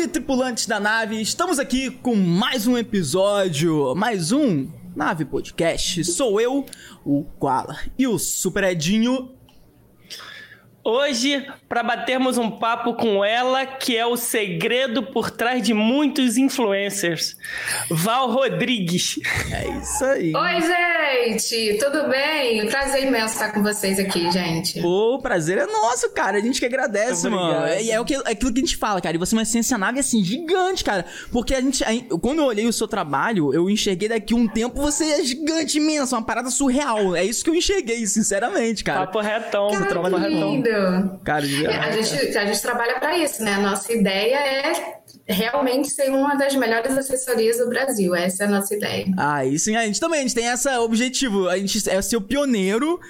Salve, tripulantes da nave! Estamos aqui com mais um episódio, mais um Nave Podcast. Sou eu, o Koala, e o Super Edinho. Hoje, para batermos um papo com ela, que é o segredo por trás de muitos influencers, Val Rodrigues. É isso aí. Oi, gente! Tudo bem? Prazer imenso estar com vocês aqui, gente. Pô, o prazer é nosso, cara. A gente que agradece, mano. É aquilo que a gente fala, cara. E você é uma ciência nave, assim, gigante, cara. Porque quando eu olhei o seu trabalho, eu enxerguei daqui um tempo você é gigante, imenso. Uma parada surreal. É isso que eu enxerguei, sinceramente, cara. Papo retão. Cara, trabalho retão. Cara, a gente trabalha para isso, né? A nossa ideia é realmente ser uma das melhores assessorias do Brasil. Essa é a nossa ideia. Ah, isso, a gente também, a gente tem esse objetivo. A gente é ser o pioneiro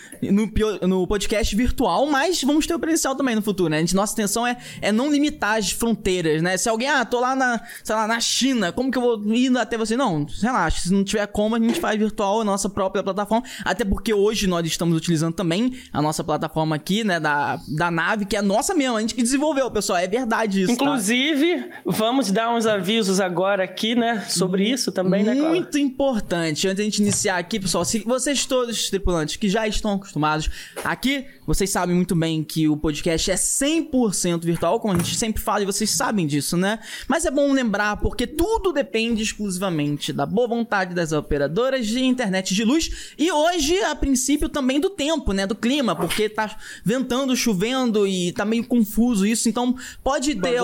no podcast virtual, mas vamos ter o presencial também no futuro, né? A gente, nossa intenção é não limitar as fronteiras, né? Se alguém, tô lá na, sei lá, na China, como que eu vou ir até você? Não, relaxa, se não tiver como, a gente faz virtual, a nossa própria plataforma. Até porque hoje nós estamos utilizando também a nossa plataforma aqui, né? Da nave, que é nossa mesmo, a gente que desenvolveu, pessoal, é verdade isso. Inclusive, tá? Vamos dar uns avisos agora aqui, né, sobre isso também, né, Clara? Muito importante, antes da gente iniciar aqui, pessoal, se vocês todos, tripulantes, que já estão acostumados aqui, vocês sabem muito bem que o podcast é 100% virtual, como a gente sempre fala, e vocês sabem disso, né? Mas é bom lembrar, porque tudo depende exclusivamente da boa vontade das operadoras de internet de luz, e hoje, a princípio, também do tempo, né, do clima, porque tá ventando, chovendo e tá meio confuso isso, então pode ter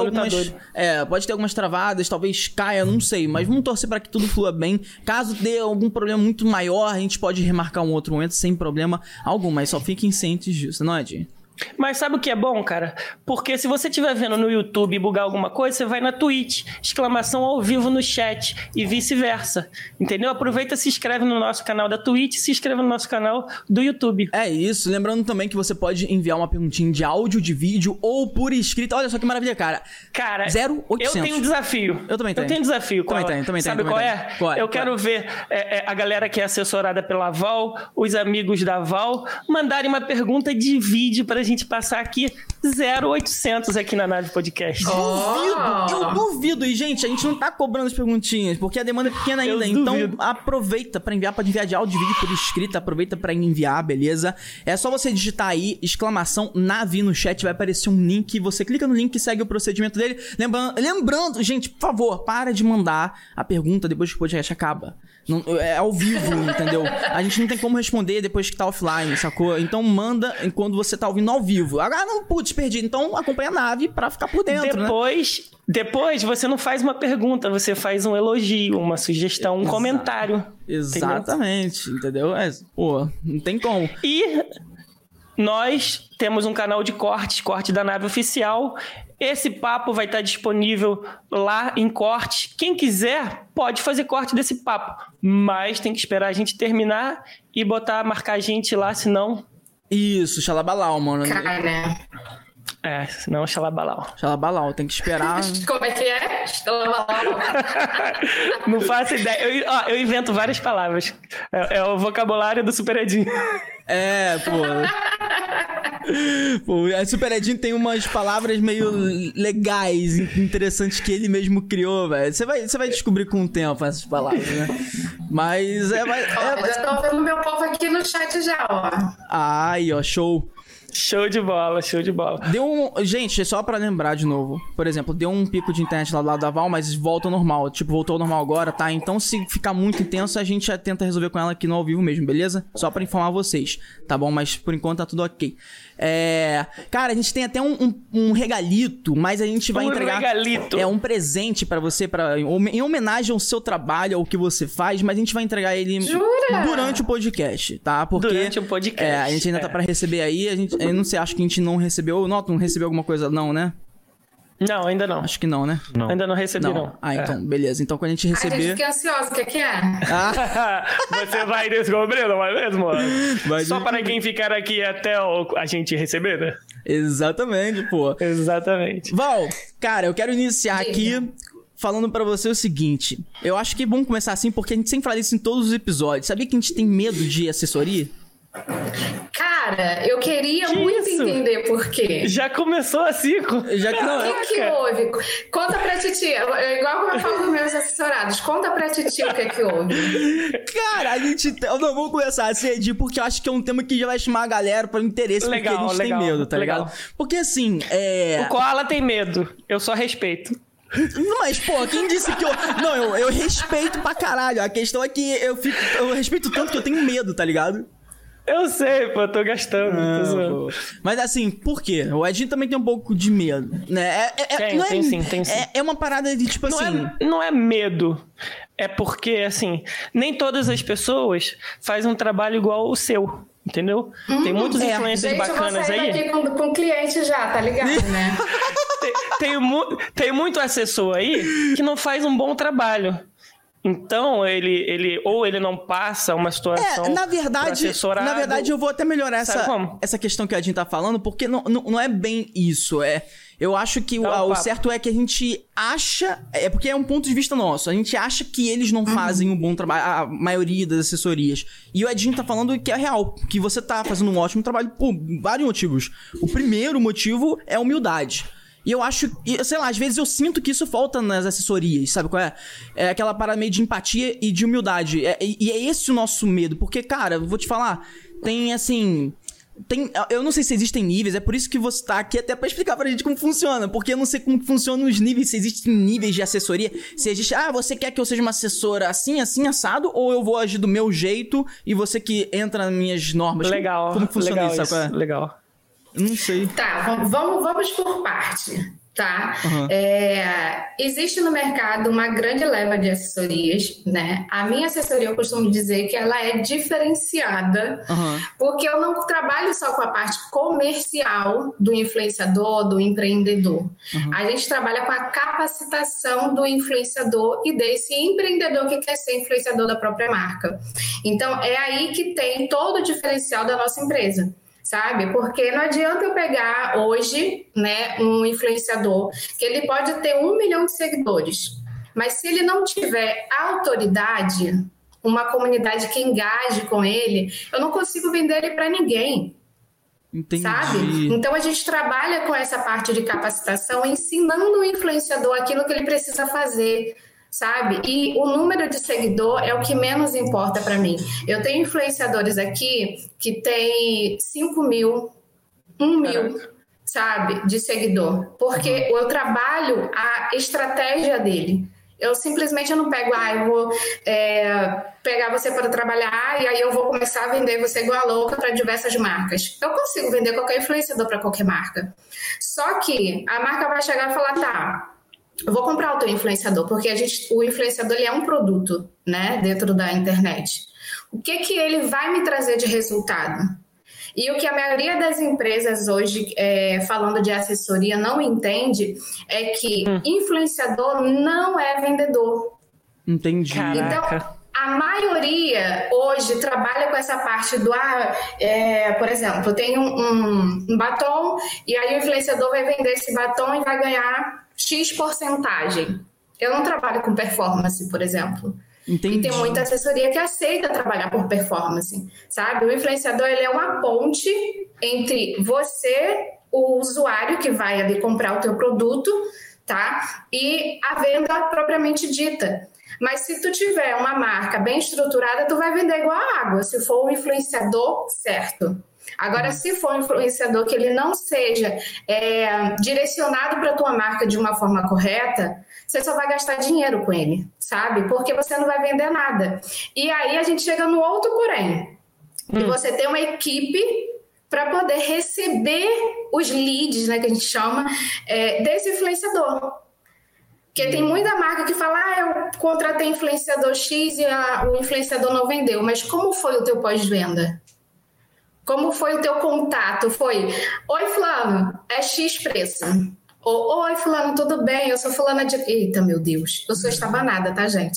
algumas travadas, talvez caia, não sei, mas vamos torcer para que tudo flua bem. Caso dê algum problema muito maior, a gente pode remarcar um outro momento sem problema algum, mas só fiquem cientes disso, não é, Di? Mas sabe o que é bom, cara? Porque se você estiver vendo no YouTube e bugar alguma coisa, você vai na Twitch, exclamação ao vivo no chat e vice-versa, entendeu? Aproveita, se inscreve no nosso canal da Twitch, se inscreve no nosso canal do YouTube. É isso, lembrando também que você pode enviar uma perguntinha de áudio, de vídeo ou por escrito. Olha só que maravilha, cara. Cara, 0800. Eu tenho um desafio. Eu também tenho. Eu tenho um desafio. Também tenho. Sabe qual é? Eu quero ver a galera que é assessorada pela Val, os amigos da Val, mandarem uma pergunta de vídeo pra gente passar aqui 0800 aqui na Nave Podcast. Eu duvido. E, gente, a gente não tá cobrando as perguntinhas, porque a demanda é pequena ainda. Então, aproveita pra enviar, pode enviar de áudio, vídeo por escrita, aproveita pra enviar, beleza? É só você digitar aí, exclamação Nave no chat, vai aparecer um link, você clica no link e segue o procedimento dele. Lembrando, gente, por favor, para de mandar a pergunta depois que o podcast acaba. Não, é ao vivo, entendeu? A gente não tem como responder depois que tá offline, sacou? Então, manda quando você tá ouvindo ao vivo. Agora, não, putz, perdi. Então, acompanha a nave pra ficar por dentro, né? Depois, você não faz uma pergunta, você faz um elogio, uma sugestão, um comentário. Exatamente, entendeu? É, pô, não tem como. E nós temos um canal de cortes, Corte da Nave Oficial. Esse papo vai estar disponível lá em corte. Quem quiser pode fazer corte desse papo, mas tem que esperar a gente terminar e marcar a gente lá, senão... Isso, xalabalau, mano. Cara. É, senão xalabalau. Xalabalau, tem que esperar. Como é que é? Xalabalau. Não faço ideia. Eu invento várias palavras. É o vocabulário do Super Edinho. É, pô, a Super Edinho tem umas palavras meio legais, interessantes, que ele mesmo criou, velho. Você vai descobrir com o tempo essas palavras, né? Mas é... já tô vendo meu povo aqui no chat já, ó. Aí, ó, show. Show de bola, show de bola. Gente, só pra lembrar de novo. Por exemplo, deu um pico de internet lá do lado da Val, mas volta ao normal. Tipo, voltou ao normal agora, tá? Então, se ficar muito intenso, a gente já tenta resolver com ela aqui no ao vivo mesmo, beleza? Só pra informar vocês, tá bom? Mas por enquanto tá tudo ok. Cara, a gente tem até um regalito, mas a gente vai entregar... Um regalito! É um presente pra você, em homenagem ao seu trabalho, ao que você faz, mas a gente vai entregar ele... Jura? Durante o podcast, tá? Porque, durante o podcast. A gente ainda tá pra receber aí, a gente... Eu não sei, acho que a gente não recebeu. Eu noto, não recebeu alguma coisa, não, né? Não, ainda não. Acho que não, né? Não. Ainda não recebi, não. Ah, então, beleza. Então, quando a gente receber... A gente fica ansiosa, o que é? Você vai descobrir, não é mesmo? Só para quem ficar aqui até a gente receber, né? Exatamente, pô. Exatamente. Val, cara, eu quero iniciar aqui... Falando pra você o seguinte, eu acho que é bom começar assim, porque a gente sempre fala isso em todos os episódios. Sabia que a gente tem medo de assessoria? Cara, Cara, eu queria muito entender por quê. Já começou assim? O que houve? Conta pra titia. Igual eu falo com meus assessorados. Conta pra titia o que é que houve. Cara, a gente... Eu não vou começar a cedir, porque eu acho que é um tema que já vai chamar a galera pra interesse. Legal, porque a gente tem medo, tá ligado? Porque assim, o Koala tem medo. Eu só respeito. Mas, pô, quem disse que eu... Não, eu respeito pra caralho. A questão é que eu respeito tanto que eu tenho medo, tá ligado? Eu sei, pô, tô gastando. Não, mas assim, por quê? O Edinho também tem um pouco de medo, né? Tem sim. É uma parada de, tipo não assim... Não é medo. É porque, assim, nem todas as pessoas fazem um trabalho igual o seu, entendeu? Tem muitos influencers bacanas aí. Gente, eu vou sair daqui com cliente já, tá ligado, né? Tem muito assessor aí que não faz um bom trabalho. Então, ele não passa uma situação assessorada. Na verdade, eu vou até melhorar essa questão que a gente tá falando, porque não é bem isso. Eu acho que o certo é que a gente acha... É porque é um ponto de vista nosso. A gente acha que eles não fazem um bom trabalho, a maioria das assessorias. E o Edinho tá falando que é real, que você tá fazendo um ótimo trabalho por vários motivos. O primeiro motivo é humildade. E eu acho, sei lá, às vezes eu sinto que isso falta nas assessorias, sabe qual é? É aquela parada meio de empatia e de humildade. E é esse o nosso medo. Porque, cara, vou te falar, tem assim... eu não sei se existem níveis, é por isso que você tá aqui até pra explicar pra gente como funciona, porque eu não sei como funcionam os níveis, se existem níveis de assessoria, se existe, você quer que eu seja uma assessora assim, assim, assado, ou eu vou agir do meu jeito e você que entra nas minhas normas. Legal, como funciona legal isso, sabe qual é? Legal. Não sei. Tá, vamos por parte, tá? Uhum. Existe no mercado uma grande leva de assessorias, né? A minha assessoria, eu costumo dizer que ela é diferenciada, porque eu não trabalho só com a parte comercial do influenciador, do empreendedor. A gente trabalha com a capacitação do influenciador e desse empreendedor que quer ser influenciador da própria marca. Então, é aí que tem todo o diferencial da nossa empresa. Sabe? Porque não adianta eu pegar hoje, né, um influenciador que ele pode ter 1 milhão de seguidores, mas se ele não tiver autoridade, uma comunidade que engaje com ele, eu não consigo vender ele para ninguém. Entendi. Sabe? Então a gente trabalha com essa parte de capacitação, ensinando o influenciador aquilo que ele precisa fazer. Sabe? E o número de seguidor é o que menos importa para mim. Eu tenho influenciadores aqui que tem 5 mil, 1 mil, sabe? De seguidor. Porque eu trabalho a estratégia dele. Eu simplesmente não pego, eu vou pegar você para trabalhar e aí eu vou começar a vender você igual a louca para diversas marcas. Eu consigo vender qualquer influenciador para qualquer marca. Só que a marca vai chegar e falar, eu vou comprar o teu influenciador, porque o influenciador ele é um produto, né, dentro da internet. O que ele vai me trazer de resultado? E o que a maioria das empresas hoje, falando de assessoria, não entende é que influenciador não é vendedor. Entendi. Caraca. Então, a maioria hoje trabalha com essa parte do... por exemplo, eu tenho um batom e aí o influenciador vai vender esse batom e vai ganhar... X porcentagem. Eu não trabalho com performance, por exemplo. Entendi. E tem muita assessoria que aceita trabalhar por performance, sabe? O influenciador, ele é uma ponte entre você, o usuário que vai ali comprar o teu produto, tá? E a venda propriamente dita. Mas se tu tiver uma marca bem estruturada, tu vai vender igual a água, se for o influenciador certo. Agora, se for um influenciador que ele não seja direcionado para a tua marca de uma forma correta, você só vai gastar dinheiro com ele, sabe? Porque você não vai vender nada. E aí a gente chega no outro porém. E você tem uma equipe para poder receber os leads, né, que a gente chama, desse influenciador. Porque tem muita marca que fala, eu contratei influenciador X e o influenciador não vendeu. Mas como foi o teu pós-venda? Como foi o teu contato? Foi, oi fulano, é X preço. Ou, oi fulano, tudo bem? Eu sou fulana de... Eita, meu Deus. Eu sou estabanada, tá, gente?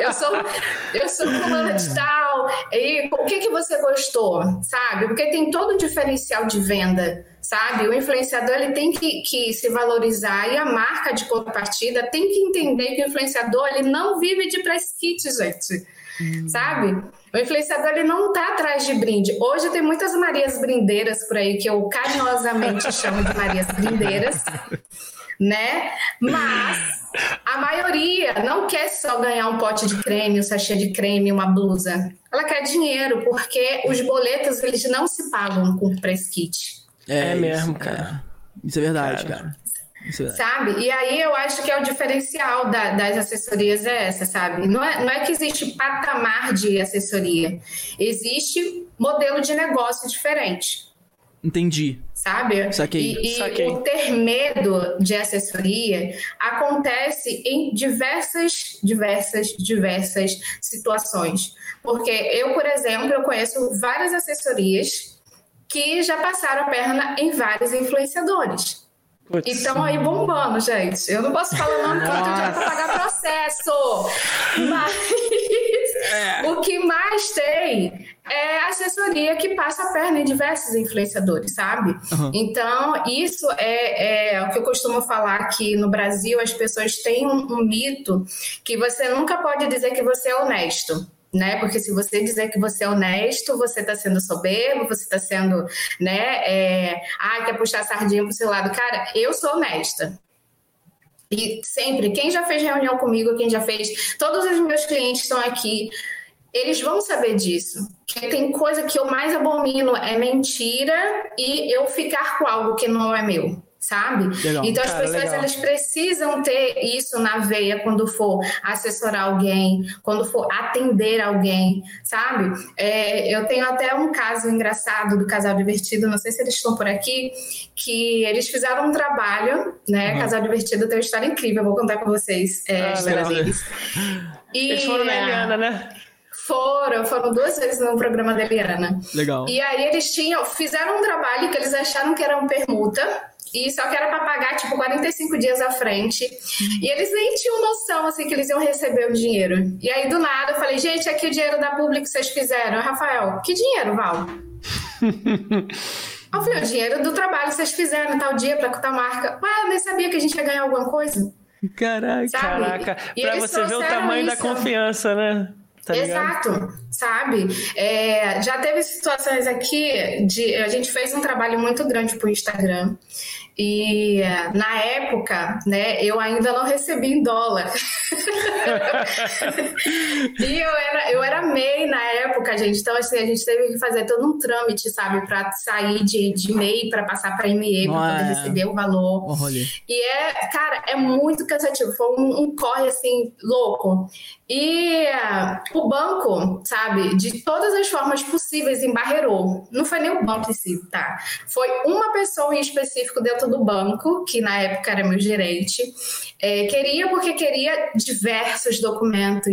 eu sou fulana de tal. E o que você gostou, sabe? Porque tem todo o diferencial de venda, sabe? O influenciador, ele tem que se valorizar e a marca de contrapartida tem que entender que o influenciador, ele não vive de press kit, gente. sabe? O influenciador, ele não tá atrás de brinde. Hoje tem muitas Marias Brindeiras por aí, que eu carinhosamente chamo de Marias Brindeiras, né? Mas a maioria não quer só ganhar um pote de creme, um sachê de creme, uma blusa. Ela quer dinheiro, porque os boletos, eles não se pagam com press kit. É mesmo, cara. Isso é verdade, cara. Sabe? E aí eu acho que é o diferencial das assessorias é essa, sabe? Não é que existe patamar de assessoria. Existe modelo de negócio diferente. Entendi. Sabe? Saquei. E o ter medo de assessoria acontece em diversas situações. Porque eu, por exemplo, eu conheço várias assessorias que já passaram a perna em vários influenciadores. Putz. E estão aí bombando, gente. Eu não posso falar o nome porque eu tenho dinheiro para pagar processo. Mas o que mais tem é assessoria que passa a perna em diversos influenciadores, sabe? Uhum. Então, isso é o que eu costumo falar, que no Brasil as pessoas têm um mito que você nunca pode dizer que você é honesto. Né? Porque se você dizer que você é honesto, você está sendo soberbo, você está sendo, quer puxar sardinha pro seu lado. Cara, eu sou honesta. E sempre, quem já fez reunião comigo, quem já fez, todos os meus clientes estão aqui, eles vão saber disso. Que tem coisa que eu mais abomino é mentira e eu ficar com algo que não é meu. Sabe? Legal. Então as pessoas elas precisam ter isso na veia quando for assessorar alguém, quando for atender alguém, sabe? Eu tenho até um caso engraçado do Casal Divertido, não sei se eles estão por aqui, que eles fizeram um trabalho, né? Uhum. Casal Divertido tem uma história incrível, eu vou contar pra vocês a história deles. E eles foram na Eliana, né? Foram 2 vezes no programa da Eliana. Legal. E aí eles fizeram um trabalho que eles acharam que era uma permuta, e só que era para pagar, 45 dias à frente. E eles nem tinham noção, assim, que eles iam receber o dinheiro. E aí, do nada, eu falei, gente, aqui o dinheiro da Publi que vocês fizeram. Rafael, que dinheiro, Val? Eu falei, o dinheiro do trabalho que vocês fizeram tal dia para tal marca. Ué, eu nem sabia que a gente ia ganhar alguma coisa. Caraca. Para você ver o tamanho da confiança, né? Tá Exato, sabe? Já teve situações aqui a gente fez um trabalho muito grande pro Instagram e na época, né, eu ainda não recebia em dólar. E eu era MEI na época, gente. Então, assim, a gente teve que fazer todo um trâmite, sabe? Pra sair de MEI pra passar pra ME, pra poder receber o valor. E cara, é muito cansativo. Foi um corre, assim, louco. E o banco, sabe, de todas as formas possíveis embarreirou. Não foi nem o banco em si, tá? Foi uma pessoa em específico dentro do banco, que na época era meu gerente, queria diversos documentos,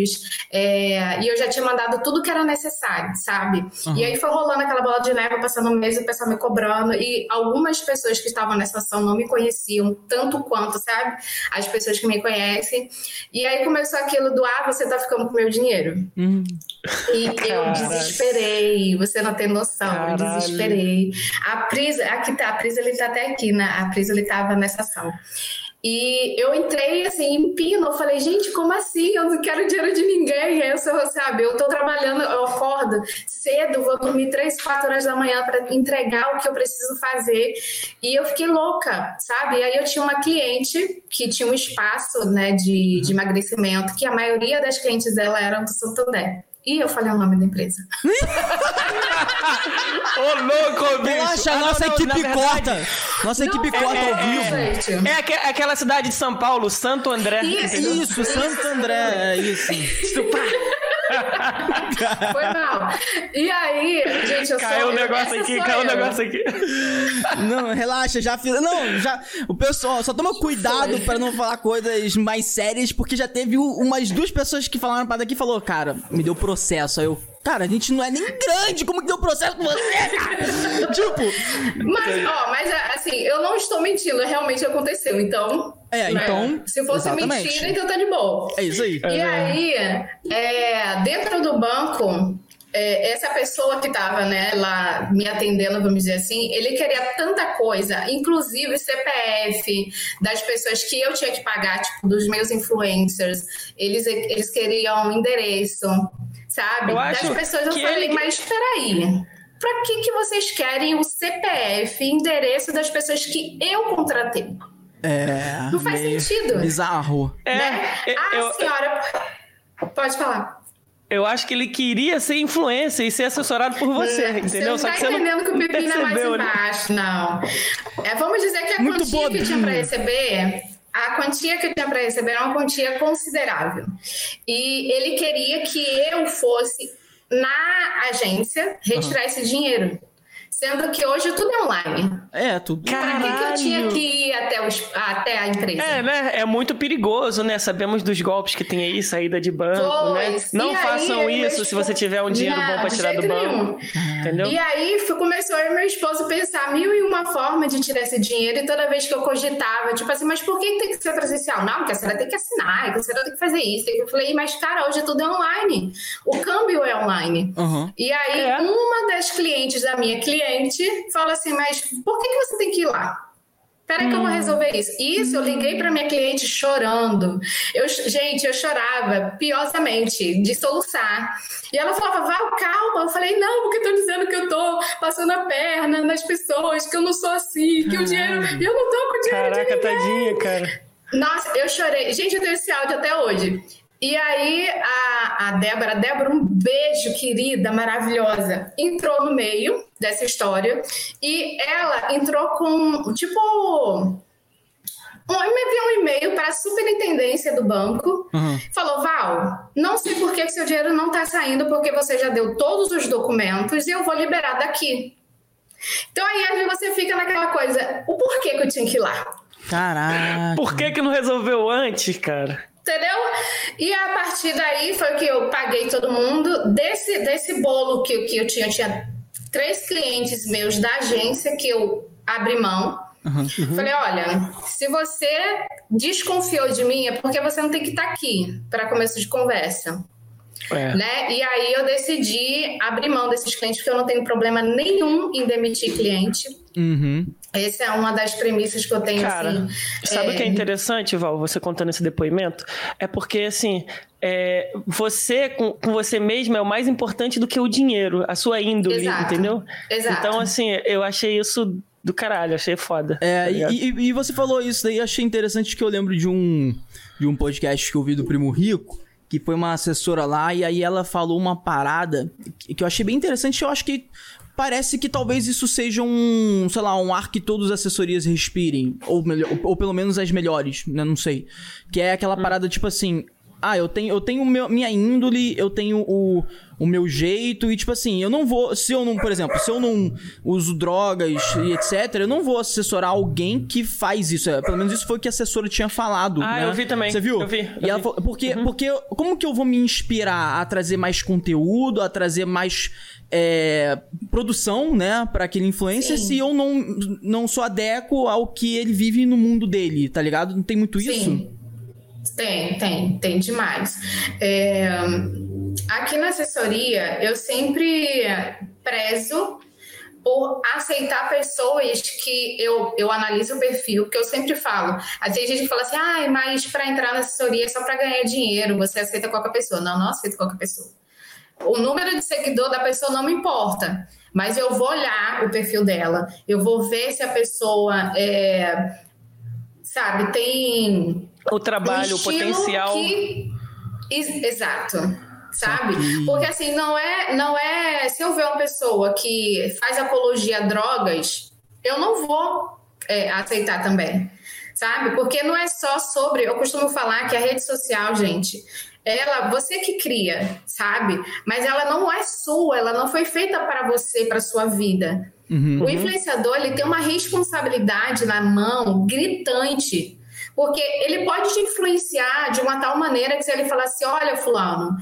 e eu já tinha mandado tudo que era necessário, sabe? Uhum. E aí foi rolando aquela bola de neve, passando um mês, o pessoal me cobrando, e algumas pessoas que estavam nessa ação não me conheciam tanto quanto, sabe? As pessoas que me conhecem. E aí começou aquilo do, você tá ficando com o meu dinheiro. E eu desesperei, você não tem noção. Caralho. Eu desesperei. A Pris, ele tá até aqui, né? A Pris, ele tava nessa ação. E eu entrei, assim, em pino. Eu falei, gente, como assim? Eu não quero dinheiro de ninguém. Sabe? Eu tô trabalhando, eu acordo cedo, vou dormir 3, 4 horas da manhã pra entregar o que eu preciso fazer. E eu fiquei louca, sabe? E aí eu tinha uma cliente que tinha um espaço, né, de emagrecimento, que a maioria das clientes dela eram do Santander. E eu falei o nome da empresa. Ô, louco, bicho! Poxa, nossa equipe corta! Nossa equipe corta ao vivo. É aquela cidade de São Paulo, Santo André. Isso, Santo André. É isso. Foi mal. E aí, gente, caiu um negócio aqui. Não, relaxa, já fiz. Não, já. O pessoal, só toma cuidado pra não falar coisas mais sérias, porque já teve umas 2 pessoas que falaram pra daqui e falou, cara, me deu processo. Aí eu, cara, a gente não é nem grande, como que deu processo com você? Mas assim, eu não estou mentindo, realmente aconteceu, então... então... Se fosse mentira, então tá de boa. É isso aí. E aí, dentro do banco, essa pessoa que tava, né, lá me atendendo, vamos dizer assim, ele queria tanta coisa, inclusive CPF das pessoas que eu tinha que pagar, tipo, dos meus influencers, eles queriam endereço... sabe? Eu acho das pessoas, eu falei, mas peraí, pra que vocês querem o CPF, endereço das pessoas que eu contratei? É, não faz sentido. Bizarro. Né? Senhora, pode falar. Eu acho que ele queria ser influencer e ser assessorado por você, entendeu? Você não tá entendendo que o pepino é mais embaixo, não. É, vamos dizer que a quantia que tinha pra receber... A quantia que eu tinha para receber era uma quantia considerável. E ele queria que eu fosse na agência retirar esse dinheiro. Sendo que hoje tudo é online. É, tudo. Para que eu tinha que ir até a empresa? É, né? É muito perigoso, né? Sabemos dos golpes que tem aí, saída de banco, pois, né? Não façam isso se você tiver um dinheiro bom para tirar do banco. Entendeu? E aí começou eu e meu esposo a pensar mil e uma formas de tirar esse dinheiro, e toda vez que eu cogitava, tipo assim, mas por que tem que ser presencial? Não, porque a senhora tem que assinar, que a senhora tem que fazer isso. Eu falei, mas cara, hoje tudo é online. O câmbio é online. Uhum. E aí uma das clientes da minha cliente fala assim, mas por que você tem que ir lá? Peraí que eu vou resolver isso. Isso, eu liguei pra minha cliente chorando. Eu chorava piosamente, de soluçar. E ela falava, Val, calma. Eu falei, não, porque estão dizendo que eu tô passando a perna nas pessoas, que eu não sou assim, que o dinheiro... Eu não tô com o dinheiro de ninguém. Caraca, tadinha, cara. Nossa, eu chorei. Gente, eu tenho esse áudio até hoje. E aí a Débora, um beijo, querida, maravilhosa, entrou no meio dessa história, e ela entrou com, tipo... Eu me enviou um e-mail para a superintendência do banco, falou, Val, não sei por que seu dinheiro não está saindo, porque você já deu todos os documentos e eu vou liberar daqui. Então aí você fica naquela coisa, o porquê que eu tinha que ir lá? Caraca! Por que não resolveu antes, cara? Entendeu? E a partir daí foi que eu paguei todo mundo. Desse bolo que eu tinha, três clientes meus da agência que eu abri mão. Falei, olha, se você desconfiou de mim, é porque você não tem que estar aqui para começo de conversa. Né? E aí eu decidi abrir mão desses clientes, porque eu não tenho problema nenhum em demitir cliente. Essa é uma das premissas que eu tenho. Cara, assim, sabe o que é interessante, Val, você contando esse depoimento? É porque, assim, você com você mesma é o mais importante do que o dinheiro, a sua índole, entendeu? Exato. Então, assim, eu achei isso do caralho, achei foda. E você falou isso daí, achei interessante, que eu lembro de um podcast que eu ouvi do Primo Rico, que foi uma assessora lá, e aí ela falou uma parada que eu achei bem interessante, eu acho que parece que talvez isso seja um ar que todas as assessorias respirem, ou pelo menos as melhores, né, não sei, que é aquela parada tipo assim, eu tenho minha índole, eu tenho o meu jeito, e tipo assim, eu não vou, se eu não uso drogas e etc, eu não vou assessorar alguém que faz isso. Pelo menos isso foi o que a assessora tinha falado. Ah, né? Eu vi também. Você viu? Eu vi. Ela falou, porque como que eu vou me inspirar a trazer mais conteúdo, a trazer mais produção, né, pra aquele influencer, se eu não sou adequo ao que ele vive no mundo dele, tá ligado? Não tem muito isso? Tem demais. Aqui na assessoria, eu sempre prezo por aceitar pessoas que eu analiso o perfil, porque eu sempre falo. Às vezes a gente fala assim, mas para entrar na assessoria é só para ganhar dinheiro, você aceita qualquer pessoa. Não aceito qualquer pessoa. O número de seguidor da pessoa não me importa, mas eu vou olhar o perfil dela, eu vou ver se a pessoa, tem... O trabalho, o potencial. Exato, sabe? Porque assim, não é. Se eu ver uma pessoa que faz apologia a drogas, eu não vou aceitar também, sabe? Porque não é só sobre. Eu costumo falar que a rede social, gente, você que cria, sabe? Mas ela não é sua, ela não foi feita para você, para sua vida. O influenciador, ele tem uma responsabilidade na mão gritante. Porque ele pode te influenciar de uma tal maneira que se ele falar assim, olha, fulano,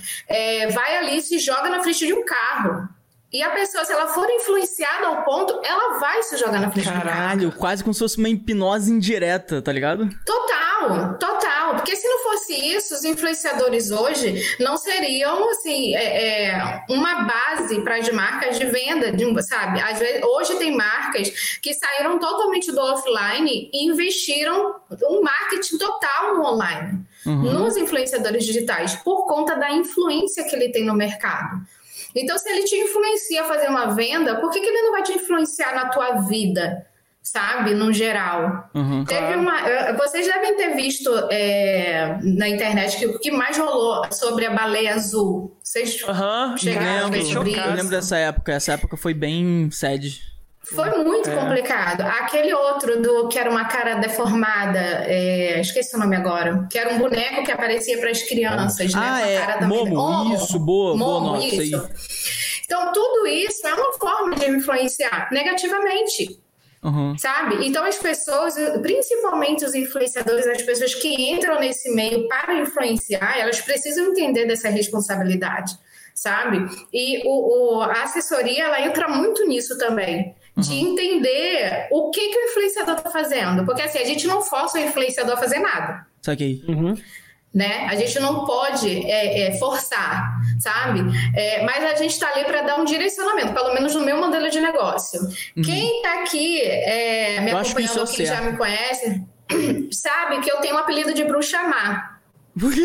vai ali e se joga na frente de um carro. E a pessoa, se ela for influenciada ao ponto, ela vai se jogar na frente de um carro. Caralho, quase como se fosse uma hipnose indireta, tá ligado? Total. Porque se não fosse isso, os influenciadores hoje não seriam, assim, uma base para as marcas de venda, sabe? Às vezes, hoje tem marcas que saíram totalmente do offline e investiram um marketing total no online. nos influenciadores digitais, por conta da influência que ele tem no mercado. Então, se ele te influencia a fazer uma venda, por que ele não vai te influenciar na tua vida? Sabe? No geral. Vocês devem ter visto na internet o que mais rolou sobre a baleia azul. Vocês chegaram a ver sobre isso? Eu lembro dessa época. Essa época foi bem sad. Foi muito complicado. Aquele outro que era uma cara deformada, esqueci o nome agora, que era um boneco que aparecia para as crianças, né? Momo, isso, boa nota aí. Então, tudo isso é uma forma de me influenciar negativamente. Sabe? Então as pessoas, principalmente os influenciadores, as pessoas que entram nesse meio para influenciar, elas precisam entender dessa responsabilidade, sabe? E a assessoria, ela entra muito nisso também, de entender o que o influenciador está fazendo, porque assim, a gente não força o influenciador a fazer nada. Saquei. Né? A gente não pode forçar, sabe? Mas a gente está ali para dar um direcionamento, pelo menos no meu modelo de negócio. Quem está aqui me acompanhando, quem já me conhece, sabe que eu tenho um apelido de bruxa má. Por quê?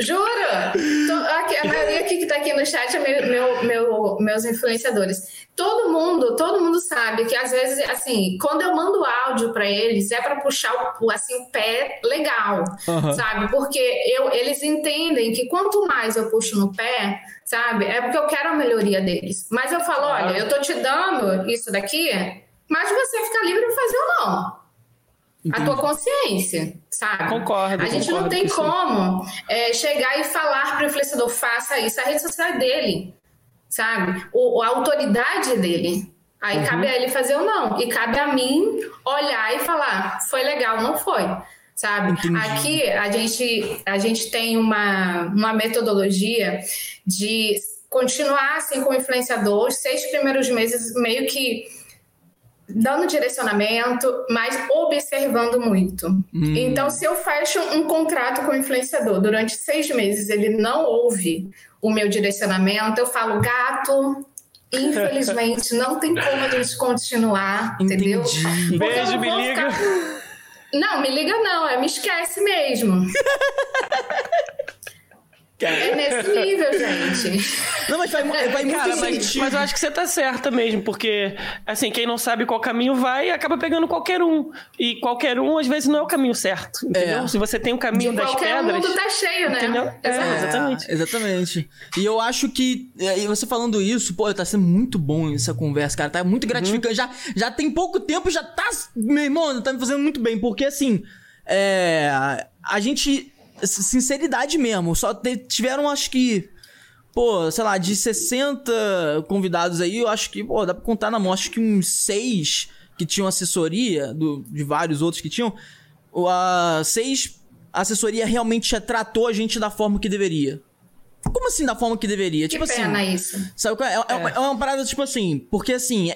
Jura? A maioria aqui que está aqui no chat é meus influenciadores. Todo mundo sabe que às vezes, assim, quando eu mando áudio para eles, é para puxar o pé legal, sabe? Porque eles entendem que quanto mais eu puxo no pé, sabe? É porque eu quero a melhoria deles. Mas eu falo, olha, eu tô te dando isso daqui, mas você fica livre para fazer ou não. Entendi. A tua consciência, sabe? Concordo. A gente não tem como chegar e falar para o influenciador, faça isso. A rede social é dele, sabe? A autoridade dele. Aí cabe a ele fazer ou não. E cabe a mim olhar e falar, foi legal, não foi, sabe? Entendi. Aqui a gente tem uma metodologia de continuar assim com o influenciador, os 6 primeiros meses meio que dando direcionamento, mas observando muito. Então, se eu fecho um contrato com o influenciador, durante 6 meses ele não ouve o meu direcionamento, eu falo, gato, infelizmente, não tem como a gente continuar, entendeu? Beijo, me liga. Não, me liga não, me esquece mesmo. É nesse nível, gente. Não, mas vai muito sentido. Mas eu acho que você tá certa mesmo, porque, assim, quem não sabe qual caminho vai, acaba pegando qualquer um. E qualquer um, às vezes, não é o caminho certo, entendeu? Se você tem o caminho das pedras... qualquer mundo tá cheio, né? Entendeu? Exatamente. E eu acho que, você falando isso, pô, tá sendo muito bom essa conversa, cara. Tá muito gratificante. Já tem pouco tempo, já tá... Meu irmão, tá me fazendo muito bem, porque, assim, a gente... Sinceridade mesmo, só tiveram, acho que, de 60 convidados aí, eu acho que, dá pra contar na mão, acho que uns 6 que tinham assessoria, de vários outros que tinham, 6 assessoria realmente tratou a gente da forma que deveria. Como assim da forma que deveria? Que tipo pena assim, isso. Sabe qual é uma parada tipo assim, porque assim,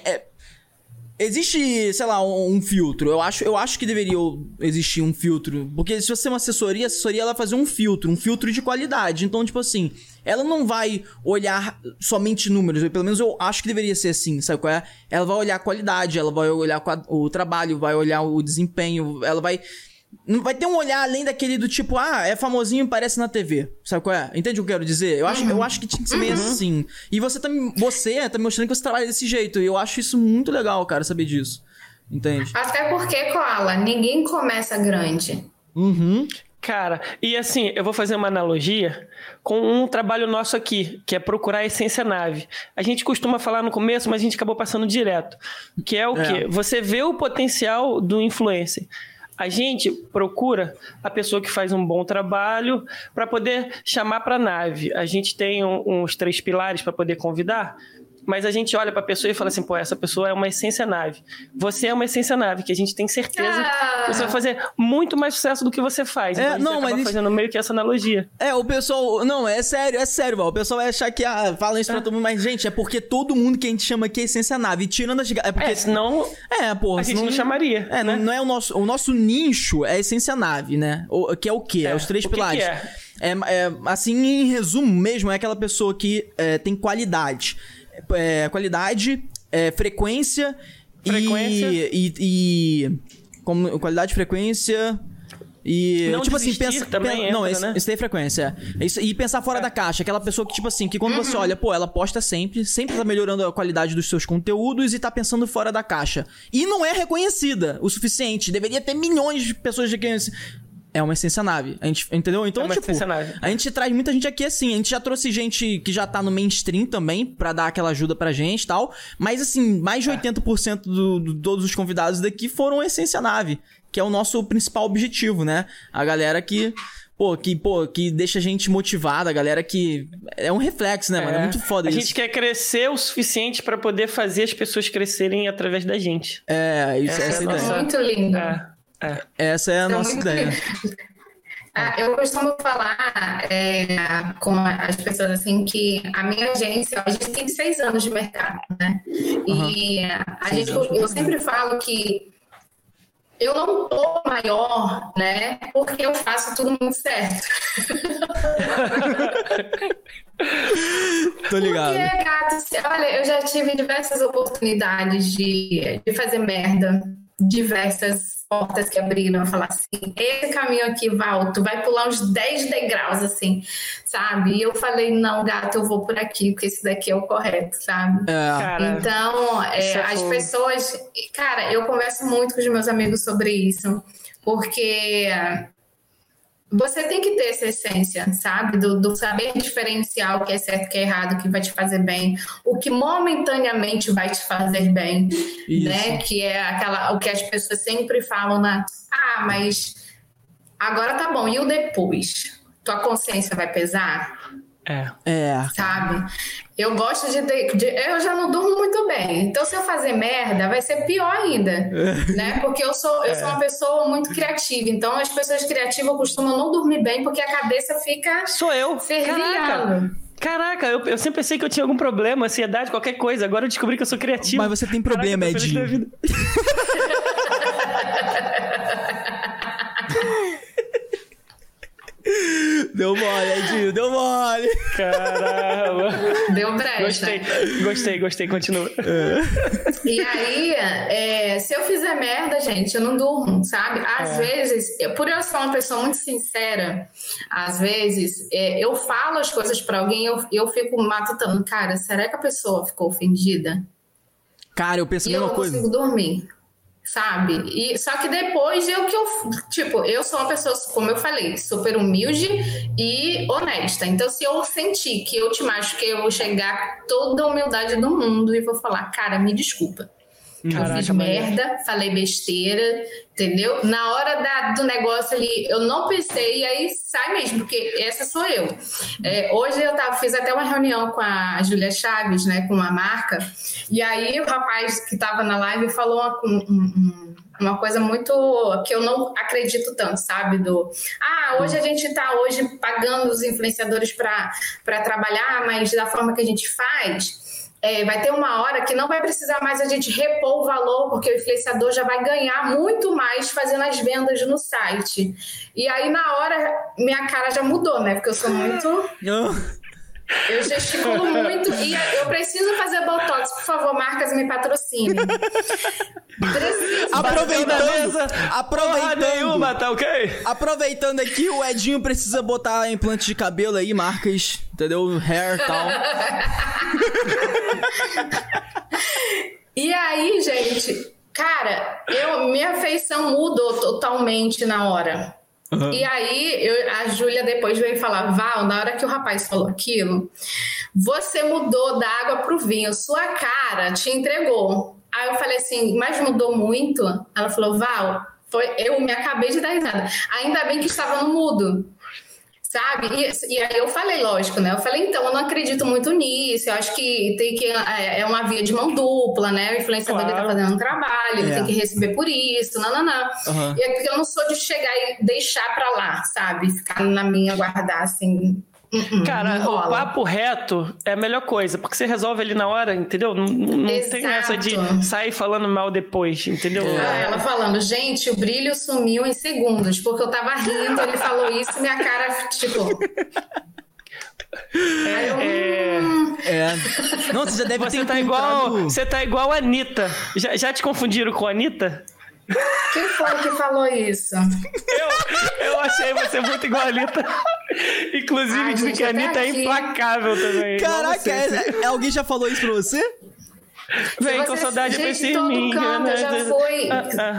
existe, sei lá, um filtro. Eu acho que deveria existir um filtro. Porque se você é uma assessoria, a assessoria ela vai fazer um filtro de qualidade. Então, tipo assim, ela não vai olhar somente números. Pelo menos eu acho que deveria ser assim, sabe qual é? Ela vai olhar a qualidade, ela vai olhar o trabalho, vai olhar o desempenho, ela vai... Não vai ter um olhar além daquele do tipo, é famosinho e parece na TV. Sabe qual é? Entende o que eu quero dizer? Eu acho que tinha que ser meio assim. E você tá me mostrando que você trabalha desse jeito. E eu acho isso muito legal, cara, saber disso. Entende? Até porque, Koala, ninguém começa grande. Cara, e assim, eu vou fazer uma analogia com um trabalho nosso aqui, que é procurar a essência Nave. A gente costuma falar no começo, mas a gente acabou passando direto. Que é o quê? Você vê o potencial do influencer. A gente procura a pessoa que faz um bom trabalho para poder chamar para a Nave. A gente tem uns 3 pilares para poder convidar, mas a gente olha para a pessoa e fala assim, essa pessoa é uma essência Nave. Você é uma essência Nave, que a gente tem certeza que você vai fazer muito mais sucesso do que você faz. Então a gente acaba fazendo meio que essa analogia. O pessoal... Não, é sério, Val. O pessoal vai achar que fala isso pra todo mundo, mas, gente, é porque todo mundo que a gente chama aqui é essência Nave. E tirando as... senão... A gente não chamaria. Né? Não é o nosso... O nosso nicho é essência Nave, né? Que é o quê? É os 3 pilares. Assim, em resumo mesmo, é aquela pessoa que tem qualidade. Qualidade, frequência. Qualidade, frequência E não, tipo assim, pensa também entra, não, né? Isso tem frequência. É. Isso, e pensar fora da caixa, aquela pessoa que tipo assim, que quando você olha, pô, ela posta sempre tá melhorando a qualidade dos seus conteúdos e tá pensando fora da caixa. E não é reconhecida o suficiente, deveria ter milhões de pessoas de reconhecem. É uma essência nave, a gente, entendeu? Então, é uma tipo, nave. A gente traz muita gente aqui assim, a gente já trouxe gente que já tá no mainstream também, pra dar aquela ajuda pra gente e tal, mas assim, mais de 80% de todos os convidados daqui foram essência nave, que é o nosso principal objetivo, né? A galera que... Pô, que deixa a gente motivada, a galera que... É um reflexo, né, mano? É muito foda isso. A gente quer crescer o suficiente pra poder fazer as pessoas crescerem através da gente. É, isso essa é a ideia. Muito lindo. É. Essa é a nossa ideia. Eu costumo falar com as pessoas assim que a minha agência, a gente tem 6 anos de mercado, né? Uhum. E a gente, eu sempre falo que eu não tô maior, né? Porque eu faço tudo muito certo. Tô ligado. Porque, gato, olha, eu já tive diversas oportunidades de fazer merda. Diversas portas que abriram, falar assim, esse caminho aqui, Val, tu vai pular uns 10 degraus, assim, sabe? E eu falei, não, gato, eu vou por aqui, porque esse daqui é o correto, sabe? Cara, então, as pessoas... Cara, eu converso muito com os meus amigos sobre isso, porque... Você tem que ter essa essência, sabe? Do saber diferenciar o que é certo, o que é errado, o que vai te fazer bem, o que momentaneamente vai te fazer bem, isso. Né? Que é o que as pessoas sempre falam mas agora tá bom, e o depois? Tua consciência vai pesar? Sabe? Eu gosto eu já não durmo muito bem. Então, se eu fazer merda, vai ser pior ainda, né? Porque eu sou uma pessoa muito criativa. Então, as pessoas criativas costumam não dormir bem porque a cabeça fica... Sou eu. Caraca, eu sempre pensei que eu tinha algum problema, ansiedade, qualquer coisa. Agora eu descobri que eu sou criativa. Mas você tem problema, Edinho. Deu mole, Edinho, deu mole. Caramba. Deu brecha. Gostei, continua. E aí, se eu fizer merda, gente, eu não durmo, sabe? Às vezes, por eu ser uma pessoa muito sincera, às vezes, eu falo as coisas pra alguém e eu fico matutando. Cara, será que a pessoa ficou ofendida? Cara, eu penso a mesma coisa. E eu não consigo dormir. Sabe? E, só que depois eu sou uma pessoa, como eu falei, super humilde e honesta. Então, se eu sentir que eu te machuquei, eu vou chegar com toda a humildade do mundo e vou falar, cara, me desculpa. Caraca, eu fiz merda, falei besteira, entendeu? Na hora do negócio ali, eu não pensei, e aí sai mesmo, porque essa sou eu. Hoje eu fiz até uma reunião com a Júlia Chaves, né, com uma marca, e aí o rapaz que estava na live falou uma coisa muito que eu não acredito tanto, sabe? Hoje a gente está pagando os influenciadores para trabalhar, mas da forma que a gente faz... vai ter uma hora que não vai precisar mais a gente repor o valor, porque o influenciador já vai ganhar muito mais fazendo as vendas no site. E aí, na hora, minha cara já mudou, né? Porque eu sou muito... Eu gesticulo muito e eu preciso fazer botox. Por favor, marcas, me patrocinem. Preciso. Aproveitando. Nenhuma, tá ok? Aproveitando aqui, o Edinho precisa botar implante de cabelo aí, marcas, entendeu? Hair, tal. E aí, gente, cara, minha feição mudou totalmente na hora. Uhum. E aí, a Júlia depois veio falar, Val, na hora que o rapaz falou aquilo, você mudou da água pro vinho, sua cara te entregou. Aí eu falei assim, mas mudou muito? Ela falou, Val, eu me acabei de dar risada. Ainda bem que estava no mudo, sabe? E aí eu falei, lógico, né? Eu falei, então, eu não acredito muito nisso, eu acho que tem que... É uma via de mão dupla, né? O influenciador ele tá fazendo um trabalho, ele tem que receber por isso, E é porque eu não sou de chegar e deixar pra lá, sabe? Ficar na minha, guardar, assim... Cara, o papo reto é a melhor coisa, porque você resolve ali na hora, entendeu? Não tem essa de sair falando mal depois, entendeu? Ela falando, gente, o brilho sumiu em segundos, porque eu tava rindo, ele falou isso e minha cara, tipo... Não, você já deve ter encontrado... Você tá igual a Anitta. Já te confundiram com a Anitta? Quem foi que falou isso? Eu achei você muito igualita. Inclusive, disse que a Anitta é implacável também. Caraca, alguém já falou isso pra você? Vem com saudade pra esse mim. Eu já fui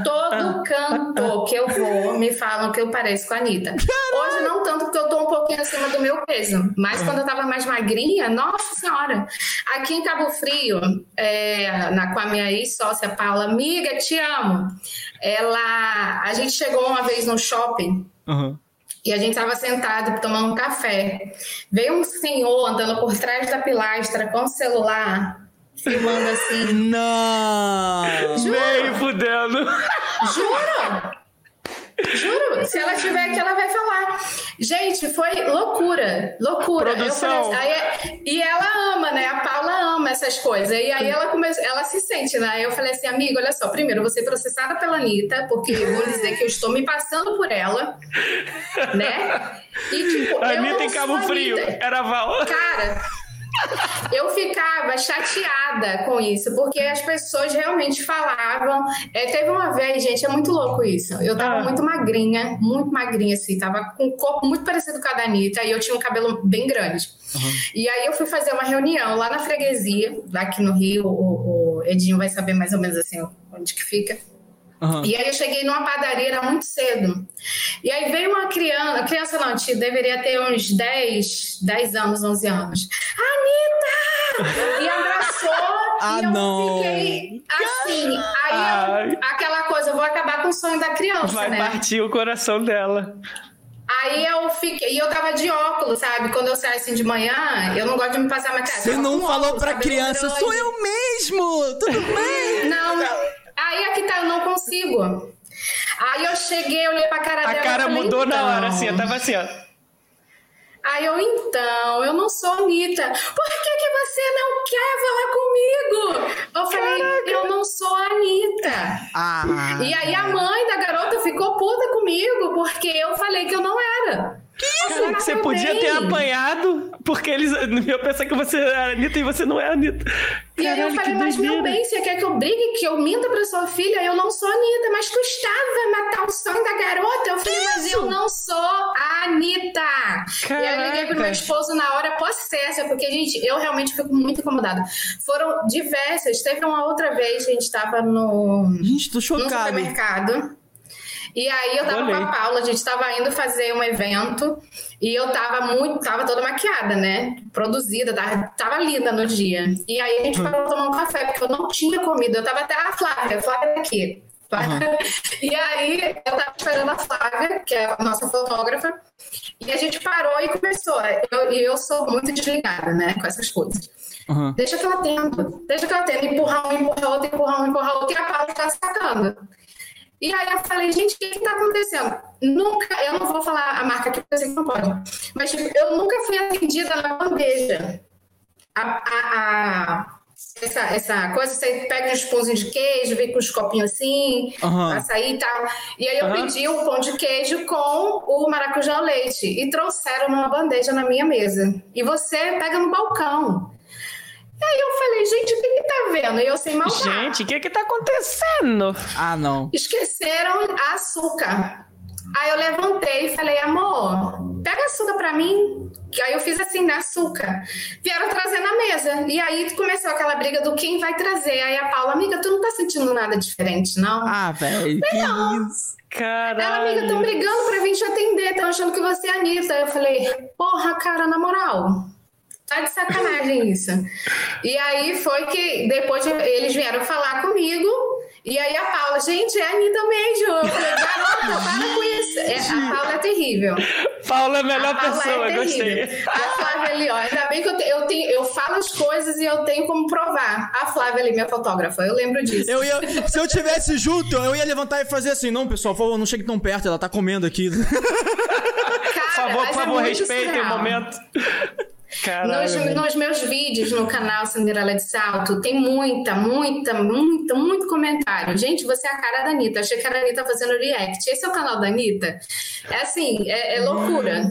todo canto que eu vou, me falam que eu pareço com a Anitta. Caraca. Hoje não tanto, porque eu tô um pouquinho acima do meu peso. Mas quando eu tava mais magrinha, nossa senhora. Aqui em Cabo Frio, com a minha ex-sócia Paula, amiga, te amo. A gente chegou uma vez no shopping. Uhum. E a gente estava sentado tomando um café. Veio um senhor andando por trás da pilastra com o celular, filmando assim. Não! Juro! Meio fudendo! Juro! Juro! Se ela tiver aqui, ela vai falar. Gente, foi loucura. Loucura. Produção. E ela ama, né? A Paula ama essas coisas. E aí ela se sente, né? Eu falei assim, amiga, olha só. Primeiro, eu vou ser processada pela Anitta, porque eu vou dizer que eu estou me passando por ela. Né? E tipo, a Anitta em Cabo Frio. Era Val. Cara... Eu ficava chateada com isso, porque as pessoas realmente falavam. Teve uma vez, gente, é muito louco isso. Eu tava muito magrinha, assim, tava com um corpo muito parecido com a da Anitta e eu tinha um cabelo bem grande. Uhum. E aí eu fui fazer uma reunião lá na freguesia, lá aqui no Rio, o Edinho vai saber mais ou menos assim onde que fica. Uhum. E aí eu cheguei numa padaria, era muito cedo. E aí veio uma criança não, deveria ter uns 10 anos, 11 anos. Anitta! E abraçou, e eu fiquei assim. Aí aquela coisa, eu vou acabar com o sonho da criança, vai, né? Vai partir o coração dela. Aí eu fiquei, e eu tava de óculos, sabe? Quando eu saio assim de manhã, eu não gosto de me passar maquiagem. Você não falou óculos, pra criança, sou eu mesmo, tudo bem? Não. Aí é que tá, eu não consigo. Aí eu cheguei, olhei pra cara dela. A cara mudou na hora, assim, eu tava assim, ó. Aí eu não sou Anitta. Por que você não quer falar comigo? Eu falei, caraca, eu não sou a Anitta. E aí a mãe da garota ficou puta comigo, porque eu falei que eu não era. Que isso? Caraca, você podia ter apanhado, porque eles iam pensar que você era Anitta e você não é Anitta. E aí eu falei, mas meu bem, você quer que eu brigue, que eu minta pra sua filha? Eu não sou Anitta, mas tu estava a matar o sonho da garota. Eu falei, mas eu não sou a Anitta. Caraca. E aí eu liguei pro meu esposo na hora possessa, porque, gente, eu realmente fico muito incomodada. Foram diversas, teve uma outra vez, a gente tava tô chocada. No supermercado. E aí eu tava com a Paula, a gente tava indo fazer um evento e eu tava toda maquiada, né? Produzida, tava linda no dia. E aí a gente parou tomar um café, porque eu não tinha comido. Eu tava até a Flávia aqui. E aí eu tava esperando a Flávia, que é a nossa fotógrafa, e a gente parou e começou. E eu sou muito desligada, né, com essas coisas. Uhum. Deixa que ela tenta, empurrar outra, e a Paula tá sacando. E aí eu falei, gente, o que tá acontecendo? Eu não vou falar a marca aqui, porque eu sei que não pode. Mas tipo, eu nunca fui atendida na bandeja. Essa coisa, você pega uns pãozinhos de queijo, vem com uns copinhos assim, açaí e tal. E aí eu pedi um pão de queijo com o maracujá ao leite. E trouxeram numa bandeja na minha mesa. E você pega no balcão. E aí eu falei, gente, o que tá vendo? E eu sem maldade. Gente, o que tá acontecendo? Ah, não. Esqueceram açúcar. Aí eu levantei e falei, amor, pega açúcar pra mim. Aí eu fiz assim, na açúcar. Vieram trazer na mesa. E aí começou aquela briga do quem vai trazer. Aí a Paula, amiga, tu não tá sentindo nada diferente, não? Ah, velho, que isso? Caralho. Ela, amiga, tão brigando pra vir te atender. Tão achando que você é Anitta. Aí eu falei, porra, cara, na moral... Tá de sacanagem isso. E aí foi que depois eles vieram falar comigo. E aí a Paula, gente, é a Anitta mesmo. Eu falei, garota, para com isso. A Paula é terrível. Paula é a melhor pessoa, gostei. A Flávia ali, ó, ainda bem que eu falo as coisas e eu tenho como provar. A Flávia ali, minha fotógrafa, eu lembro disso. Se eu estivesse junto, eu ia levantar e fazer assim, não, pessoal, por favor, não chegue tão perto, ela tá comendo aqui. Cara, por favor, respeitem o momento. Nos meus vídeos no canal Cinderela de Salto tem muito comentário. Gente, você é a cara da Anitta. Achei que era a Anitta fazendo react. Esse é o canal da Anitta? É assim, é loucura.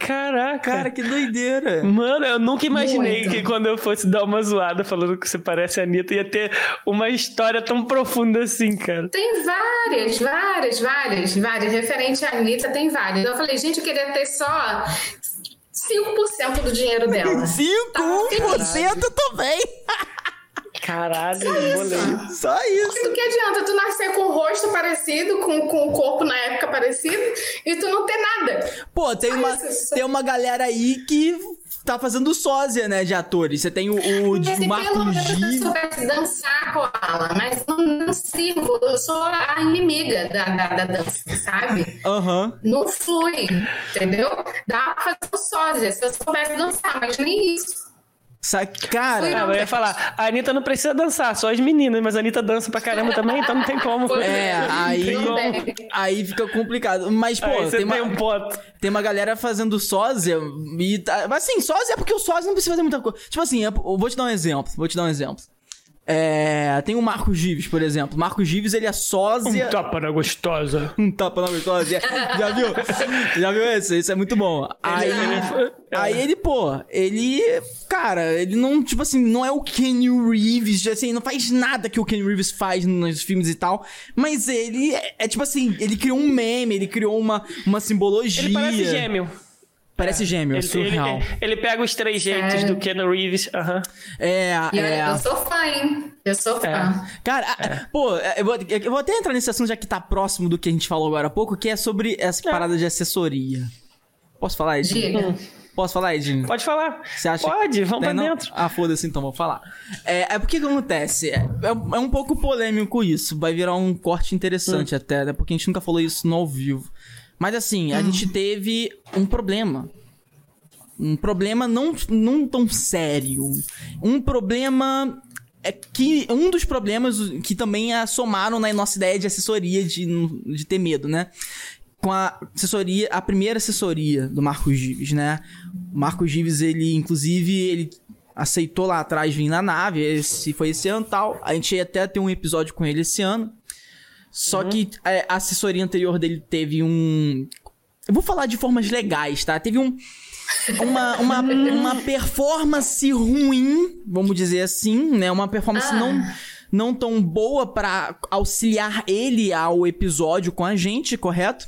Caraca, cara, que doideira. Mano, eu nunca imaginei que quando eu fosse dar uma zoada falando que você parece a Anitta, ia ter uma história tão profunda assim, cara. Tem várias referente à Anitta, tem várias. Eu falei, gente, eu queria ter só 5% do dinheiro dela. 5% também. Caralho, moleque. Só isso. Do que adianta tu nascer com o rosto parecido, com o corpo na época parecido, e tu não ter nada. Pô, tem uma galera aí que tá fazendo sósia, né, de atores. Você tem o Marco Gil. Se eu soubesse dançar, Koala, mas não sigo. Eu sou a inimiga da dança, sabe? Uhum. Não flui, entendeu? Dá pra fazer sósia. Se eu soubesse dançar, mas nem isso. Cara, eu ia falar, a Anitta não precisa dançar, só as meninas, mas a Anitta dança pra caramba também, então não tem como. Aí fica complicado. Mas, pô, tem uma galera fazendo sósia e tá. Mas assim, sósia é porque o sósia não precisa fazer muita coisa. Tipo assim, eu vou te dar um exemplo. Tem o Marco Gives, por exemplo. Marco Gives, ele é sósia. Um tapa na gostosa. Já viu? Já viu esse? Isso é muito bom. Aí ele, pô, ele. Cara, ele não, tipo assim, não é o Kenny Reeves, assim, não faz nada que o Kenny Reeves faz nos filmes e tal. Mas ele é tipo assim, ele criou um meme, ele criou uma simbologia. Ele parece gêmeo. Parece gêmeo, surreal. Ele pega os três jeitos do Keanu Reeves. Uhum. Eu sou fã, hein? Eu sou fã. Cara, pô, eu vou até entrar nesse assunto, já que tá próximo do que a gente falou agora há pouco, que é sobre essa parada de assessoria. Posso falar, Edinho? Pode falar. Você acha? Pode, vamos pra dentro. Ah, foda-se, então vou falar. É porque o que acontece? É um pouco polêmico isso. Vai virar um corte interessante até, né? Porque a gente nunca falou isso no ao vivo. Mas assim, a gente teve um problema. Um problema não tão sério. Um problema... um dos problemas que também assomaram na nossa ideia de assessoria, de ter medo, né? Com a primeira assessoria do Marco Gives, né? O Marco Gives, ele, inclusive, ele aceitou lá atrás vir na nave. Foi esse ano e tal. A gente ia até ter um episódio com ele esse ano. Só que a assessoria anterior dele teve um... Eu vou falar de formas legais, tá? Teve uma performance ruim, vamos dizer assim, né? Uma performance não tão boa pra auxiliar ele ao episódio com a gente, correto?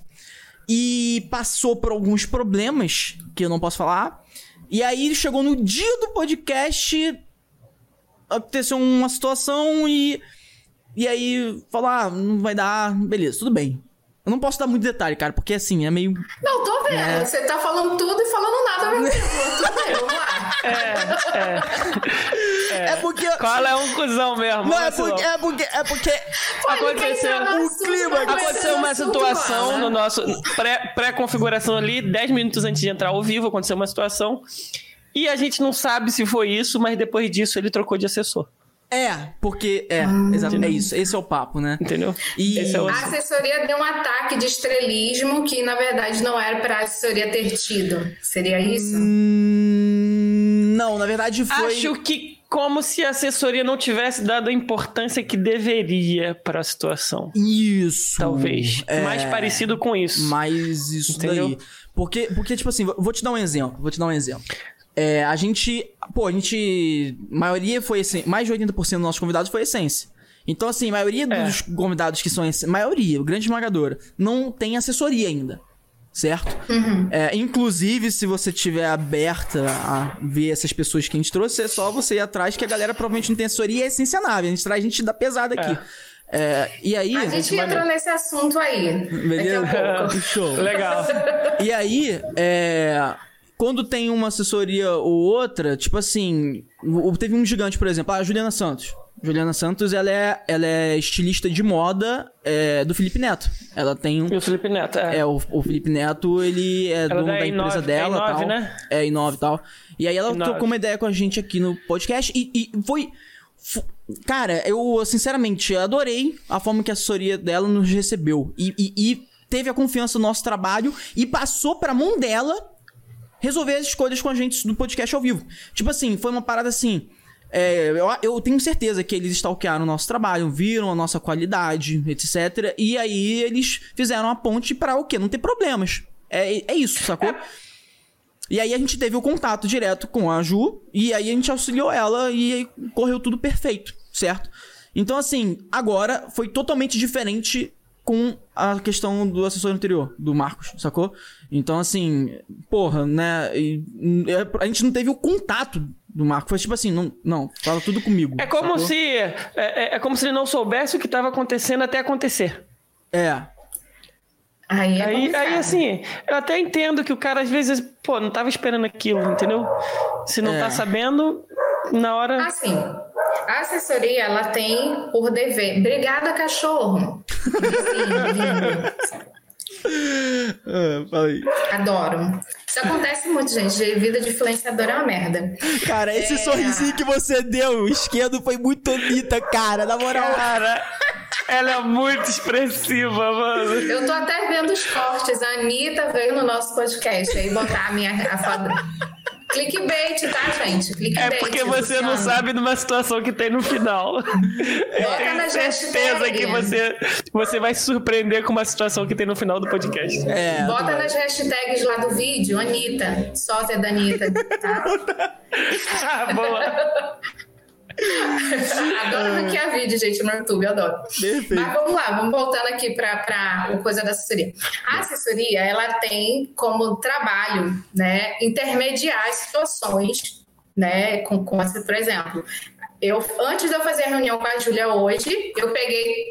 E passou por alguns problemas, que eu não posso falar. E aí ele chegou no dia do podcast, aconteceu uma situação e... E aí, falar, não vai dar... Beleza, tudo bem. Eu não posso dar muito detalhe, cara, porque assim, é meio... Não, tô vendo. É... Você tá falando tudo e falando nada ao mesmo tempo. Tudo bem, vamos lá. É porque... Koala é um cuzão mesmo. Não, é porque... Aconteceu o clima. Aconteceu uma situação no nosso... Pré-configuração ali, 10 minutos antes de entrar ao vivo, aconteceu uma situação. E a gente não sabe se foi isso, mas depois disso ele trocou de assessor. Exatamente, é isso. Esse é o papo, né? Entendeu? E a assessoria deu um ataque de estrelismo que, na verdade, não era pra assessoria ter tido. Seria isso? Não, na verdade foi... Acho que como se a assessoria não tivesse dado a importância que deveria pra situação. Isso. Talvez. Mais parecido com isso. Mais isso. Entendeu? Daí. Porque, tipo assim, vou te dar um exemplo. A gente, maioria foi essência, mais de 80% dos nossos convidados foi essência. Então, assim, a maioria dos convidados que são essência, maioria, grande esmagadora, não tem assessoria ainda, certo? Uhum. Inclusive, se você tiver aberta a ver essas pessoas que a gente trouxe, é só você ir atrás, que a galera provavelmente não tem assessoria e é essência nave. A gente traz gente da pesada aqui. E aí, a gente entrou nesse assunto aí. Beleza? Daqui a pouco. Show. Legal. E aí, quando tem uma assessoria ou outra, tipo assim... Teve um gigante, por exemplo. A Juliana Santos. Juliana Santos, ela é estilista de moda do Felipe Neto. Ela tem um... E o Felipe Neto, o Felipe Neto, ele é dono da empresa dela e tal. Né? É Inove e tal. E aí ela trocou uma ideia com a gente aqui no podcast. E foi... Cara, eu sinceramente adorei a forma que a assessoria dela nos recebeu. E teve a confiança no nosso trabalho e passou pra mão dela... resolver as escolhas com a gente no podcast ao vivo. Tipo assim, foi uma parada assim... Eu tenho certeza que eles stalkearam o nosso trabalho, viram a nossa qualidade, etc. E aí eles fizeram a ponte pra o quê? Não ter problemas. É isso, sacou? E aí a gente teve o contato direto com a Ju, e aí a gente auxiliou ela e aí correu tudo perfeito, certo? Então assim, agora foi totalmente diferente com a questão do assessor anterior, do Marcos, sacou? Então assim, porra, né? A gente não teve o contato do Marcos, foi tipo assim, não fala tudo comigo. É como sacou? É como se ele não soubesse o que estava acontecendo até acontecer. É. Aí, assim, eu até entendo que o cara, às vezes, pô, não tava esperando aquilo, entendeu? Se não tá sabendo, na hora... Assim, a assessoria, ela tem por dever... Obrigada, cachorro! Sim, adoro. Isso acontece muito, gente. Vida de influenciador é uma merda. Cara, esse sorrisinho que você deu, o esquerdo, foi muito Anitta, cara. Na moral, cara... Ela é muito expressiva, mano. Eu tô até vendo os cortes. A Anitta veio no nosso podcast aí botar a minha foda. Clickbait, tá, gente? Clickbait. É porque você não sabe de uma situação que tem no final. Bota na certeza hashtag. Que você vai se surpreender com uma situação que tem no final do podcast. Bota nas hashtags lá do vídeo, Anitta, sócia da Anitta, tá? Ah, boa. Adoro hackear vídeo, gente, no YouTube, adoro. Perfeito. Mas vamos lá, vamos voltando aqui para coisa da assessoria. A assessoria, ela tem como trabalho, né, intermediar as situações, né, com por exemplo, eu, antes de eu fazer a reunião com a Júlia hoje, eu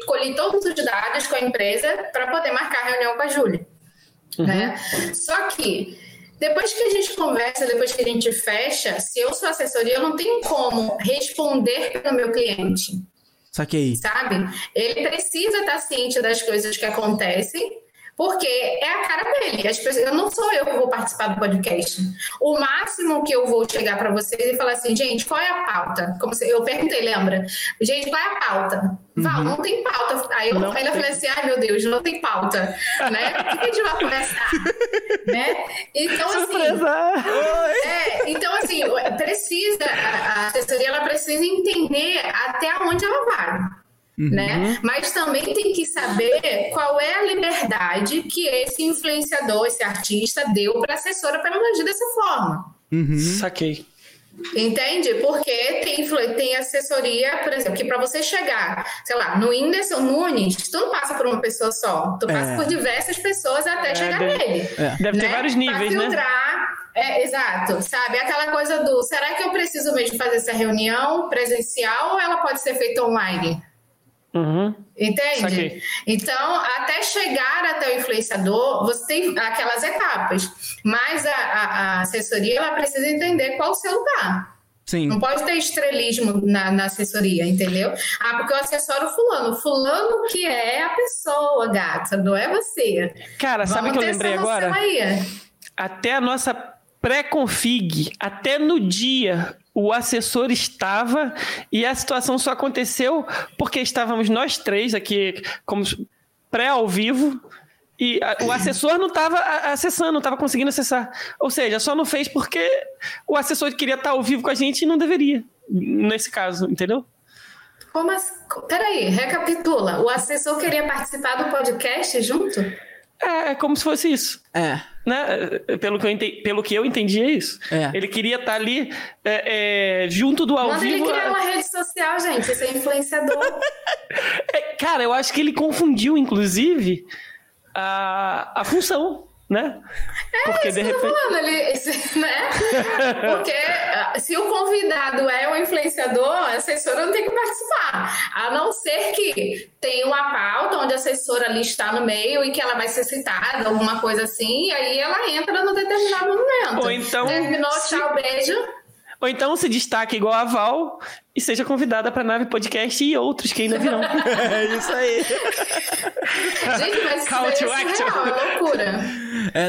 colhi todos os dados com a empresa para poder marcar a reunião com a Júlia, né? Só que depois que a gente conversa, depois que a gente fecha, se eu sou assessoria, eu não tenho como responder para o meu cliente. Saquei. Sabe? Ele precisa estar ciente das coisas que acontecem, porque é a cara dele. Não sou eu que vou participar do podcast. O máximo que eu vou chegar para vocês e falar assim, gente, qual é a pauta? Como eu perguntei, lembra? Gente, qual é a pauta? Val, não tem pauta. Aí eu ainda falei assim, ai meu Deus, não tem pauta, né? O que a gente vai conversar? Né? Então assim, então assim, a assessoria, ela precisa entender até onde ela vai, né? Mas também tem que saber qual é a liberdade que esse influenciador, esse artista deu para a assessora para não agir dessa forma. Saquei. Entende? Porque tem assessoria, por exemplo, que para você chegar, sei lá, no Whindersson Nunes, tu não passa por uma pessoa só, tu passa por diversas pessoas até chegar nele. Deve ter vários níveis, né? Exato, sabe? Aquela coisa do, será que eu preciso mesmo fazer essa reunião presencial ou ela pode ser feita online? Entende? Então, até chegar até o influenciador, você tem aquelas etapas, mas a assessoria, ela precisa entender qual o seu lugar. Sim. Não pode ter estrelismo na assessoria, entendeu? Ah, porque eu assessoro fulano que é a pessoa, gata, não é você. Cara, sabe o que eu lembrei agora? Até a nossa pré-config, até no dia... O assessor estava e a situação só aconteceu porque estávamos nós três aqui como pré-ao vivo e o assessor não estava acessando, não estava conseguindo acessar. Ou seja, só não fez porque o assessor queria estar ao vivo com a gente e não deveria, nesse caso, entendeu? Como assim? Peraí, recapitula. O assessor queria participar do podcast junto? É como se fosse isso. Né? Pelo que eu entendi, é isso. Ele queria estar ali junto do ao vivo. Ele criar uma rede social, gente. Esse é influenciador. Cara, eu acho que ele confundiu, inclusive, a função, né? Porque isso de repente... eu tô falando ali, né? Porque se o convidado é um influenciador, a assessora não tem que participar, a não ser que tenha uma pauta onde a assessora ali está no meio e que ela vai ser citada, alguma coisa assim, e aí ela entra no determinado momento. Ou então... Terminou, tchau, beijo. Ou então se destaque igual a Val e seja convidada para Nave Podcast e outros que ainda virão. É isso aí. Gente, mas isso é surreal, é loucura.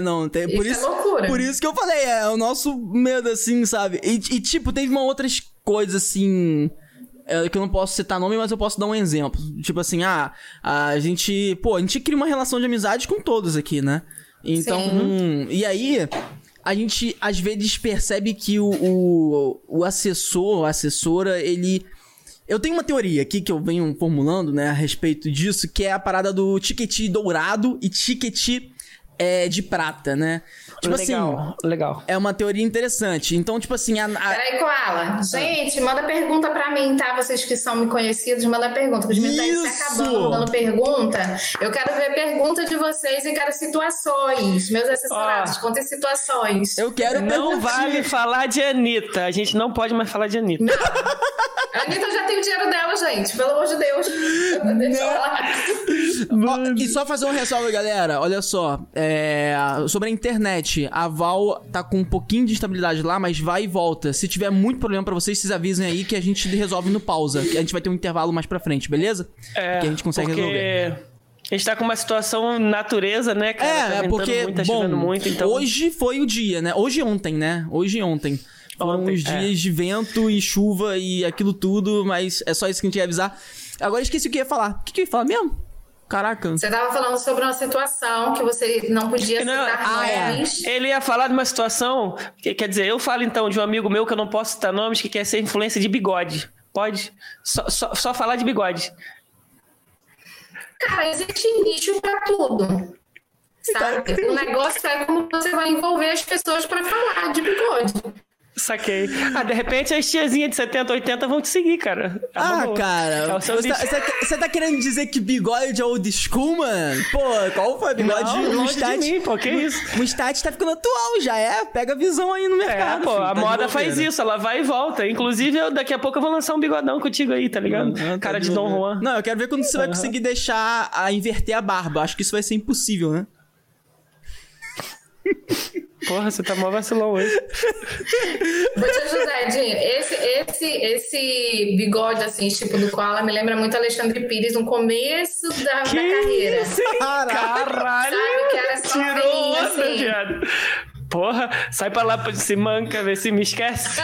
Não, tem, isso por isso é loucura. Por isso que eu falei, o nosso medo, assim, sabe? E tipo, teve uma outras coisas, assim... que eu não posso citar nome, mas eu posso dar um exemplo. Tipo assim, a gente cria uma relação de amizade com todos aqui, né? Então, e aí... a gente às vezes percebe que o assessor, a assessora, ele... Eu tenho uma teoria aqui que eu venho formulando, né, a respeito disso, que é a parada do ticket dourado e ticket de prata, né? Tipo legal, assim, legal. É uma teoria interessante. Então, tipo assim... Peraí, Koala. Gente, manda pergunta pra mim, tá? Vocês que são me conhecidos, manda pergunta. Porque os meus aí tá acabando mandando pergunta. Eu quero ver pergunta de vocês e quero situações. Meus assessorados, contem situações. Eu quero não vale falar de Anitta. A gente não pode mais falar de Anitta. Anitta já tem o dinheiro dela, gente. Pelo amor de Deus. Não. E só fazer um ressalvo, galera. Olha só. Sobre a internet. A Val tá com um pouquinho de instabilidade lá, mas vai e volta. Se tiver muito problema pra vocês, vocês avisem aí que a gente resolve no pausa. A gente vai ter um intervalo mais pra frente, beleza? Que a gente consegue resolver. A gente tá com uma situação natureza, né, cara? Tá porque, muito, tá chovendo muito, então... hoje foi o dia, né? Hoje e ontem. Foram uns dias de vento e chuva e aquilo tudo, mas é só isso que a gente ia avisar. Agora esqueci o que eu ia falar. O que eu ia falar mesmo? Caraca. Você tava falando sobre uma situação que você não podia citar nomes. Ele ia falar de uma situação, quer dizer, eu falo então de um amigo meu que eu não posso citar nomes, que quer ser influencer de bigode. Pode? Só falar de bigode. Cara, existe nicho pra tudo. Sabe? O negócio é como você vai envolver as pessoas pra falar de bigode. Saquei. De repente as tiazinhas de 70, 80 vão te seguir, cara. Cara, você tá querendo dizer que bigode é old school, mano? Pô, qual foi? Bigode de mim, pô, que isso? O Stat tá ficando atual, já é? Pega a visão aí no mercado. Pô, filho, a moda faz isso, ela vai e volta. Inclusive, daqui a pouco eu vou lançar um bigodão contigo aí, tá ligado? Cara de Dom Juan. Não, eu quero ver quando você vai conseguir deixar inverter a barba. Acho que isso vai ser impossível, né? Porra, você tá mó vacilão hoje. Vou te ajudar, Dinho. Esse bigode, assim, tipo do Koala, me lembra muito Alexandre Pires no começo da carreira. Caralho! Sabe que era só tirou assim, viado. Porra, sai pra lá, se manca, vê se me esquece.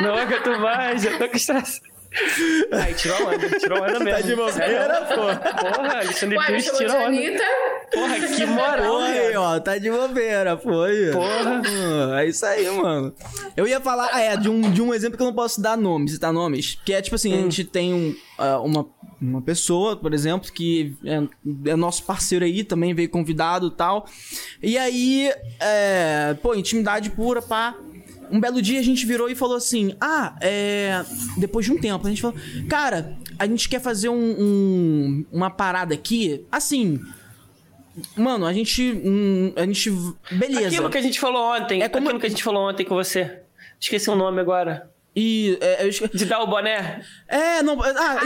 Não é que tu vai, já tô com estresse. Ai, tirou a onda mesmo. Tá de bobeira, porra, Alexandre Pires tirou a Anitta. Porra, que moral aí, ó, tá de bobeira, foi. Porra, é isso aí, mano. Eu ia falar, de um exemplo que eu não posso dar nomes, citar nomes. Que é tipo assim, a gente tem uma pessoa, por exemplo, que é nosso parceiro aí, também veio convidado e tal. E aí, intimidade pura, pá. Um belo dia a gente virou e falou assim... Depois de um tempo, a gente falou... Cara, a gente quer fazer uma parada aqui... Assim... Mano, a gente... Beleza. Aquilo que a gente falou ontem com você. Esqueci o nome agora. De dar o boné? Não...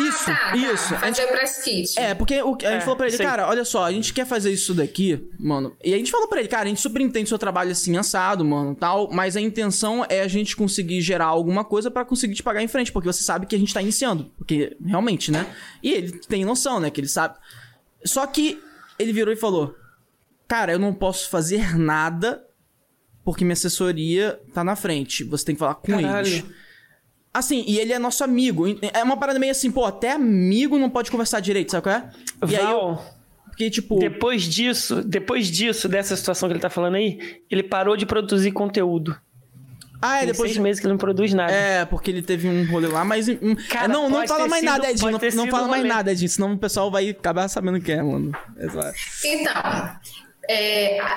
isso. Tá. Isso. Fazer o press kit. Porque a gente falou pra ele... Cara, olha só, a gente quer fazer isso daqui, mano. E a gente falou pra ele... Cara, a gente super entende o seu trabalho assim, assado, mano, tal. Mas a intenção é a gente conseguir gerar alguma coisa pra conseguir te pagar em frente. Porque você sabe que a gente tá iniciando. Porque, realmente, né? E ele tem noção, né? Que ele sabe. Só que... Ele virou e falou... Cara, eu não posso fazer nada... Porque minha assessoria tá na frente. Você tem que falar com eles. Assim, e ele é nosso amigo. É uma parada meio assim... Pô, até amigo não pode conversar direito, sabe qual é? E Val, aí eu fiquei tipo... Dessa situação que ele tá falando aí... Ele parou de produzir conteúdo. Tem depois... 6 meses que ele não produz nada. Porque ele teve um rolê lá, mas... Cara, não fala mais nada, Edinho. Não fala mais nada, Edinho. Senão o pessoal vai acabar sabendo o que é, mano. Exato. Então,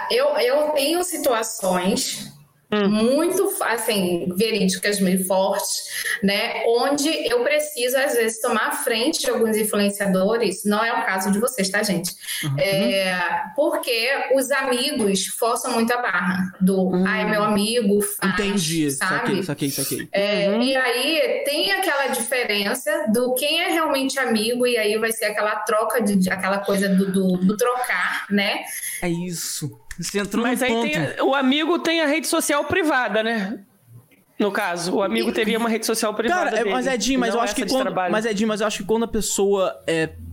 eu tenho situações... muito, assim, verídicas, meio fortes, né? Onde eu preciso, às vezes, tomar a frente de alguns influenciadores. Não é o caso de vocês, tá, gente? Porque os amigos forçam muito a barra do é meu amigo, faz, entendi, sabe? Saquei. E aí tem aquela diferença do quem é realmente amigo, e aí vai ser aquela troca, aquela coisa do trocar, né? É isso. Você entrou no ponto. O amigo tem a rede social privada, né? No caso, o amigo teria uma rede social privada. Cara, mas eu acho que quando a pessoa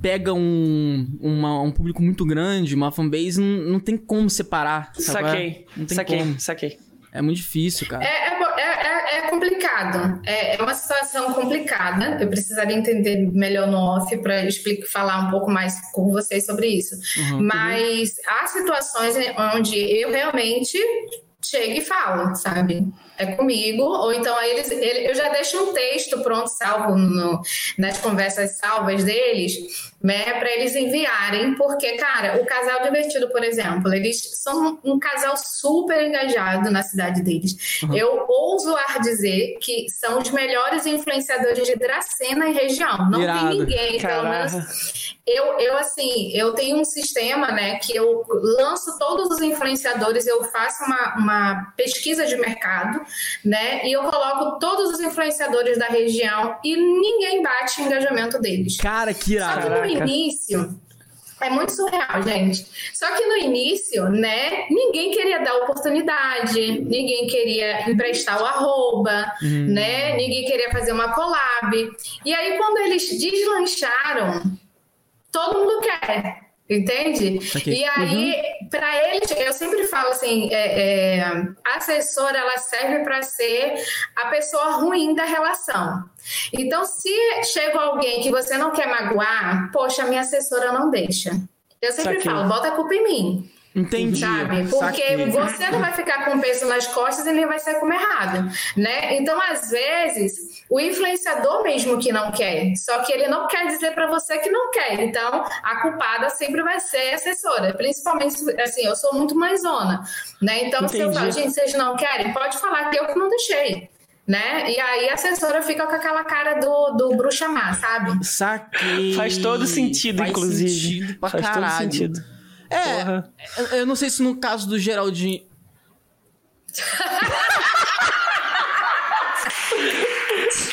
pega um público muito grande, uma fanbase, não tem como separar. Saquei. Não tem como. Saquei. É muito difícil, cara. É complicado. É uma situação complicada. Eu precisaria entender melhor no off para falar um pouco mais com vocês sobre isso. Mas há situações onde eu realmente chega e fala, sabe? É comigo. Ou então aí eu já deixo um texto pronto, salvo nas conversas salvas deles, né? Para eles enviarem, porque, cara, o Casal Divertido, por exemplo, eles são um casal super engajado na cidade deles. Uhum. Eu ouso dizer que são os melhores influenciadores de Dracena e região. Não Irado. Tem ninguém, pelo menos... Eu tenho um sistema, né, que eu lanço todos os influenciadores, eu faço uma pesquisa de mercado, né, e eu coloco todos os influenciadores da região e ninguém bate o engajamento deles. Cara, que irado. Só que no início... É muito surreal, gente. Só que no início, né, ninguém queria dar oportunidade, ninguém queria emprestar o arroba, né, ninguém queria fazer uma collab. E aí, quando eles deslancharam, todo mundo quer, entende? Okay. E aí, para eles, eu sempre falo assim, a assessora, ela serve para ser a pessoa ruim da relação. Então, se chega alguém que você não quer magoar, poxa, minha assessora não deixa. Eu sempre falo, bota a culpa em mim. Entendi. Sabe? Porque você não vai ficar com peso nas costas e nem vai sair como errado, né? Então, às vezes, o influenciador mesmo que não quer, só que ele não quer dizer pra você que não quer. Então, a culpada sempre vai ser a assessora. Principalmente, assim, eu sou muito mãezona, né? Então, se eu falo, gente, vocês não querem, pode falar que eu que não deixei. Né? E aí a assessora fica com aquela cara do bruxa má, sabe? Saquei. Faz todo sentido, inclusive. Faz todo sentido. É, porra. Eu não sei se no caso do Geraldinho...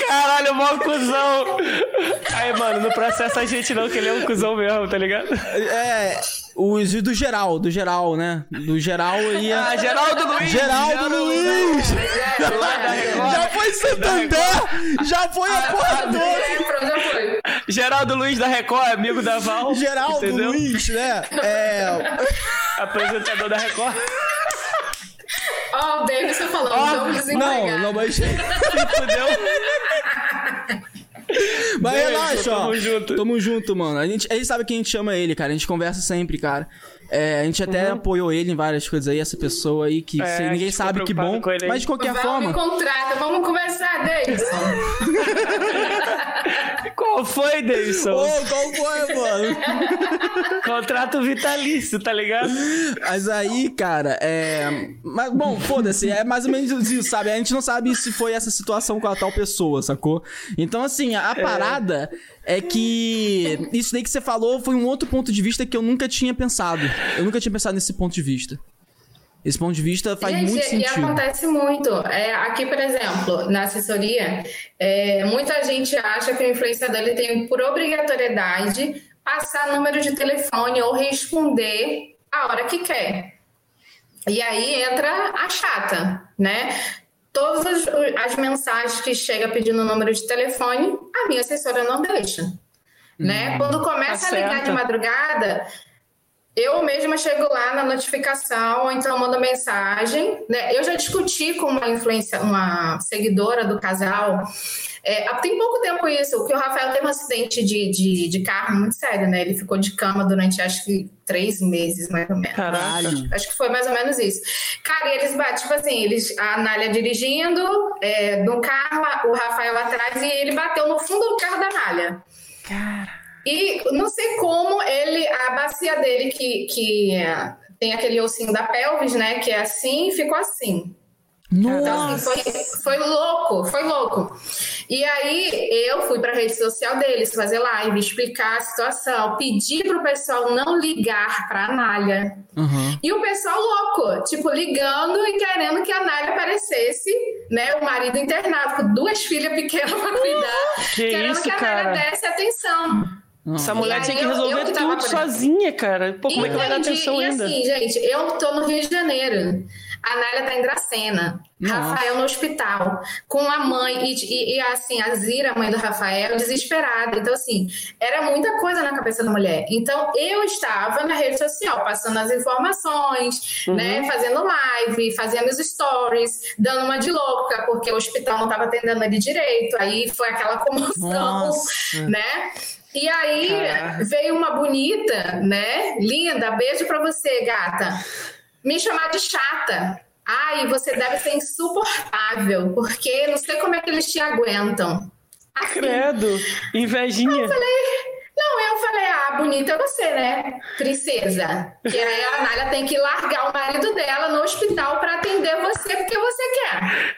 Caralho, mó cuzão. Aí, mano, não processa a gente não, que ele é um cuzão mesmo, tá ligado? É, os do Geraldo, né? Do Geraldo e a... Ah, Geraldo Luiz! Já foi Santander! Já foi a porra do... Geraldo Luiz da Record, amigo da Val. Geraldo entendeu? Luiz, né? Apresentador da Record. Ó, o Davidson falou, vamos desempregar. Não, mas... Entendeu? Mas relaxa, ó. Tamo junto, mano. A gente sabe que a gente chama ele, cara. A gente conversa sempre, cara. A gente até apoiou ele em várias coisas aí, essa pessoa aí que ninguém sabe que bom. Mas de qualquer forma... Me contrata, vamos conversar, Davidson. Qual foi, Davidson? Qual foi, mano? Contrato vitalício, tá ligado? Mas aí, cara, Mas, bom, foda-se, é mais ou menos isso, sabe? A gente não sabe se foi essa situação com a tal pessoa, sacou? Então, assim, a parada... É que isso daí que você falou foi um outro ponto de vista que eu nunca tinha pensado. Eu nunca tinha pensado nesse ponto de vista. Esse ponto de vista faz muito sentido. E acontece muito. Aqui, por exemplo, na assessoria, muita gente acha que o influenciador ele tem por obrigatoriedade passar número de telefone ou responder a hora que quer. E aí entra a chata, né? Todas as mensagens que chega pedindo o número de telefone, a minha assessora não deixa, né? Quando começa a ligar de madrugada, eu mesma chego lá na notificação, ou então mando mensagem, né? Eu já discuti com uma seguidora do casal, há tem pouco tempo isso, que o Rafael teve um acidente de carro muito sério, né? Ele ficou de cama durante, acho que 3 meses, mais ou menos. Caralho! Acho que foi mais ou menos isso. Cara, eles a Nália dirigindo no carro, o Rafael atrás, e ele bateu no fundo do carro da Nália. Cara! E não sei como a bacia dele, que tem aquele ossinho da pelvis, né? Que é assim, ficou assim. Nossa. Então, assim, foi louco. E aí, eu fui para a rede social deles fazer live, explicar a situação, pedir pro pessoal não ligar para a Nália. Uhum. E o pessoal louco, tipo, ligando e querendo que a Nália aparecesse, né? O marido internado, com 2 filhas pequenas para cuidar, querendo que a Nália desse atenção. Essa mulher tinha que resolver tudo sozinha, cara. Pô, como é que vai dar atenção ainda? E assim, gente, eu tô no Rio de Janeiro. A Nália tá em Dracena. Nossa. Rafael no hospital. Com a mãe. E assim, a Zira, a mãe do Rafael, desesperada. Então, assim, era muita coisa na cabeça da mulher. Então, eu estava na rede social, passando as informações, né? Fazendo live, fazendo os stories, dando uma de louca, porque o hospital não tava atendendo ele direito. Aí foi aquela comoção, né? E aí, veio uma bonita, né? Linda, beijo pra você, gata. Me chamar de chata. Ai, você deve ser insuportável, porque não sei como é que eles te aguentam. Assim, credo, invejinha. Eu falei, ah, bonita é você, né, princesa? Que aí a Nália tem que largar o marido dela no hospital pra atender você porque você quer.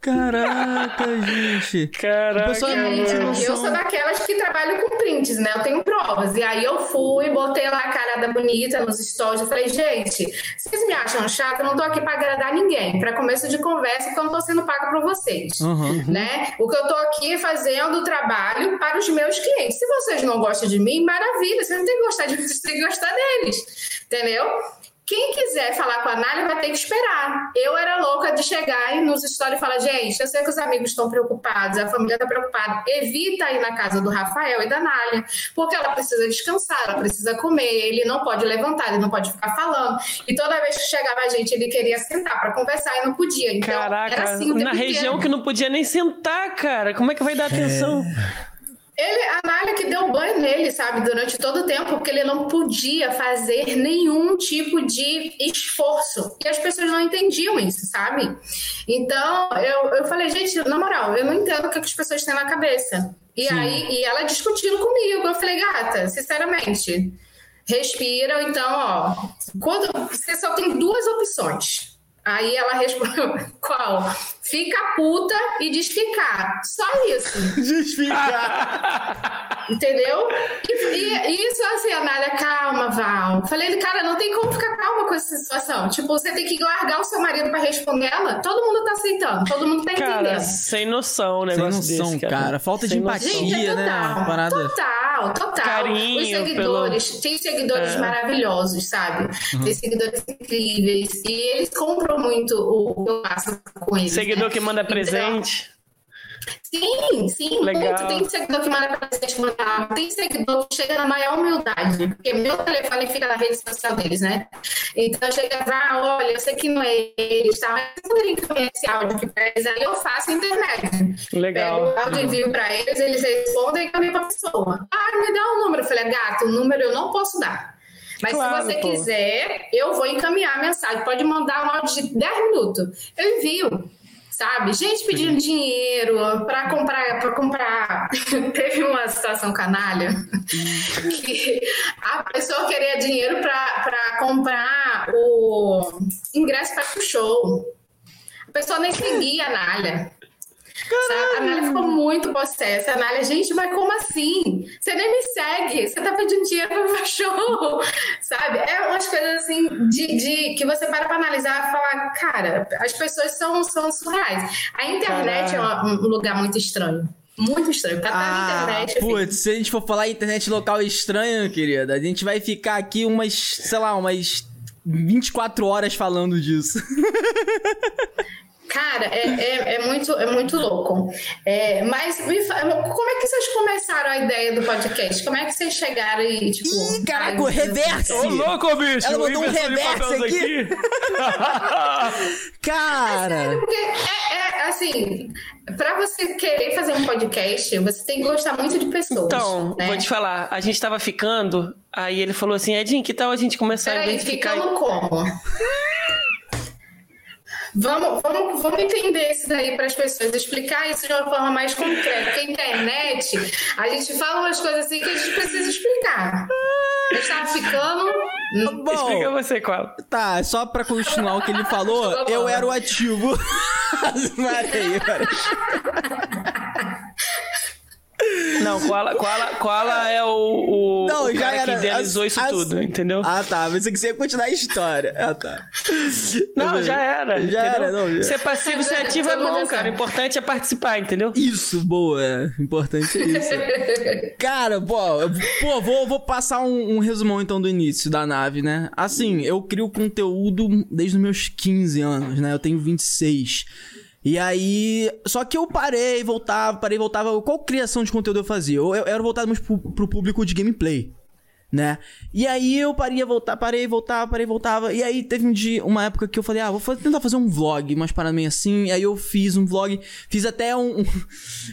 Caraca, gente. Caraca. Eu sou daquelas que trabalho com prints, né? Eu tenho provas. E aí eu fui, botei lá a cara da bonita nos stories. Eu falei, gente, vocês me acham chata? Eu não tô aqui pra agradar ninguém. Pra começo de conversa, porque eu não tô sendo paga pra vocês. Uhum. Né? O que eu tô aqui é fazendo o trabalho para os meus clientes. Se vocês não gostam de mim, maravilha. Vocês não têm que gostar de mim, vocês têm que gostar deles. Entendeu? Quem quiser falar com a Nália vai ter que esperar. Eu era louca de chegar e nos stories e falar, gente, eu sei que os amigos estão preocupados, a família está preocupada, evita ir na casa do Rafael e da Nália, porque ela precisa descansar, ela precisa comer, ele não pode levantar, ele não pode ficar falando. E toda vez que chegava a gente, ele queria sentar para conversar e não podia. Então, caraca, era assim, na região que não podia nem sentar, cara, como é que vai dar atenção? A Nália que deu banho nele, sabe, durante todo o tempo, porque ele não podia fazer nenhum tipo de esforço. E as pessoas não entendiam isso, sabe? Então, eu falei, gente, na moral, eu não entendo o que as pessoas têm na cabeça. E sim. Aí, e ela discutindo comigo, eu falei, gata, sinceramente, respira, então, ó, você só tem duas opções. Aí ela respondeu, qual? Fica puta e desficar. Só isso. Desficar. Entendeu? E isso assim, a Nália, calma, Val. Falei, cara, não tem como ficar calma com essa situação. Tipo, você tem que largar o seu marido pra responder ela. Todo mundo tá aceitando, todo mundo tá entendendo. Cara, sem noção o negócio sem noção, desse, cara. Falta sem de empatia, gente, é total, né? Total. Carinho, os seguidores, tem seguidores maravilhosos, sabe? Uhum. Tem seguidores incríveis. E eles compram muito o que eu faço com eles. Seguidor que manda presente. Sim, legal. Muito. Tem seguidor que manda presente, tem seguidor que chega na maior humildade, porque meu telefone fica na rede social deles, né? Então chega, olha, eu sei que não é eles, tá? Mas eu poderia encaminhar esse áudio aqui pra eles, aí eu faço internet. Legal. Pego o áudio e envio pra eles, eles respondem e encaminham pra pessoa. Ah, me dá um número. Eu falei, gato, o número eu não posso dar. Mas claro, se você quiser, eu vou encaminhar a mensagem. Pode mandar um áudio de 10 minutos. Eu envio. Sabe? Gente pedindo dinheiro pra comprar... Teve uma situação canalha que a pessoa queria dinheiro pra comprar o ingresso para o show. A pessoa nem seguia a Nália. Sabe? A Nália ficou muito possessa. A Nália, gente, mas como assim? Você nem me segue, você tá pedindo dinheiro pra meu show, sabe? É umas coisas assim de que você para pra analisar e falar, cara, as pessoas são surreais. A internet é um lugar muito estranho. Muito estranho, tá na internet. Putz, se a gente for falar internet local estranha, querida, a gente vai ficar aqui umas, sei lá, umas 24 horas falando disso. Cara, é muito louco. É, mas como é que vocês começaram a ideia do podcast? Como é que vocês chegaram e, tipo... Ih, caraca, o reverse! Ô, louco, bicho! Ela botou um reverse aqui. Cara... É sério, porque assim... Pra você querer fazer um podcast, você tem que gostar muito de pessoas. Então, né? Vou te falar, a gente tava ficando, aí ele falou assim, Edinho, que tal a gente começar a identificar... Peraí, ficando como? Vamos entender isso daí para as pessoas, explicar isso de uma forma mais concreta, porque a internet, a gente fala umas coisas assim que a gente precisa explicar. A gente tava ficando... Bom, explica você, Koala. Tá, só para continuar o que ele falou, eu era o ativo. Não, Koala é o cara que idealizou isso tudo, entendeu? Ah, tá, mas você ia continuar a história. Ah, tá. Não, já era. Ser passivo, ser ativo é bom, cara. O importante é participar, entendeu? Isso, boa. O importante é isso. Cara, vou passar um resumão, então, do início da Nave, né? Assim, eu crio conteúdo desde os meus 15 anos, né? Eu tenho 26. E aí, só que eu parei e voltava, qual criação de conteúdo eu fazia? Eu era voltado mais pro público de gameplay, né? E aí eu parei e voltava, e aí teve uma época que eu falei, vou tentar fazer um vlog, mas para mim assim, e aí eu fiz um vlog, fiz até um...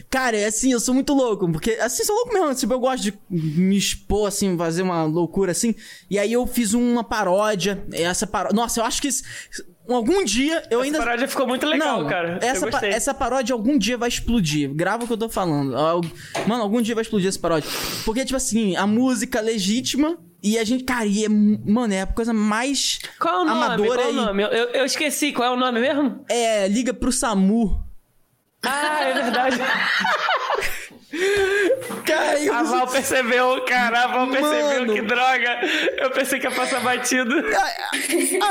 Cara, é assim, eu sou muito louco, porque assim, sou louco mesmo, tipo, eu gosto de me expor assim, fazer uma loucura assim, e aí eu fiz uma paródia, nossa, eu acho que... algum dia eu ainda... Essa paródia ficou muito legal, não, cara. Essa paródia algum dia vai explodir. Grava o que eu tô falando. Mano, algum dia vai explodir essa paródia. Porque, tipo assim, a música legítima... E a gente, cara, e é, mano, é a coisa mais amadora. Qual é o nome? Amadora, qual é o nome? E... Eu esqueci, qual é o nome mesmo? É, Liga pro SAMU. Ah, é verdade. Cara, a Val percebeu, cara, a Val percebeu, mano, que droga. Eu pensei que ia passar batido.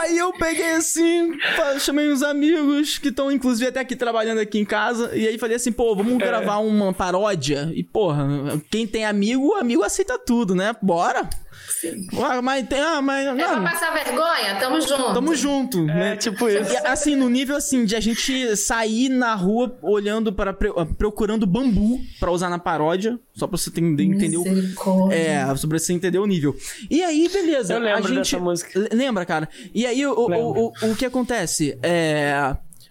Aí eu peguei assim, chamei uns amigos que estão, inclusive, até aqui trabalhando aqui em casa. E aí falei assim, pô, vamos gravar uma paródia. E, porra, quem tem amigo, o amigo aceita tudo, né? Bora. Sim. Mas não. É pra passar vergonha, tamo junto. Tamo junto, né? Tipo isso. E, assim, no nível assim, de a gente sair na rua olhando para... procurando bambu pra usar na paródia. Só pra você entender o... sobre você entender o nível. E aí, beleza. Eu lembro dessa música. Lembra, cara? E aí, o que acontece?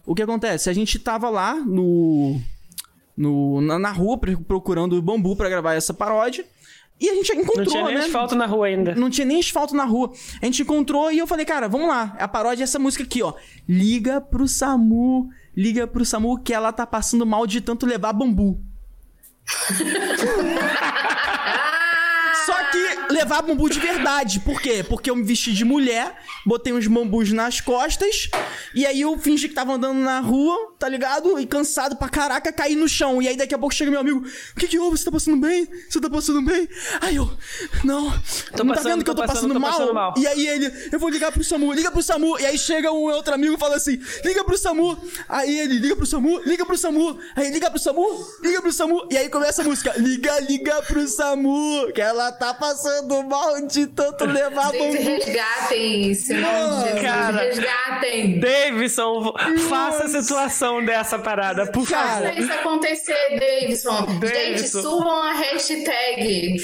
O que acontece? A gente tava lá na rua procurando bambu pra gravar essa paródia. E a gente encontrou, né? Não tinha nem asfalto na rua ainda. Não tinha nem asfalto na rua. A gente encontrou e eu falei, cara, vamos lá. A paródia é essa música aqui, ó. Liga pro SAMU que ela tá passando mal de tanto levar bambu. Só que levar bambu de verdade. Por quê? Porque eu me vesti de mulher, botei uns bambus nas costas, e aí eu fingi que tava andando na rua, tá ligado? E cansado pra caraca, caí no chão. E aí daqui a pouco chega meu amigo, o que houve? Você tá passando bem? Você tá passando bem? Aí eu, não, tá vendo que eu tô passando mal? E aí ele, eu vou ligar pro SAMU, liga pro SAMU. E aí chega um outro amigo e fala assim, liga pro SAMU. Aí ele, liga pro SAMU, liga pro SAMU. Aí liga pro SAMU, liga pro SAMU. E aí começa a música, liga pro SAMU, que ela tá passando mal de tanto levar bambu. Resgatem isso, cara. Resgatem. Davidson, faça a situação dessa parada, por favor. Faça isso acontecer, Davidson. Gente, subam a hashtag.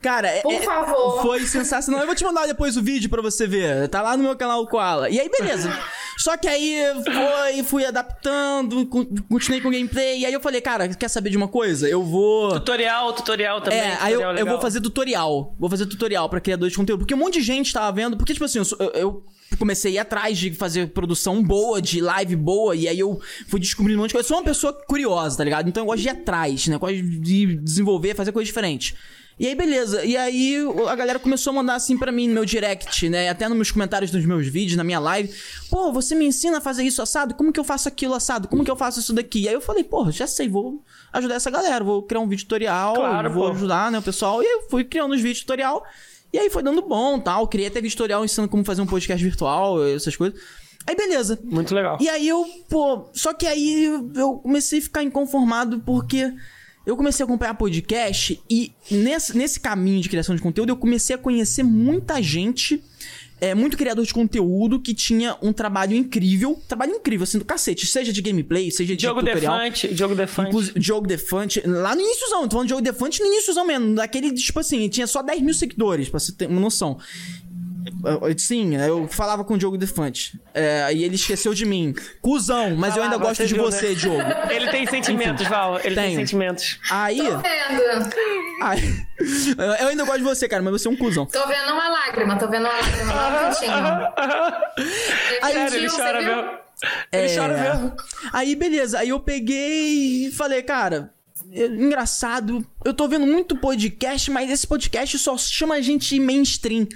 Cara, por favor. Foi sensacional. Eu vou te mandar depois o vídeo pra você ver. Tá lá no meu canal, o Koala. E aí, beleza. Só que aí fui adaptando, continuei com o gameplay. E aí eu falei, cara, quer saber de uma coisa? Eu vou... Tutorial também. Aí eu vou fazer tutorial. Vou fazer tutorial pra criadores de conteúdo. Porque um monte de gente tava vendo... Porque, tipo assim, eu comecei a ir atrás de fazer produção boa, de live boa. E aí eu fui descobrindo um monte de coisa. Eu sou uma pessoa curiosa, tá ligado? Então eu gosto de ir atrás, né? Eu gosto de desenvolver, fazer coisa diferente. E aí, beleza. E aí, a galera começou a mandar assim pra mim no meu direct, né? Até nos meus comentários dos meus vídeos, na minha live. Pô, você me ensina a fazer isso assado? Como que eu faço aquilo assado? Como que eu faço isso daqui? E aí eu falei, pô, já sei, vou ajudar essa galera. Vou criar um vídeo tutorial, claro, vou ajudar, né, o pessoal. E eu fui criando os vídeos tutorial. E aí foi dando bom e tal. Criei até vídeo tutorial ensinando como fazer um podcast virtual, essas coisas. Aí, beleza. Muito legal. E aí eu, pô... Só que aí eu comecei a ficar inconformado porque... Eu comecei a acompanhar podcast e nesse caminho de criação de conteúdo eu comecei a conhecer muita gente, muito criador de conteúdo que tinha um trabalho incrível, assim, do cacete, seja de gameplay, seja de Diogo Defante, lá no iníciozão, tô falando de Diogo Defante no iníciozão mesmo, daquele, tipo assim, tinha só 10 mil seguidores, pra você ter uma noção. Sim, eu falava com o Diogo Defante. E ele esqueceu de mim. Cusão, mas eu ainda gosto de você, né? Diogo. Ele tem sentimentos, Val. Ele tem sentimentos. Aí. Tô vendo. Aí, eu ainda gosto de você, cara, mas você é um cuzão. Tô vendo uma lágrima lá no cantinho. Sério, ele chora mesmo. Ele chora mesmo. Aí, beleza. Aí eu peguei e falei, cara. Engraçado. Eu tô vendo muito podcast, mas esse podcast só chama gente mainstream.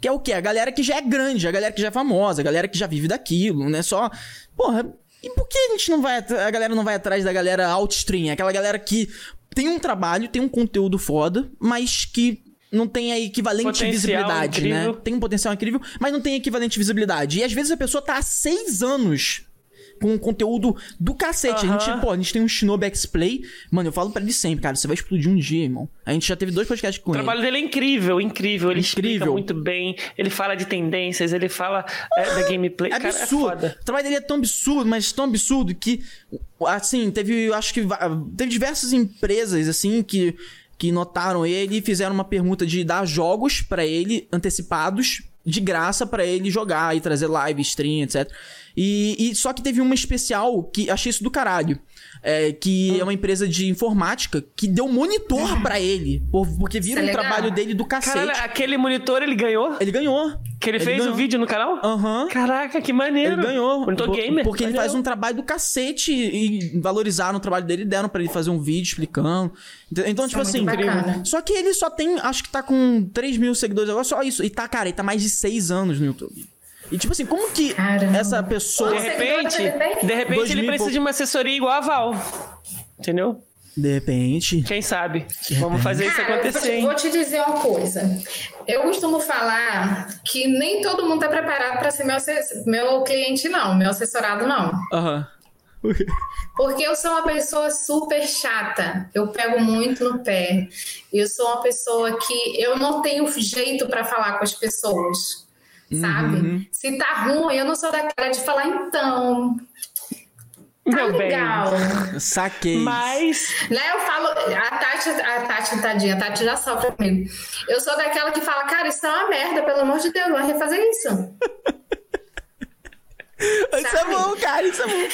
Que é o quê? A galera que já é grande, a galera que já é famosa, a galera que já vive daquilo, né? Só... Porra, e por que a galera não vai atrás da galera outstream? Aquela galera que tem um trabalho, tem um conteúdo foda, mas que não tem a equivalente visibilidade, incrível, né? Tem um potencial incrível, mas não tem equivalente visibilidade. E às vezes a pessoa tá há 6 anos... com um conteúdo do cacete. Uhum. A gente tem um Shinobi X-Play. Mano, eu falo pra ele sempre, cara, você vai explodir um dia, irmão. A gente já teve 2 podcasts com ele. O trabalho dele é incrível. Ele explica muito bem. Ele fala de tendências, ele fala da gameplay. É absurdo. Cara, é foda. O trabalho dele é tão absurdo, mas tão absurdo que, assim, teve diversas empresas, assim, que notaram ele e fizeram uma permuta de dar jogos pra ele, antecipados, de graça pra ele jogar e trazer live, stream, etc. E só que teve uma especial que achei isso do caralho. que é uma empresa de informática, que deu monitor pra ele, porque viram o trabalho dele do cacete. Cara, aquele monitor ele ganhou? Ele ganhou. Que ele fez um vídeo no canal? Aham. Uhum. Caraca, que maneiro. Ele ganhou. Monitor gamer. Porque ele faz um trabalho do cacete e valorizaram o trabalho dele, deram pra ele fazer um vídeo explicando. Então, tipo assim... Bacana. Só que ele só tem, acho que tá com 3 mil seguidores agora, só isso. E tá, cara, ele tá mais de 6 anos no YouTube. E tipo assim, como que essa pessoa... De repente ele precisa de uma assessoria igual a Val. Entendeu? De repente. Quem sabe? Vamos fazer isso acontecer. Vou te dizer uma coisa. Eu costumo falar que nem todo mundo tá preparado pra ser meu cliente, não. Meu assessorado, não. Aham. Porque eu sou uma pessoa super chata. Eu pego muito no pé. Eu sou uma pessoa que... Eu não tenho jeito pra falar com as pessoas. Sabe? Uhum. Se tá ruim, eu não sou da cara de falar, então... Tá meu legal. Bem. Saquei. Mas... Né, eu falo... A Tati, tadinha, a Tati já sofre comigo. Eu sou daquela que fala, cara, isso é uma merda, pelo amor de Deus, não vai refazer isso. Isso é bom, cara, isso é bom.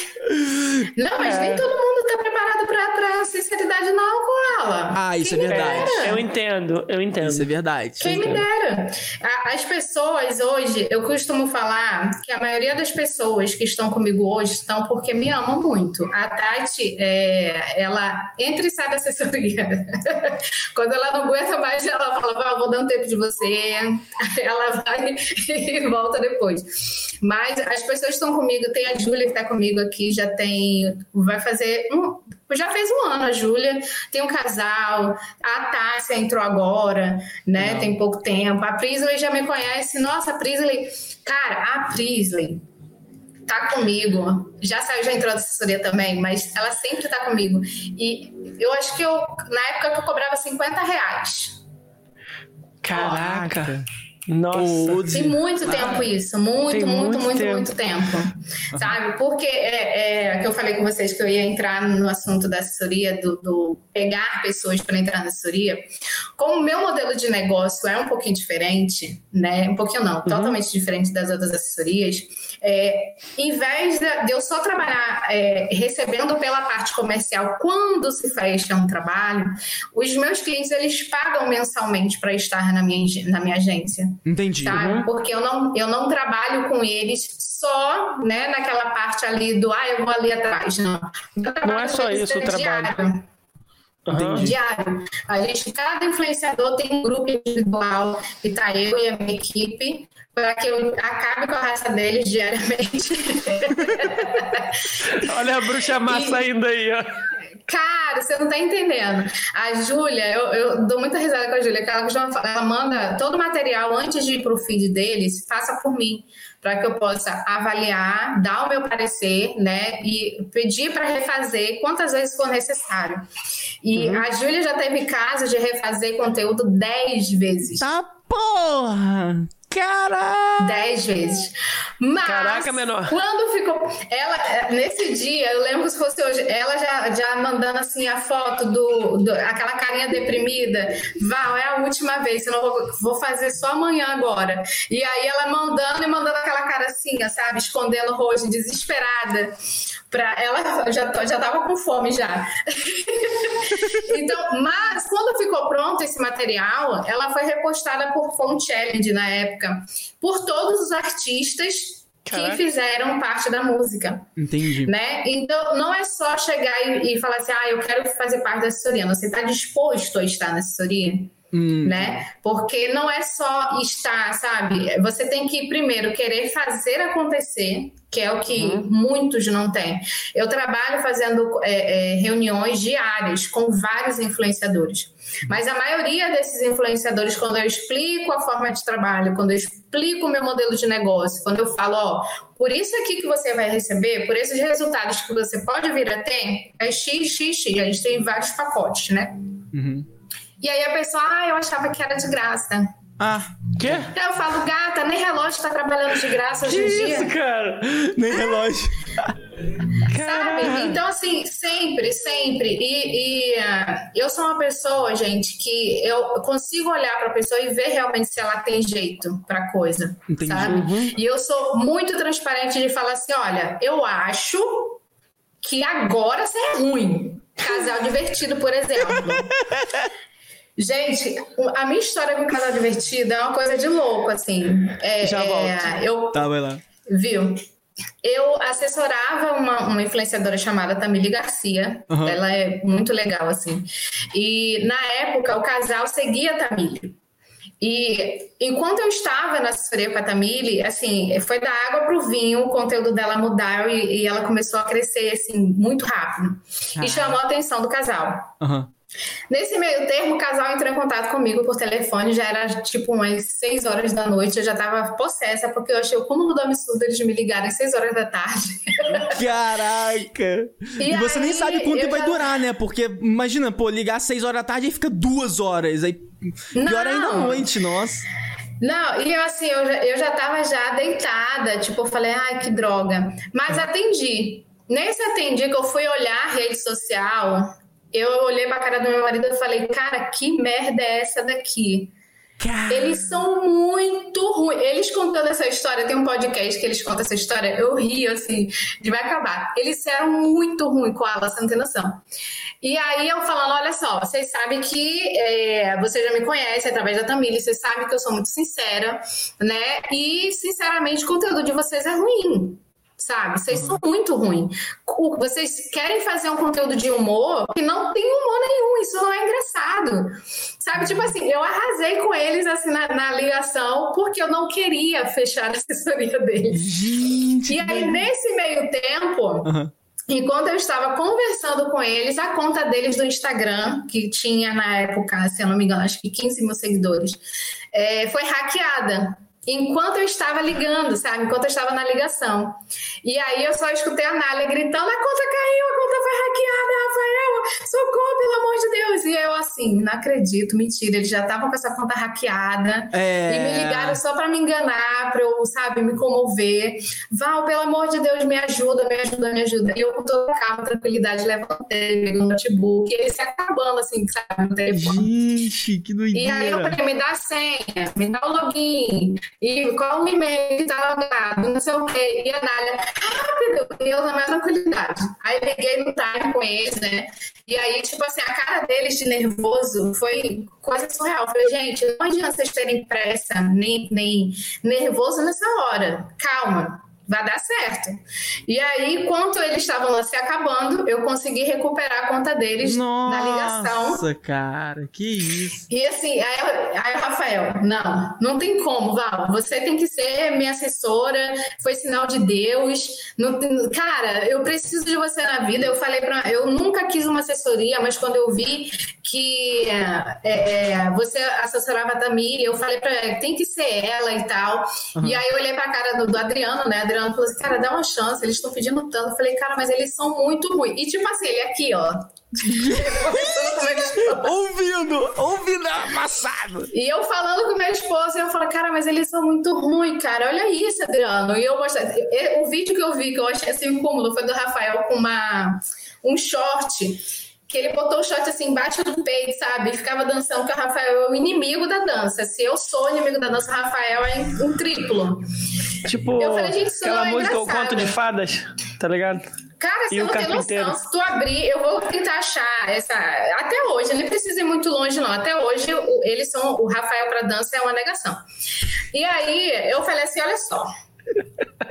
Não, mas nem todo mundo tá preparado pra sinceridade não com ela. Ah, isso quem é verdade. Eu entendo. Isso é verdade. Quem me dera. As pessoas hoje, eu costumo falar que a maioria das pessoas que estão comigo hoje estão porque me amam muito. A Tati, ela entra e sai da assessoria. Quando ela não aguenta mais, ela fala, vou dar um tempo de você. Ela vai e volta depois. Mas as pessoas estão comigo, tem a Júlia que está comigo aqui, já fez um ano a Júlia, tem um casal, a Tássia entrou agora, né? Não. Tem pouco tempo, a Prisley já me conhece, nossa, a Prisley, cara, a Prisley tá comigo, já entrou da assessoria também, mas ela sempre tá comigo, e eu acho que na época que eu cobrava R$50. Caraca! Nossa. Tem muito tempo isso, muito tempo. Sabe? Porque que eu falei com vocês que eu ia entrar no assunto da assessoria, do pegar pessoas para entrar na assessoria. Como o meu modelo de negócio é um pouquinho diferente, né? Um pouquinho não, totalmente diferente das outras assessorias, em vez de eu só trabalhar recebendo pela parte comercial quando se fecha um trabalho, os meus clientes eles pagam mensalmente para estar na minha agência. Entendi. Tá? Uhum. Porque eu não trabalho com eles só, né, naquela parte ali do, eu vou ali atrás, não. Não é só isso o trabalho. Diário. Cada influenciador tem um grupo individual e tá eu e a minha equipe para que eu acabe com a raça deles diariamente. Olha a bruxa massa ainda aí, ó. Cara, você não tá entendendo. A Júlia, eu dou muita risada com a Júlia, que ela manda todo o material antes de ir pro feed deles, faça por mim, para que eu possa avaliar, dar o meu parecer, né, e pedir para refazer quantas vezes for necessário. E a Júlia já teve casos de refazer conteúdo 10 vezes. Tá porra! Caraca! 10 vezes. Mas, caraca, menor. Quando ficou... Ela, nesse dia, eu lembro que se fosse hoje, ela já mandando assim a foto aquela carinha deprimida. Val, é a última vez, senão vou fazer só amanhã agora. E aí ela mandando aquela cara assim, sabe? Escondendo o rosto, desesperada. Ela já tava com fome já. Então, mas quando ficou pronto esse material, ela foi repostada por Font Challenge na época, por todos os artistas que fizeram parte da música. Entendi. Né? Então, não é só chegar e falar assim, eu quero fazer parte da assessoria. Você está disposto a estar na assessoria? Né? Porque não é só estar, sabe? Você tem que primeiro querer fazer acontecer, que é o que muitos não têm. Eu trabalho fazendo reuniões diárias com vários influenciadores, mas a maioria desses influenciadores, quando eu explico a forma de trabalho, quando eu explico o meu modelo de negócio, quando eu falo, por isso aqui que você vai receber, por esses resultados que você pode vir a ter, é x, x, x. A gente tem vários pacotes, né? E aí a pessoa, eu achava que era de graça. Quê? Então eu falo, gata, nem relógio tá trabalhando de graça hoje em dia. Que isso, cara? Nem relógio. Sabe? Então, assim, sempre. E eu sou uma pessoa, gente, que eu consigo olhar pra pessoa e ver realmente se ela tem jeito pra coisa. Entendi. Sabe? E eu sou muito transparente de falar assim, olha, eu acho... que agora é ruim. Casal Divertido, por exemplo. Gente, a minha história com o Casal Divertido é uma coisa de louco, assim. Já volto. Viu? Eu assessorava uma influenciadora chamada Tamile Garcia. Uhum. Ela é muito legal, assim. E, na época, o casal seguia a Tamile. E enquanto eu estava na assessoria com a Tamile, assim, foi da água para o vinho, o conteúdo dela mudou e ela começou a crescer, assim, muito rápido. Ah. E chamou a atenção do casal. Uhum. Nesse meio termo, o casal entrou em contato comigo por telefone, já era tipo umas 6 horas da noite, eu já tava possessa, porque eu achei o cúmulo do absurdo eles me ligarem às 6 horas da tarde. Caraca! E você nem sabe quanto tempo vai durar, né? Porque, imagina, pô, ligar às 6 horas da tarde e fica 2 horas, aí pior ainda à noite, nossa. Não, e eu assim, eu já tava já deitada, tipo, eu falei, ai, que droga. Mas atendi. Nesse atendi que eu fui olhar a rede social... Eu olhei pra cara do meu marido e falei, cara, que merda é essa daqui? Cara. Eles são muito ruins. Eles contando essa história, tem um podcast que eles contam essa história, eu rio, assim, de vai acabar. Eles eram muito ruins com a Koala, você não tem noção. E aí eu falando, olha só, vocês sabem que vocês já me conhecem através da Tamile, vocês sabem que eu sou muito sincera, né? E, sinceramente, o conteúdo de vocês é ruim. Sabe? Vocês são muito ruins. Vocês querem fazer um conteúdo de humor que não tem humor nenhum. Isso não é engraçado. Sabe? Tipo assim, eu arrasei com eles assim, na ligação porque eu não queria fechar a assessoria deles. Gente, e aí, nesse meio tempo... Uhum. Enquanto eu estava conversando com eles, a conta deles do Instagram, que tinha na época, se eu não me engano, acho que 15 mil seguidores, foi hackeada. Enquanto eu estava ligando, sabe? Enquanto eu estava na ligação. E aí eu só escutei a Nália gritando, a conta caiu, a conta foi hackeada, Rafael, socorro, pelo amor de Deus. E eu assim, não acredito, mentira, eles já estavam com essa conta hackeada e me ligaram só pra me enganar, pra eu, sabe, me comover. Val, pelo amor de Deus, me ajuda, me ajuda, me ajuda. E eu com toda a calma, tranquilidade, levantei, peguei o notebook, e ele se acabando assim, sabe, no telefone. Gente, que doideira. E aí eu falei, me dá a senha, me dá o login. E qual o e-mail que tá logado, não sei o quê. E a Nália, rápido, e eu na minha tranquilidade. Aí liguei no time com eles, né? E aí, tipo assim, a cara deles de nervoso foi coisa surreal. Eu falei, gente, não adianta vocês terem pressa, nem nervoso nessa hora. Calma, vai dar certo. E aí, enquanto eles estavam lá se acabando, eu consegui recuperar a conta deles. Nossa, na ligação. Nossa, cara, que isso. E assim, aí o Rafael, não tem como, Val. Você tem que ser minha assessora, foi sinal de Deus. Não, cara, eu preciso de você na vida. Eu falei pra... Eu nunca quis uma assessoria, mas quando eu vi que você assessorava a Tamile, eu falei pra ela, tem que ser ela e tal. Uhum. E aí eu olhei pra cara do Adriano, né? Adriano falou assim, cara, dá uma chance, eles estão pedindo tanto. Eu falei, cara, mas eles são muito ruins. E tipo assim, ele aqui, ó. ouvindo amassado. E eu falando com minha esposa, eu falo, cara, mas eles são muito ruins, cara. Olha isso, Adriano. E eu mostrei. O vídeo que eu vi, que eu achei assim incômodo, foi do Rafael com um short. Que ele botou o short assim embaixo do peito, sabe? E ficava dançando, porque o Rafael é o inimigo da dança. Se eu sou inimigo da dança, o Rafael é um triplo. Tipo, eu falei, gente, isso aquela não é música, engraçado. O Conto de Fadas, tá ligado? Cara, você não tem noção. Se tu abrir, eu vou tentar achar essa... Até hoje, eu nem preciso ir muito longe, não. Até hoje, eles são... O Rafael pra dança é uma negação. E aí, eu falei assim, olha só.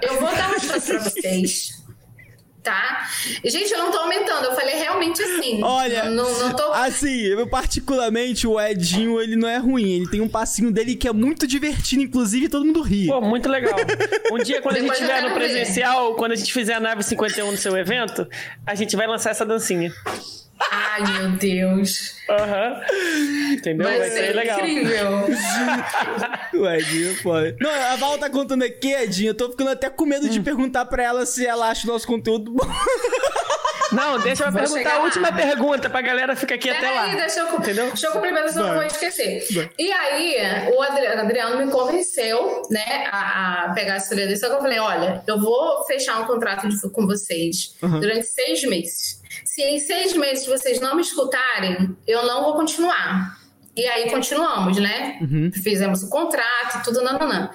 Eu vou dar uma chance pra vocês... Tá? Gente, eu não tô aumentando, eu falei realmente assim. Olha, não tô... assim, eu particularmente, o Edinho, ele não é ruim, ele tem um passinho dele que é muito divertido, inclusive todo mundo ri. Pô, muito legal. Um dia, quando depois a gente tiver no presencial, quando a gente fizer a Nave 51 no seu evento, a gente vai lançar essa dancinha. Ai, meu Deus. Uhum. Entendeu? Vai ser legal. Incrível. O Edinho foi. Não, a Val tá contando aqui, Edinho. Eu tô ficando até com medo de perguntar pra ela se ela acha o nosso conteúdo bom. Não, deixa eu perguntar a última pergunta pra galera ficar aqui até lá. Deixa eu complementar, senão eu não vou esquecer. Vai. E aí, o Adriano me convenceu, né, a pegar a assessoria dele. Só que eu falei, olha, eu vou fechar um contrato com vocês durante 6 meses. Se em 6 meses vocês não me escutarem, eu não vou continuar. E aí continuamos, né? Uhum. Fizemos o contrato, tudo, nananã.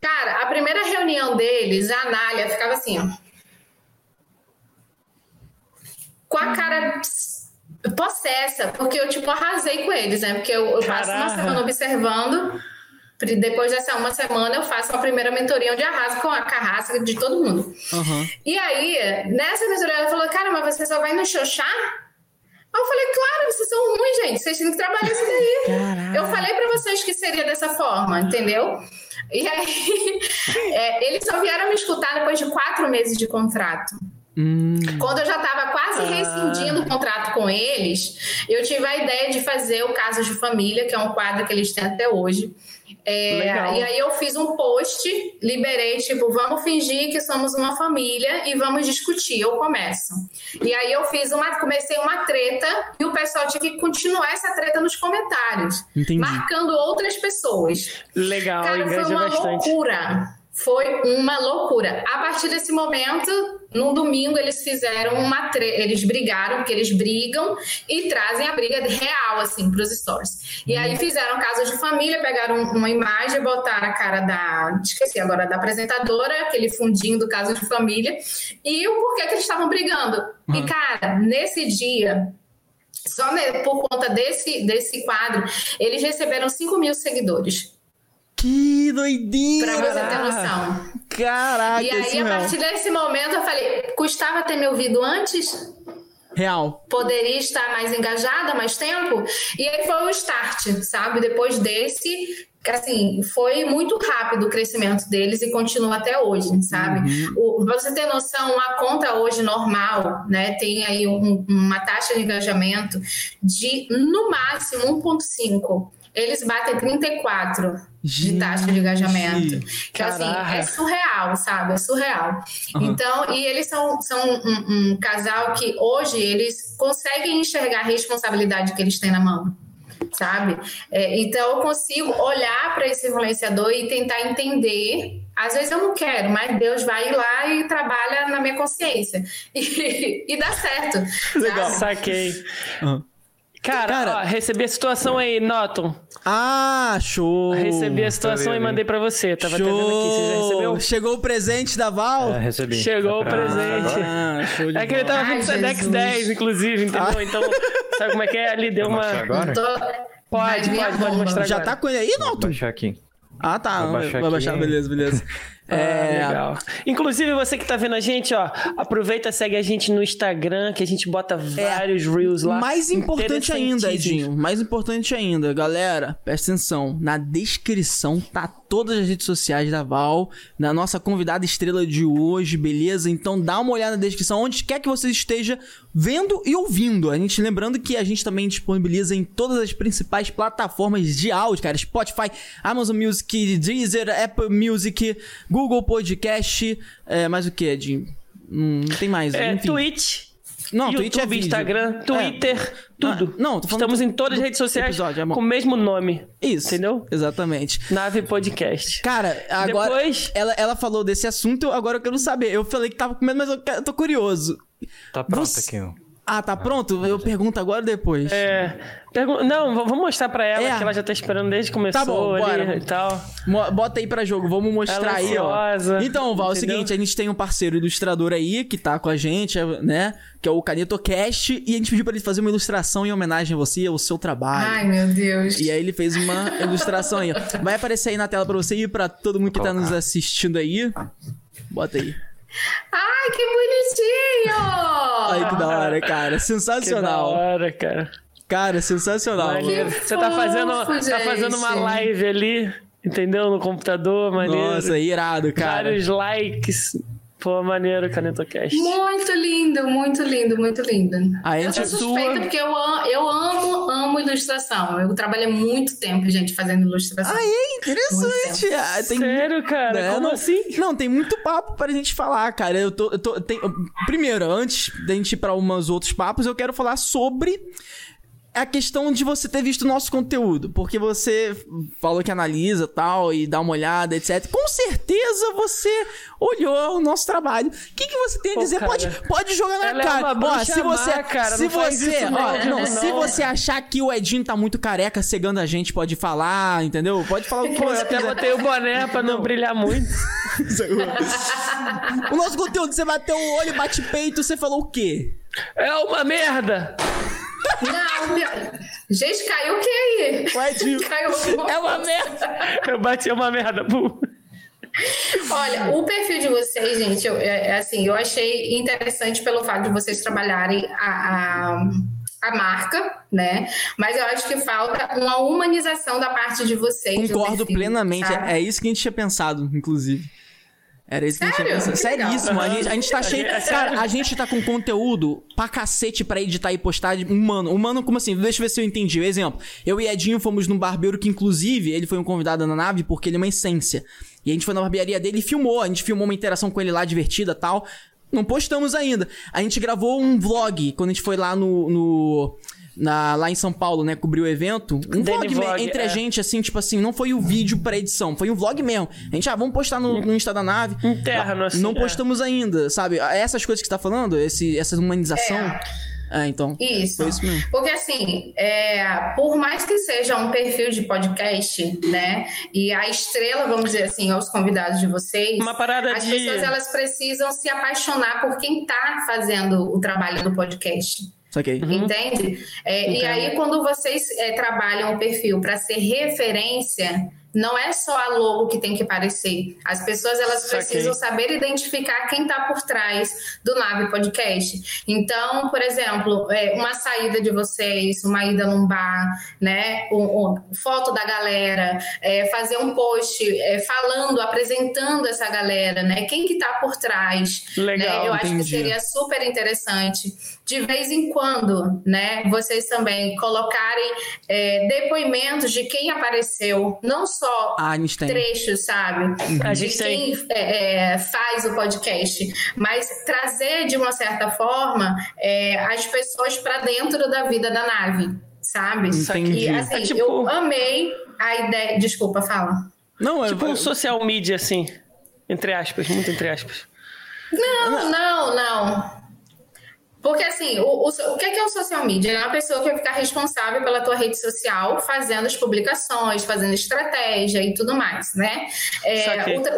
Cara, a primeira reunião deles, a Nália ficava assim, ó. com a cara possessa, porque eu, tipo, arrasei com eles, né? Porque eu passo uma semana observando, depois dessa uma semana eu faço a primeira mentoria onde arraso com a carrasca de todo mundo. Uhum. E aí, nessa mentoria ela falou, cara, mas você só vai no xoxar? Aí eu falei, claro, vocês são ruins, gente, vocês têm que trabalhar isso daí. Caraca. Eu falei pra vocês que seria dessa forma, entendeu? E aí, eles só vieram me escutar depois de 4 meses de contrato. Quando eu já estava quase rescindindo o contrato com eles, eu tive a ideia de fazer o Casos de Família, que é um quadro que eles têm até hoje. E aí eu fiz um post, liberei, tipo, vamos fingir que somos uma família e vamos discutir, eu começo. E aí eu fiz comecei uma treta e o pessoal tinha que continuar essa treta nos comentários. Entendi. Marcando outras pessoas. Legal, cara, foi uma loucura. Foi uma loucura. A partir desse momento, num domingo, eles fizeram eles brigaram, porque eles brigam e trazem a briga real, assim, pros stories. E aí fizeram Casos de Família, pegaram uma imagem, botaram a cara da apresentadora, aquele fundinho do Caso de Família, e o porquê que eles estavam brigando. Uhum. E, cara, nesse dia, só por conta desse quadro, eles receberam 5 mil seguidores. Que doidinho! Pra você ter noção. Caraca! E aí, a partir desse momento, eu falei, custava ter me ouvido antes? Real. Poderia estar mais engajada, mais tempo? E aí foi o start, sabe? Depois desse, assim, foi muito rápido o crescimento deles e continua até hoje, sabe? Uhum. Pra você ter noção, uma conta hoje normal, né? Tem aí uma taxa de engajamento de, no máximo, 1,5%. Eles batem 34 de taxa de engajamento. Que assim, é surreal, sabe? É surreal. Uhum. Então, e eles são um casal que hoje eles conseguem enxergar a responsabilidade que eles têm na mão, sabe? Então, eu consigo olhar para esse influenciador e tentar entender. Às vezes eu não quero, mas Deus vai lá e trabalha na minha consciência. E dá certo. Legal, saquei. Uhum. Cara, ó, recebi a situação aí, Noton. Ah, show! Recebi a situação e mandei pra você. Tava tentando aqui, você já recebeu? Chegou o presente da Val? É, recebi. Chegou o presente. Ah, show de bola. Que ele tava com o Sedex 10, inclusive, entendeu? Então, sabe como é que é? Ali deu uma... Agora? Pode mostrar já agora. Já tá com ele aí, Noton? Vou baixar aqui. Ah, tá. Vai baixar, beleza. Legal. Inclusive, você que tá vendo a gente, ó, aproveita, segue a gente no Instagram, que a gente bota vários reels lá. Mais importante ainda, Edinho, galera, presta atenção, na descrição tá todas as redes sociais da Val, da nossa convidada estrela de hoje, beleza? Então dá uma olhada na descrição, onde quer que você esteja vendo e ouvindo. A gente lembrando que a gente também disponibiliza em todas as principais plataformas de áudio, cara, Spotify, Amazon Music, Deezer, Apple Music, Google Podcast, mais o que, Edinho? Não tem mais. Enfim. Twitch. Não, YouTube, Twitch é vídeo. Instagram, Twitter, tudo. Não, tô falando. Estamos em todas as redes sociais com o mesmo nome. Isso. Entendeu? Exatamente. Nave Podcast. Cara, agora. Depois... Ela falou desse assunto, agora eu quero saber. Eu falei que tava com medo, mas eu tô curioso. Tá pronto aqui, ó. Ah, tá pronto? Eu pergunto agora ou depois? Não, vamos mostrar pra ela, que ela já tá esperando desde que começou. Tá bom, bora. E tal. Bota aí pra jogo, vamos mostrar aí, ó. Então, Val, é o seguinte, a gente tem um parceiro ilustrador aí, que tá com a gente, né? Que é o CanetoCast, e a gente pediu pra ele fazer uma ilustração em homenagem a você, ao seu trabalho. Ai, meu Deus. E aí ele fez uma ilustração aí, ó. Vai aparecer aí na tela pra você e pra todo mundo que tá nos assistindo aí. Bota aí. Ai, que bonitinho! Ai, que da hora, cara. Sensacional. Que da hora, cara. Cara, sensacional. Você tá fazendo uma live ali, entendeu? No computador, maneiro. Nossa, irado, cara. Vários likes. Pô, maneiro, CanetoCast. Muito lindo, muito lindo, muito lindo. Eu sou suspeita porque eu amo ilustração. Eu trabalhei muito tempo, gente, fazendo ilustração. Ah, é interessante. Sério, cara? Né? Como assim? Não, tem muito papo pra gente falar, cara. Primeiro, antes da gente ir pra uns outros papos, eu quero falar sobre... É a questão de você ter visto o nosso conteúdo, porque você falou que analisa tal, e dá uma olhada, etc. Com certeza você olhou o nosso trabalho. O que você tem a dizer? Cara, pode jogar na cara. Se você achar que o Edinho tá muito careca cegando a gente, pode falar, entendeu? Pode falar o que você quiser. Eu até botei o boné pra não brilhar muito. O nosso conteúdo, você bateu o olho, bate peito, você falou o quê? É uma merda! Não, meu... Gente, caiu o que aí? Ué, caiu é uma merda! Eu bati uma merda, pô! Olha, o perfil de vocês, gente, eu achei interessante pelo fato de vocês trabalharem a marca, né? Mas eu acho que falta uma humanização da parte de vocês. Concordo perfil, plenamente, sabe? É isso que a gente tinha pensado, inclusive. Era isso que a gente tinha. Seríssimo. A gente tá cheio. Cara, a gente tá com conteúdo pra cacete pra editar e postar. Humano, como assim? Deixa eu ver se eu entendi. Exemplo, eu e Edinho fomos num barbeiro que, inclusive, ele foi um convidado na nave porque ele é uma essência. E a gente foi na barbearia dele e filmou. A gente filmou uma interação com ele lá divertida e tal. Não postamos ainda. A gente gravou um vlog quando a gente foi lá lá em São Paulo, né? Cobriu o evento. Um vlog entre a gente, assim, tipo assim, não foi o vídeo pra edição, foi um vlog mesmo. A gente, vamos postar no Insta da nave. Interno, assim. Não postamos ainda, sabe? Essas coisas que você tá falando, essa humanização. Então. Isso. Foi isso mesmo. Porque, assim, por mais que seja um perfil de podcast, né? E a estrela, vamos dizer assim, aos convidados de vocês. Uma parada as pessoas, elas precisam se apaixonar por quem tá fazendo o trabalho do podcast. Okay. Uhum. Entende? E aí, quando vocês trabalham o perfil para ser referência, não é só a logo que tem que aparecer. As pessoas, elas precisam saber identificar quem está por trás do Nave Podcast. Então, por exemplo, uma saída de vocês, uma ida num bar, né? Foto da galera, fazer um post falando, apresentando essa galera, né? Quem que está por trás. Legal, né? Eu acho que seria super interessante. De vez em quando, né? Vocês também colocarem depoimentos de quem apareceu, não só trechos, sabe? De quem faz o podcast, mas trazer, de uma certa forma, as pessoas para dentro da vida da nave, sabe? Entendi. E, assim, eu amei a ideia... Desculpa, fala. Não, um social media, assim, entre aspas, muito entre aspas. Não. Porque, assim, o que é o social media? É uma pessoa que vai ficar responsável pela tua rede social, fazendo as publicações, fazendo estratégia e tudo mais, né?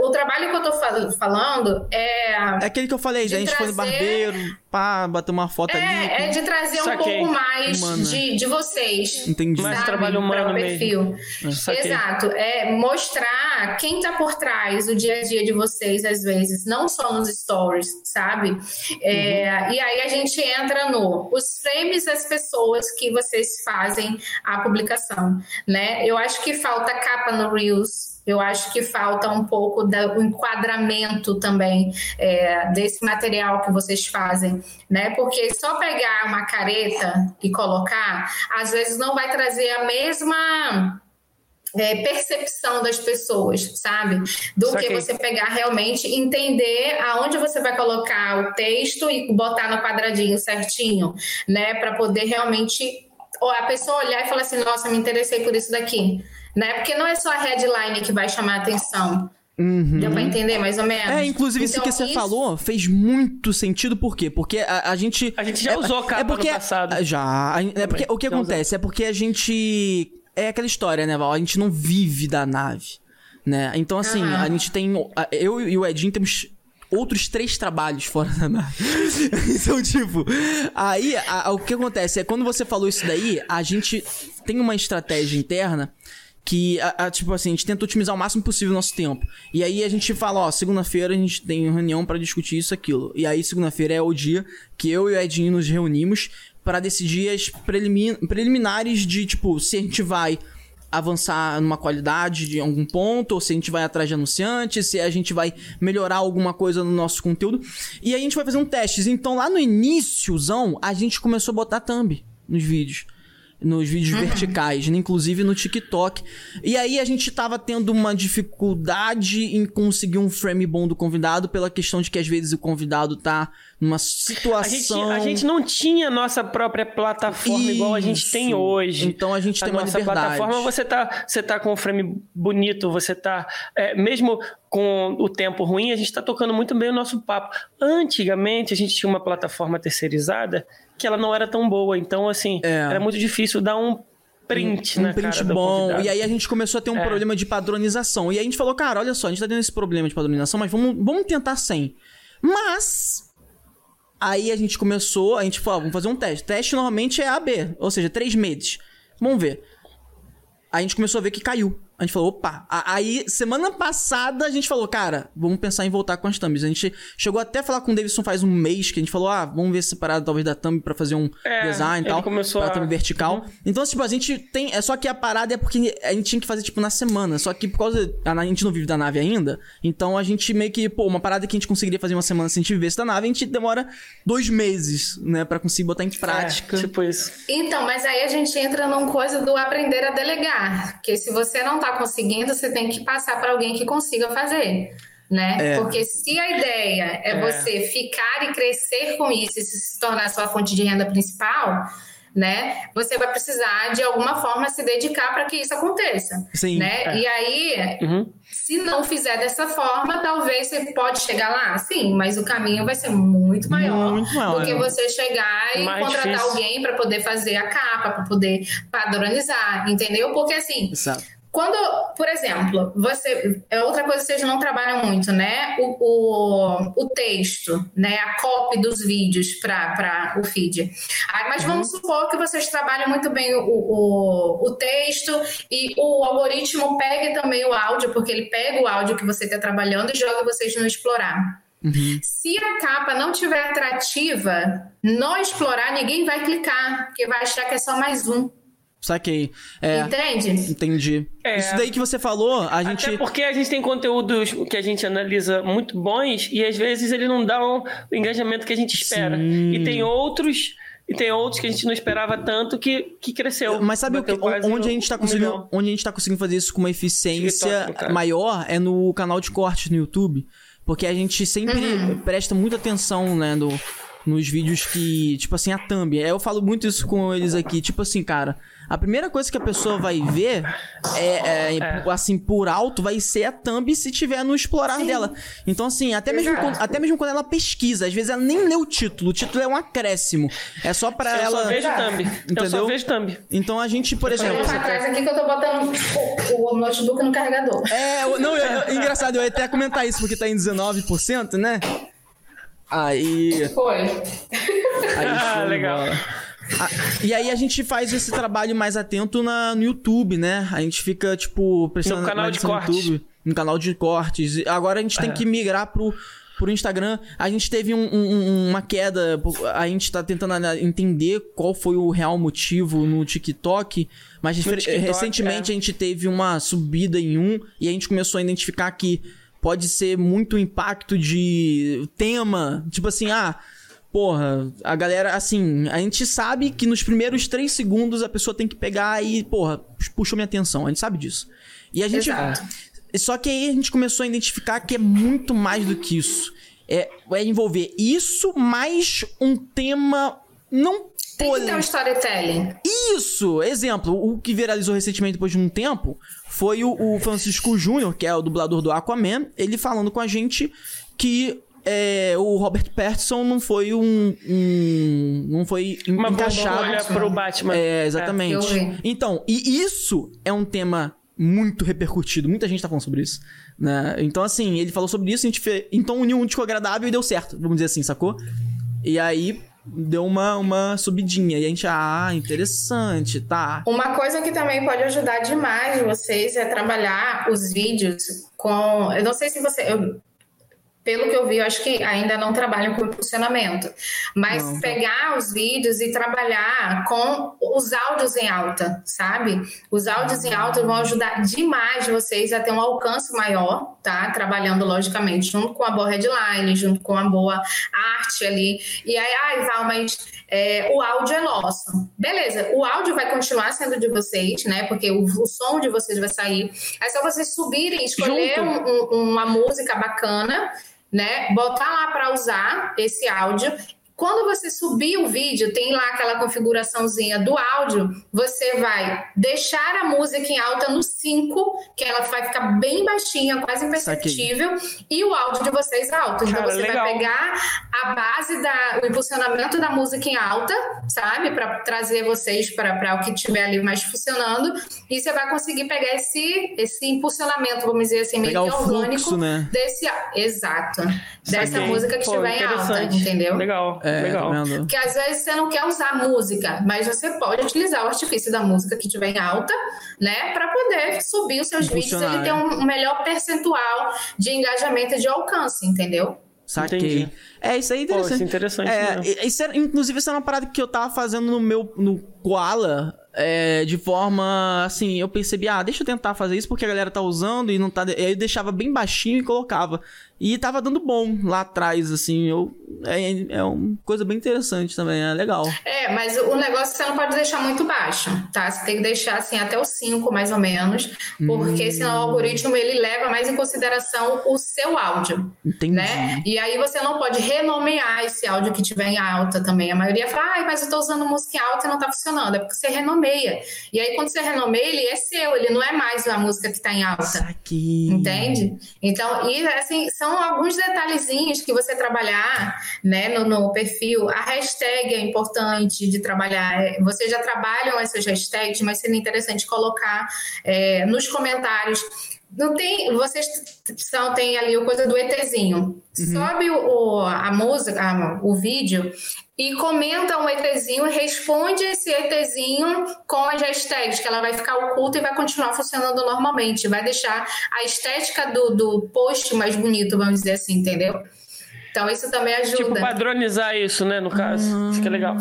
O trabalho que eu tô falando é... É aquele que eu falei, a gente foi no barbeiro, pá, bater uma foto ali. É de trazer um pouco mais de vocês. Entendi. Mais trabalho humano mesmo. Exato. É mostrar quem tá por trás, o dia a dia de vocês, às vezes, não só nos stories, sabe? E aí a gente entra os frames das pessoas que vocês fazem a publicação, né? Eu acho que falta capa no Reels, eu acho que falta um pouco do enquadramento também desse material que vocês fazem, né? Porque só pegar uma careta e colocar, às vezes não vai trazer a mesma... percepção das pessoas, sabe? Que você pegar realmente, entender aonde você vai colocar o texto e botar no quadradinho certinho, né? Para poder realmente a pessoa olhar e falar assim, nossa, me interessei por isso daqui, né? Porque não é só a headline que vai chamar a atenção. Deu pra entender mais ou menos? Inclusive então, isso que você falou fez muito sentido, por quê? Porque a gente... A gente já usou capa no passado. Já. Porque, o que acontece? É porque a gente... É aquela história, né, Val? A gente não vive da nave, né? Então, assim, a gente tem... Eu e o Edinho temos outros 3 trabalhos fora da nave. Então, tipo... Aí, o que acontece é, quando você falou isso daí, a gente tem uma estratégia interna que, tipo assim, a gente tenta otimizar o máximo possível o nosso tempo. E aí, a gente fala, segunda-feira a gente tem reunião pra discutir isso, aquilo. E aí, segunda-feira é o dia que eu e o Edinho nos reunimos para decidir as preliminares de, tipo, se a gente vai avançar numa qualidade de algum ponto, ou se a gente vai atrás de anunciante, se a gente vai melhorar alguma coisa no nosso conteúdo. E aí a gente vai fazer um teste. Então, lá no iniciozão, a gente começou a botar thumb nos vídeos. Nos vídeos verticais, né? Inclusive no TikTok. E aí a gente tava tendo uma dificuldade em conseguir um frame bom do convidado pela questão de que às vezes o convidado tá numa situação... A gente não tinha nossa própria plataforma igual a gente tem hoje. Então a gente tem uma liberdade. A nossa plataforma, você tá com um frame bonito, você tá... mesmo com o tempo ruim, a gente tá tocando muito bem o nosso papo. Antigamente a gente tinha uma plataforma terceirizada que ela não era tão boa, então assim, era muito difícil dar um print na print cara bom. E aí a gente começou a ter um problema de padronização. E aí a gente falou, cara, olha só, a gente tá tendo esse problema de padronização, mas vamos tentar sem. Mas Aí a gente começou, a gente falou, vamos fazer um teste. Teste normalmente é AB, ou seja, 3 meses. Vamos ver. Aí a gente começou a ver que caiu. A gente falou, opa. Aí, semana passada, a gente falou, cara, vamos pensar em voltar com as thumbs. A gente chegou até a falar com o Davidson faz um mês, que a gente falou, ah, vamos ver separado talvez da thumb pra fazer um design e tal. Pra thumb vertical. Uhum. Então, tipo, a gente tem... Só que a parada é porque a gente tinha que fazer, tipo, na semana. Só que por causa... A gente não vive da nave ainda. Então, a gente meio que... Pô, uma parada que a gente conseguiria fazer uma semana se a gente vivesse da nave, a gente demora 2 meses, né? Pra conseguir botar em prática. É, tipo isso. Então, mas aí a gente entra numa coisa do aprender a delegar. Que se você não tá conseguindo, você tem que passar para alguém que consiga fazer, né? É. Porque se a ideia é você ficar e crescer com isso e se tornar sua fonte de renda principal, né? Você vai precisar de alguma forma se dedicar para que isso aconteça. Sim, né? E aí, se não fizer dessa forma, talvez você pode chegar lá, sim, mas o caminho vai ser muito maior do que você chegar e contratar alguém para poder fazer a capa, para poder padronizar, entendeu? Porque assim... Exato. Quando, por exemplo, você... É outra coisa que vocês não trabalham muito, né? O texto, né? A copy dos vídeos para o feed. Aí, mas vamos supor que vocês trabalham muito bem o texto e o algoritmo pega também o áudio, porque ele pega o áudio que você está trabalhando e joga vocês no explorar. Uhum. Se a capa não tiver atrativa, no explorar ninguém vai clicar, porque vai achar que é só mais um. Saquei. É, entendi. É. Isso daí que você falou, a gente... Até porque a gente tem conteúdos que a gente analisa muito bons e às vezes ele não dá o engajamento que a gente espera. Sim. E tem outros que a gente não esperava tanto que cresceu. Mas sabe onde a gente tá conseguindo fazer isso com uma eficiência maior é no canal de cortes no YouTube. Porque a gente sempre presta muita atenção, né, nos vídeos que... Tipo assim, a thumb. Eu falo muito isso com eles aqui. Tipo assim, cara... A primeira coisa que a pessoa vai ver assim, por alto, vai ser a thumb se tiver no explorar dela. Então, assim, até mesmo quando ela pesquisa, às vezes ela nem lê o título. O título é um acréscimo. É só pra ela... Eu só vejo thumb. Entendeu? Eu só vejo thumb. Então, a gente, por exemplo... Eu tô atrás aqui que eu tô botando o notebook no carregador. Engraçado, eu ia até comentar isso, porque tá em 19%, né? Aí... Foi. Legal. E aí a gente faz esse trabalho mais atento no YouTube, né? A gente fica, tipo, prestando no canal de cortes. No canal de cortes. Agora a gente tem que migrar pro Instagram. A gente teve uma queda. A gente tá tentando entender qual foi o real motivo no TikTok. Mas recentemente a gente teve uma subida em e a gente começou a identificar que pode ser muito impacto de tema. Tipo assim, porra, a galera, assim, a gente sabe que nos primeiros 3 segundos a pessoa tem que pegar e, porra, puxou minha atenção. A gente sabe disso. E a gente... Exato. Só que aí a gente começou a identificar que é muito mais do que isso. É envolver isso mais um tema não... Tem que ter um storytelling. Isso! Exemplo, o que viralizou recentemente depois de um tempo foi o Francisco Júnior, que é o dublador do Aquaman, ele falando com a gente que... o Robert Pattinson não foi não foi encaixado. Uma bomba pro Batman. Exatamente. Então, e isso é um tema muito repercutido. Muita gente tá falando sobre isso, né? Então, assim, ele falou sobre isso, a gente fez... Então uniu um disco agradável e deu certo, vamos dizer assim, sacou? E aí... Deu uma subidinha. E a gente, interessante, tá? Uma coisa que também pode ajudar demais vocês é trabalhar os vídeos com... Eu não sei se você... Pelo que eu vi, eu acho que ainda não trabalham com impulsionamento. Mas pegar os vídeos e trabalhar com os áudios em alta, sabe? Os áudios em alta vão ajudar demais vocês a ter um alcance maior, tá? Trabalhando, logicamente, junto com a boa headline, junto com a boa arte ali. E aí, Val, mas... o áudio é nosso. Beleza, o áudio vai continuar sendo de vocês, né? Porque o som de vocês vai sair. É só vocês subirem, escolher uma música bacana, né? Botar lá para usar esse áudio. Quando você subir o vídeo, tem lá aquela configuraçãozinha do áudio, você vai deixar a música em alta no 5, que ela vai ficar bem baixinha, quase imperceptível, e o áudio de vocês alto. Então você vai pegar a base do impulsionamento da música em alta, sabe? Para trazer vocês para o que tiver ali mais funcionando, e você vai conseguir pegar esse impulsionamento, vamos dizer assim, meio orgânico, fluxo, né? Dessa música que estiver em alta, entendeu? Legal. legal. Porque às vezes você não quer usar música, mas você pode utilizar o artifício da música que tiver em alta, né? Para poder subir os seus vídeos e ele ter um melhor percentual de engajamento e de alcance, entendeu? Saquei. Entendi. É, isso aí é interessante. Pô, isso é interessante isso é, inclusive, isso é uma parada que eu tava fazendo no Koala, de forma, assim, eu percebi, deixa eu tentar fazer isso porque a galera tá usando e não tá... Aí eu deixava bem baixinho e colocava. E tava dando bom lá atrás, assim, é uma coisa bem interessante também, é legal. É, mas o negócio você não pode deixar muito baixo, tá? Você tem que deixar, assim, até o 5, mais ou menos, porque senão o algoritmo, ele leva mais em consideração o seu áudio. Entendi. Né? E aí você não pode renomear esse áudio que tiver em alta também. A maioria fala, mas eu tô usando música em alta e não tá funcionando. É porque você renomeia. E aí, quando você renomeia, ele é seu, ele não é mais a música que tá em alta. Isso aqui. Entende? Então, e assim... São alguns detalhezinhos que você trabalhar, né, no perfil. A hashtag é importante de trabalhar. Vocês já trabalham essas hashtags, mas seria interessante colocar nos comentários. Não tem, vocês tem ali a coisa do ETzinho. Sobe a música, o vídeo e comenta um ETzinho, responde esse ETzinho com as hashtags, que ela vai ficar oculta e vai continuar funcionando normalmente. Vai deixar a estética do post mais bonito, vamos dizer assim, entendeu? Então, isso também ajuda. Tipo, padronizar isso, né, no caso. Acho que é legal.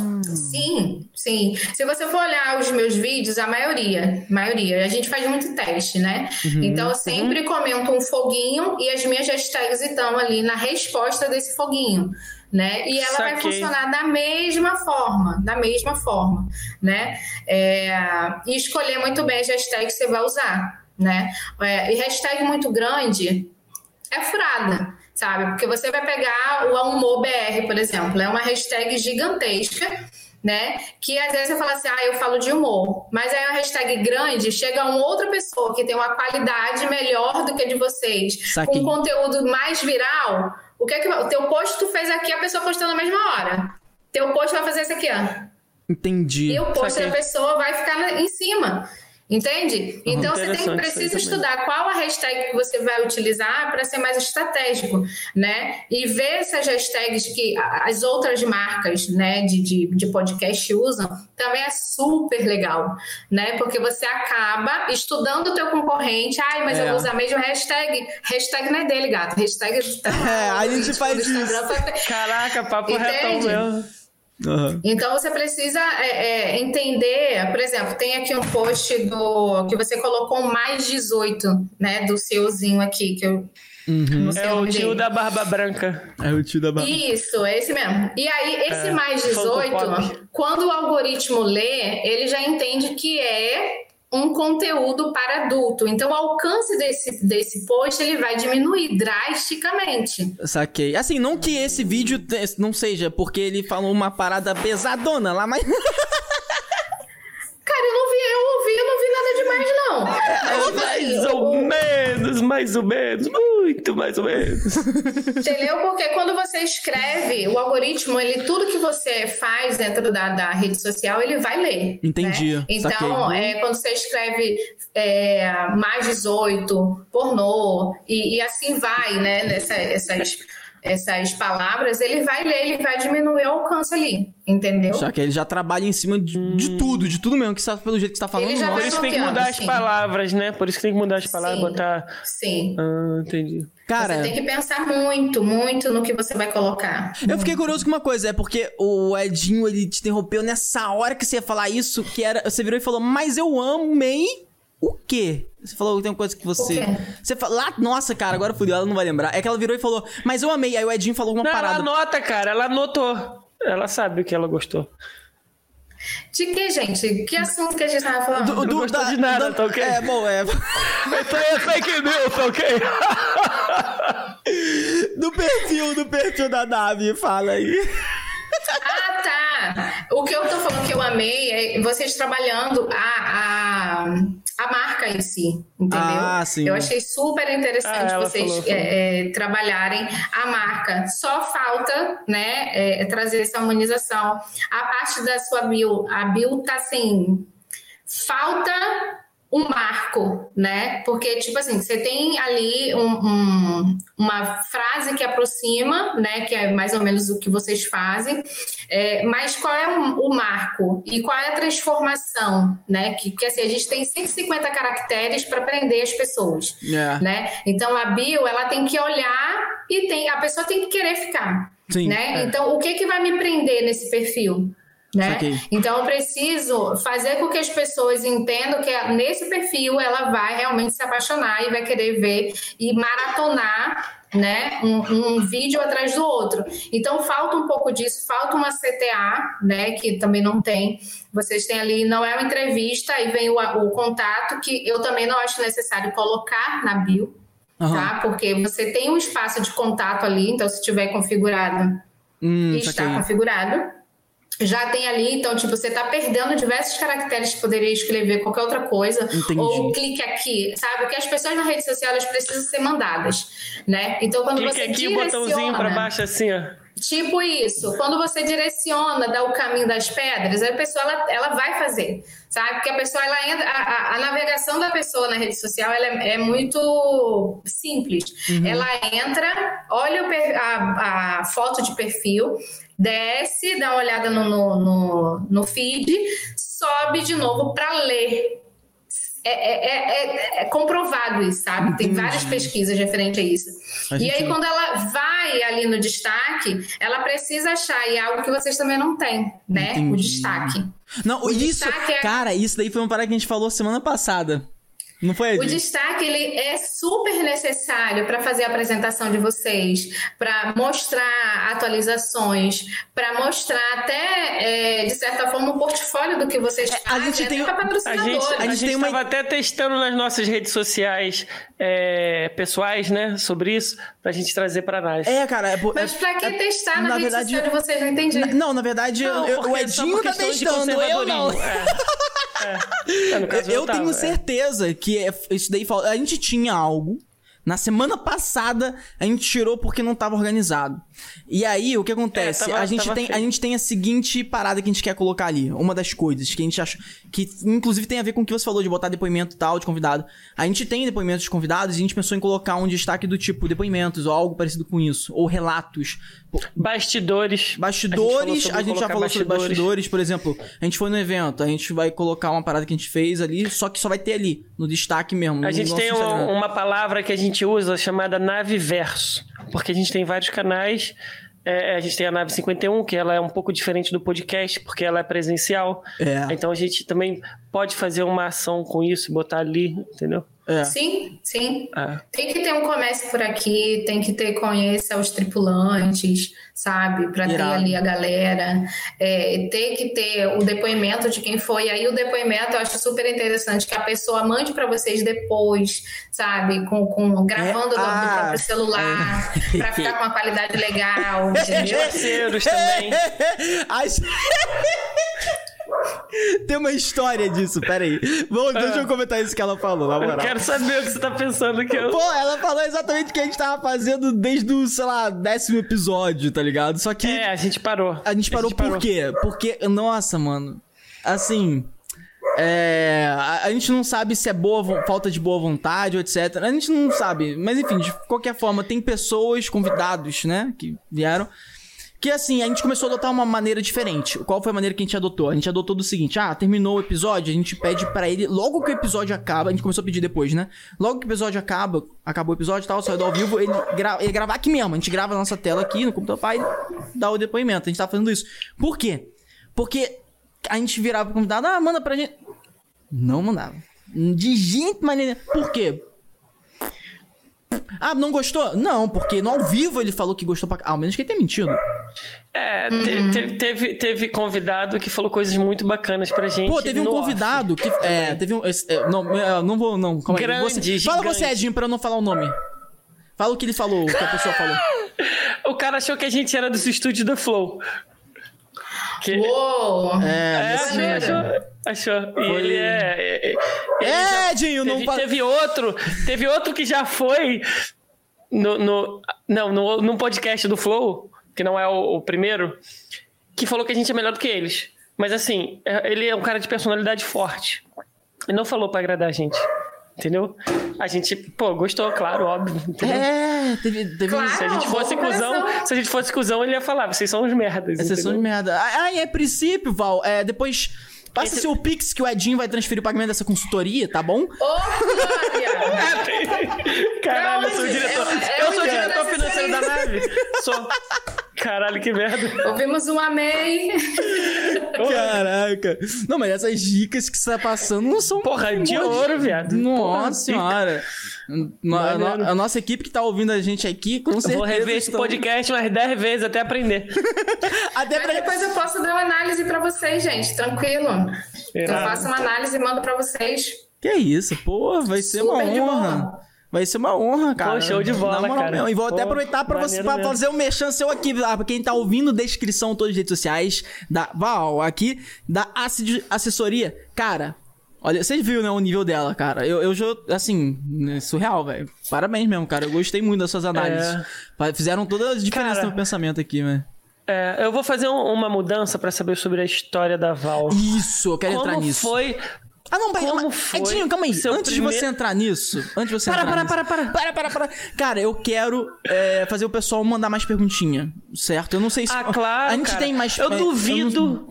Sim, sim. Se você for olhar os meus vídeos, a maioria, a gente faz muito teste, né? Então, eu sempre comento um foguinho e as minhas hashtags estão ali na resposta desse foguinho, né? E ela vai funcionar da mesma forma, né? E escolher muito bem as hashtags que você vai usar, né? E hashtag muito grande é furada. Sabe? Porque você vai pegar o Humor BR, por exemplo, é uma hashtag gigantesca, né? Que às vezes você fala assim, eu falo de humor, mas aí é uma hashtag grande, chega uma outra pessoa que tem uma qualidade melhor do que a de vocês, com um conteúdo mais viral. O que é que o teu post tu fez aqui, a pessoa postou na mesma hora. Teu post vai fazer isso aqui, ó. Entendi. E o post da pessoa vai ficar em cima. Entende? Então, você precisa estudar qual a hashtag que você vai utilizar para ser mais estratégico, né? E ver essas hashtags que as outras marcas, né, de podcast usam, também é super legal, né? Porque você acaba estudando o teu concorrente. Mas eu vou usar mesmo hashtag. Hashtag não é dele, gato. Hashtag... a gente faz isso. Caraca, papo retão mesmo. Então, você precisa entender, por exemplo, tem aqui um post que você colocou mais 18, né, do seuzinho aqui, que eu não sei o tio da barba branca. É o tio da barba branca. Isso, é esse mesmo. E aí, esse mais 18, quando o algoritmo lê, ele já entende que é um conteúdo para adulto. Então, o alcance desse post, ele vai diminuir drasticamente. Saquei. Assim, não que esse vídeo não seja, porque ele falou uma parada pesadona lá, mas... Cara, eu não vi nada demais, não. Mais ou menos, muito mais ou menos. Entendeu? Porque quando você escreve, o algoritmo, tudo que você faz dentro da rede social, ele vai ler. Entendi. Né? Então, quando você escreve mais 18, pornô, e assim vai, né? Essas palavras, ele vai ler, ele vai diminuir o alcance ali, entendeu? Só que ele já trabalha em cima de tudo mesmo, que pelo jeito que você tá falando. Por isso tem que mudar as palavras, né? Por isso que tem que mudar as palavras, botar... Sim. Entendi. Cara, você tem que pensar muito, muito no que você vai colocar. Eu fiquei curioso com uma coisa, porque o Edinho, ele te interrompeu nessa hora que você ia falar isso, que era... Você virou e falou, mas eu amei... O quê? Você falou que tem uma coisa que você... Você fala... Lá... Nossa, cara, agora fudeu, ela não vai lembrar. É que ela virou e falou, mas eu amei. Aí o Edinho falou uma parada. Ela anota, cara, ela anotou. Ela sabe o que ela gostou. De que, gente? Que assunto que a gente tava falando? Não gostou de nada, tá ok? Isso aí é fake news, tá ok? do perfil da Nave, fala aí. O que eu tô falando que eu amei é vocês trabalhando a marca em si, entendeu? Sim. Eu achei super interessante vocês trabalharem a marca. Só falta, né, trazer essa harmonização. A parte da sua bio, a bio tá assim, falta um marco, né? Porque, tipo assim, você tem ali uma frase que aproxima, né? Que é mais ou menos o que vocês fazem. É, mas qual é o marco? E qual é a transformação, né? Que assim, a gente tem 150 caracteres para prender as pessoas, né? Então, a bio, ela tem que olhar e a pessoa tem que querer ficar, sim, né? Então, o que vai me prender nesse perfil? Né? Então eu preciso fazer com que as pessoas entendam que nesse perfil ela vai realmente se apaixonar e vai querer ver e maratonar, né, um vídeo atrás do outro. Então falta um pouco disso, falta uma CTA, né, que também não tem. Vocês têm ali, não é uma entrevista, aí vem o contato, que eu também não acho necessário colocar na bio, tá? Porque você tem um espaço de contato ali, então se tiver configurado e está configurado, já tem ali, então, tipo, você tá perdendo diversos caracteres que poderia escrever qualquer outra coisa. Entendi. Ou clique aqui, sabe? Porque as pessoas na rede social, elas precisam ser mandadas, né? Então, quando clique você aqui, direciona... o botãozinho pra baixo, assim, ó. Tipo isso. Quando você direciona, dá o caminho das pedras, a pessoa, ela vai fazer, sabe? Porque a pessoa, ela entra... A navegação da pessoa na rede social, ela é muito simples. Uhum. Ela entra, olha a foto de perfil... desce, dá uma olhada no feed, sobe de novo para ler. É comprovado isso, sabe? Tem várias pesquisas referentes a isso. E aí, quando ela vai ali no destaque, ela precisa achar, e é algo que vocês também não têm, né? Entendi. O destaque. Não, isso, destaque é... Cara, isso daí foi uma parada que a gente falou semana passada. Não foi, o destaque, ele é super necessário para fazer a apresentação de vocês, para mostrar atualizações, para mostrar até, de certa forma, o portfólio do que vocês fazem, para patrocinadores. A gente estava até testando nas nossas redes sociais pessoais, né, sobre isso, pra gente trazer para nós. Mas pra que testar na rede social de vocês? Não entendi. Não, na verdade, o Edinho tá testando, eu não. Eu tenho certeza que isso daí... A gente tinha algo. Na semana passada, a gente tirou porque não tava organizado. E aí, o que acontece? A gente tem a seguinte parada que a gente quer colocar ali. Uma das coisas que a gente acha... Que, inclusive, tem a ver com o que você falou de botar depoimento e tal, de convidado. A gente tem depoimentos de convidados e a gente pensou em colocar um destaque do tipo depoimentos ou algo parecido com isso. Ou relatos. Bastidores. A gente já falou sobre bastidores. Por exemplo, a gente foi no evento. A gente vai colocar uma parada que a gente fez ali, só que só vai ter ali, no destaque mesmo. A gente tem uma palavra que a gente usa chamada Nave Verso, porque a gente tem vários canais. A gente tem a Nave 51, que ela é um pouco diferente do podcast, porque ela é presencial. Então a gente também pode fazer uma ação com isso, botar ali, entendeu? Sim. Tem que ter um comércio por aqui, tem que ter conheça os tripulantes, sabe? Pra ter ali a galera. Tem que ter o depoimento de quem foi. Aí o depoimento eu acho super interessante que a pessoa mande pra vocês depois, sabe? Gravando do próprio celular, pra ficar com uma qualidade legal. Os parceiros também. Tem uma história disso, peraí. Deixa eu comentar isso que ela falou, na moral. Eu quero saber o que você tá pensando que eu... Pô, ela falou exatamente o que a gente tava fazendo desde o, 10º episódio, tá ligado? Só que... a gente parou. A gente parou. Quê? Porque, nossa, mano, assim... a gente não sabe se é falta de boa vontade, etc. A gente não sabe, mas enfim, de qualquer forma, tem pessoas, convidados, né, que vieram... Que assim, a gente começou a adotar uma maneira diferente. Qual foi a maneira que a gente adotou? A gente adotou do seguinte: terminou o episódio, a gente pede pra ele, logo que o episódio acaba, a gente começou a pedir depois, né? Logo que o episódio acaba, acabou o episódio e tal, saiu do ao vivo, ele gravar aqui mesmo. A gente grava a nossa tela aqui no computador e dá o depoimento. A gente tá fazendo isso. Por quê? Porque a gente virava pro convidado, manda pra gente. Não mandava. De jeito maneira. Por quê? Não gostou? Não, porque no ao vivo ele falou que gostou pra... Ao menos que ele tenha mentido. Teve convidado que falou coisas muito bacanas pra gente. Pô, teve um convidado que... teve um... não vou... Não, calma aí. Fala você, Edinho, pra eu não falar o nome. Fala o que ele falou, o que a pessoa falou. O cara achou que a gente era dos estúdios da Flow. Uou! Achou. Ele Edinho, não... Teve outro que já foi num podcast do Flow, que não é o primeiro, que falou que a gente é melhor do que eles. Mas assim, ele é um cara de personalidade forte. não falou pra agradar a gente. Entendeu? A gente, pô, gostou, claro, óbvio. Entendeu? É, teve claro, se a gente fosse cuzão, ele ia falar, vocês são uns merdas. Vocês são uns merda. Ah, é princípio, Val. É, depois passa seu Pix que o Edinho vai transferir o pagamento dessa consultoria, tá bom? Ô, Flávia! Caralho, eu sou o diretor. Eu sou o diretor financeiro da nave. Sou. Caralho, que merda. Ouvimos um amém. Caraca. Não, mas essas dicas que você tá passando não são... Porra, de ouro, viado. Nossa senhora. A nossa equipe que tá ouvindo a gente aqui, com certeza... Vou rever esse podcast umas 10 vezes até aprender. Mas depois eu posso dar uma análise pra vocês, gente. Tranquilo. Eu faço uma análise e mando pra vocês. Que isso, pô. Vai ser uma honra. Vai ser uma honra, cara. Pô, show de bola, cara. Mesmo. E vou até aproveitar pra você pra fazer um merchan seu aqui, pra quem tá ouvindo, descrição, todas as redes sociais da Val aqui, da assessoria. Cara, olha, vocês viram, né, o nível dela, cara. Eu assim, é surreal, velho. Parabéns mesmo, cara. Eu gostei muito das suas análises. Fizeram toda a diferença no meu pensamento aqui, velho. É, eu vou fazer uma mudança pra saber sobre a história da Val. Isso, eu quero entrar nisso. Como foi... Ah, não, mas Edinho, calma aí. Antes de você entrar nisso. Cara, eu quero fazer o pessoal mandar mais perguntinha, certo? Eu não sei se... Ah, claro, a gente cara. Tem mais... Eu duvido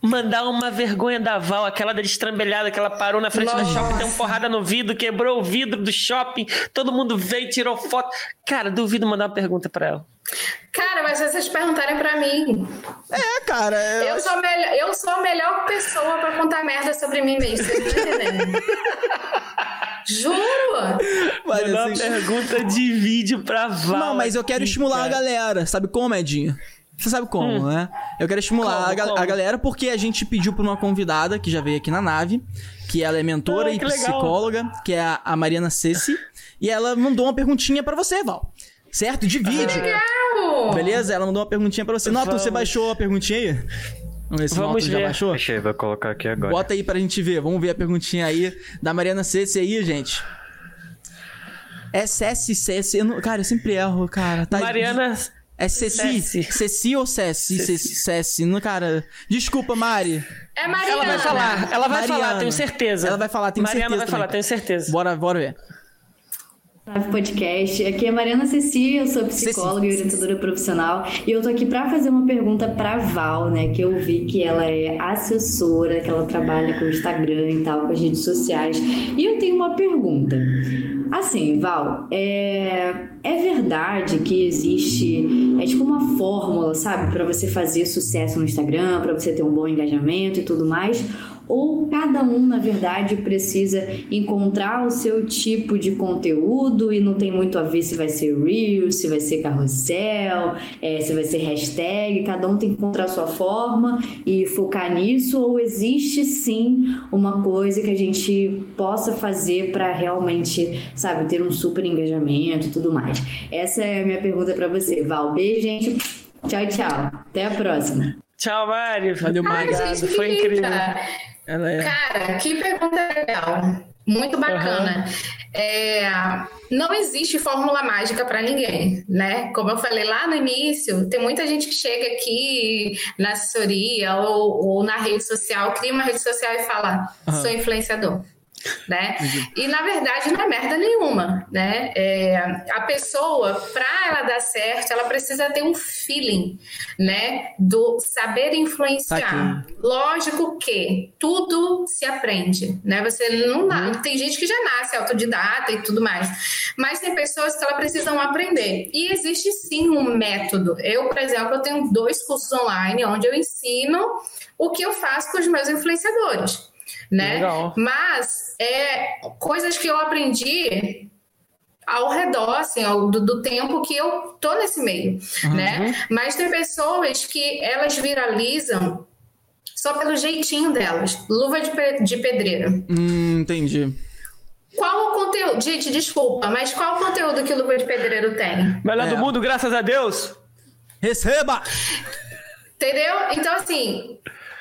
mandar uma vergonha da Val, aquela da destrambelhada que ela parou na frente do shopping, deu uma porrada no vidro, quebrou o vidro do shopping, todo mundo veio, tirou foto. Cara, duvido mandar uma pergunta pra ela. Cara, mas se vocês perguntarem pra mim... É, cara... Eu sou a melhor pessoa pra contar merda sobre mim mesmo. Vocês estão entendendo? Juro! Mas uma pergunta de vídeo pra Val. Não, mas eu quero estimular a galera. Sabe como, Edinho? Você sabe como, né? Eu quero estimular a galera porque a gente pediu pra uma convidada que já veio aqui na nave, que ela é mentora e psicóloga, que é a Mariana Cecília, e ela mandou uma perguntinha pra você, Val. Certo? De vídeo. Legal! Beleza? Ela mandou uma perguntinha pra você. Nota, você baixou a perguntinha aí? Vamos ver se o Nota já baixou. Achei, vou colocar aqui agora. Bota aí pra gente ver. Vamos ver a perguntinha aí da Mariana Cecília aí, gente. SSC... Cara, eu sempre erro, cara. Tá, Mariana... É Ceci? Ceci ou Ceci? Ceci. Cara, desculpa, Mari. É Mariana. Ela vai falar. Ela vai falar, tenho certeza. Ela vai falar, tenho certeza. Mariana vai falar, tenho certeza. Bora ver. Nave Podcast, aqui é Mariana Cecília, eu sou psicóloga e orientadora profissional e eu tô aqui pra fazer uma pergunta pra Val, né, que eu vi que ela é assessora, que ela trabalha com o Instagram e tal, com as redes sociais, e eu tenho uma pergunta. Assim, Val, é verdade que existe, tipo uma fórmula, sabe, pra você fazer sucesso no Instagram, pra você ter um bom engajamento e tudo mais? Ou cada um, na verdade, precisa encontrar o seu tipo de conteúdo e não tem muito a ver se vai ser Reels, se vai ser carrossel, se vai ser hashtag, cada um tem que encontrar a sua forma e focar nisso, ou existe sim uma coisa que a gente possa fazer para realmente, sabe, ter um super engajamento e tudo mais? Essa é a minha pergunta para você, Val. Beijo, gente. Tchau, tchau. Até a próxima. Tchau, Mari. Valeu, obrigado. Foi incrível. Cara, que pergunta legal. Muito bacana. Não existe fórmula mágica para ninguém, né? Como eu falei lá no início, tem muita gente que chega aqui na assessoria ou na rede social, cria uma rede social e fala, sou influenciador. Né? E na verdade não é merda nenhuma, né? A pessoa, para ela dar certo, ela precisa ter um feeling, né? Do saber influenciar. Aqui. Lógico que tudo se aprende, né? Você não tem gente que já nasce autodidata e tudo mais, mas tem pessoas que elas precisam aprender. E existe sim um método. Eu, por exemplo, eu tenho 2 cursos online onde eu ensino o que eu faço com os meus influenciadores. Né? Mas coisas que eu aprendi ao redor, assim, do tempo que eu tô nesse meio, né? Mas tem pessoas que elas viralizam só pelo jeitinho delas, luva de pedreiro. Entendi. Qual o conteúdo? Gente, desculpa, mas qual o conteúdo que o luva de pedreiro tem? Melhor do mundo, graças a Deus. Receba! Entendeu? Então, assim...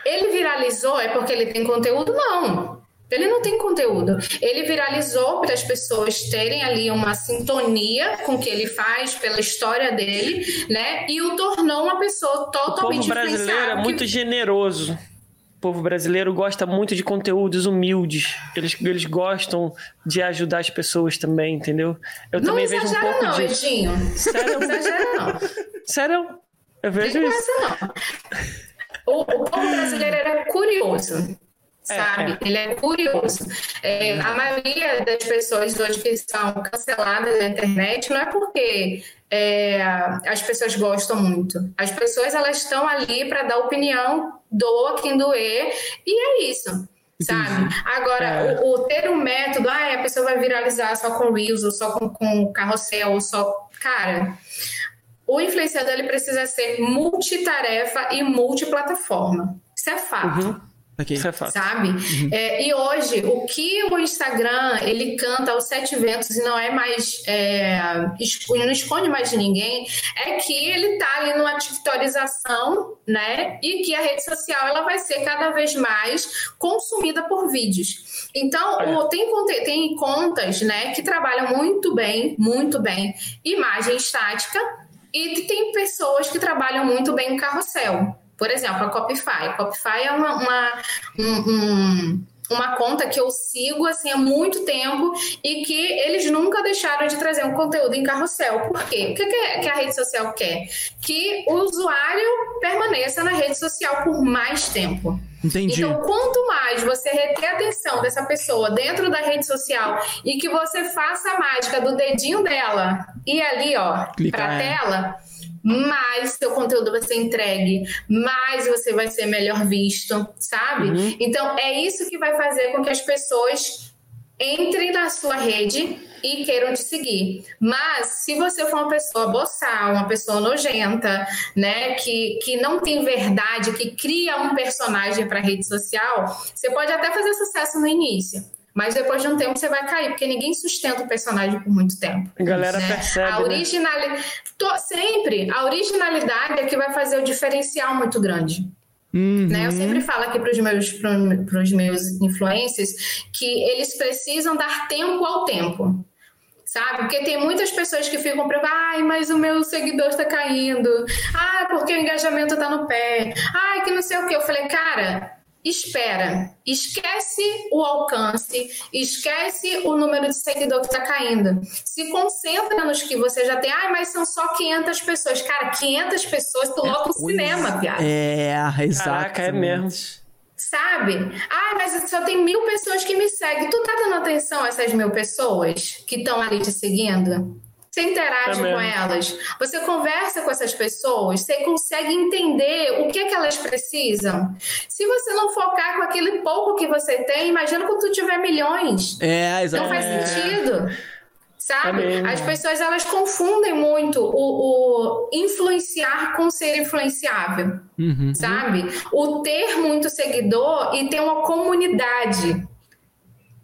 Ele viralizou é porque ele tem conteúdo? Não. Ele não tem conteúdo. Ele viralizou para as pessoas terem ali uma sintonia com o que ele faz, pela história dele, né? E o tornou uma pessoa totalmente influenciada. O povo brasileiro é muito generoso. O povo brasileiro gosta muito de conteúdos humildes. Eles gostam de ajudar as pessoas também, entendeu? Eu não também vejo um pouco não, de... Edinho. Sério? Não exagera não. Sério? Eu vejo não isso. Não. O povo brasileiro era curioso. Sabe? Ele é curioso. A maioria das pessoas hoje que são canceladas na internet não é porque as pessoas gostam muito. As pessoas, elas estão ali para dar opinião, doa quem doer, e é isso. Sabe? Agora, o ter um método, a pessoa vai viralizar só com Reels, ou só com carrossel, ou só... Cara, o influenciador, ele precisa ser multitarefa e multiplataforma. Isso é fato. Uhum. Okay. Sabe? Uhum. E hoje, o que o Instagram, ele canta aos sete ventos e não é mais não esconde mais de ninguém, é que ele tá ali numa tiktorização, né? E que a rede social, ela vai ser cada vez mais consumida por vídeos. Então, tem contas, né, que trabalham muito bem imagem estática, e tem pessoas que trabalham muito bem o carrossel. Por exemplo, a Copify. A Copify é uma conta que eu sigo assim, há muito tempo, e que eles nunca deixaram de trazer um conteúdo em carrossel. Por quê? O que a rede social quer? Que o usuário permaneça na rede social por mais tempo. Entendi. Então, quanto mais você reter a atenção dessa pessoa dentro da rede social e que você faça a mágica do dedinho dela e ali, ó, clicar pra tela... mais seu conteúdo vai ser entregue, mais você vai ser melhor visto, sabe? Uhum. Então, é isso que vai fazer com que as pessoas entrem na sua rede e queiram te seguir. Mas, se você for uma pessoa boçal, uma pessoa nojenta, né, que não tem verdade, que cria um personagem para a rede social, você pode até fazer sucesso no início. Mas depois de um tempo você vai cair, porque ninguém sustenta o personagem por muito tempo. A galera percebe, a originalidade, né? Sempre, a originalidade é que vai fazer o diferencial muito grande. Uhum. Né? Eu sempre falo aqui para os meus influencers que eles precisam dar tempo ao tempo. Sabe? Porque tem muitas pessoas que ficam preocupadas, mas o meu seguidor está caindo. Porque o engajamento está no pé. Que não sei o quê. Eu falei, cara... Espera, esquece o alcance, esquece o número de seguidor que está caindo. Se concentra nos que você já tem. Mas são só 500 pessoas. Cara, 500 pessoas, tu lota o cinema, piada. Exato. Caraca, é mesmo. Sabe? Mas só tem 1.000 pessoas que me seguem. Tu tá dando atenção a essas 1.000 pessoas que estão ali te seguindo? Você interage com elas, você conversa com essas pessoas, você consegue entender o que é que elas precisam. Se você não focar com aquele pouco que você tem, imagina quando tu tiver milhões. Não faz sentido, sabe? As pessoas, elas confundem muito o influenciar com ser influenciável, sabe? O ter muito seguidor e ter uma comunidade.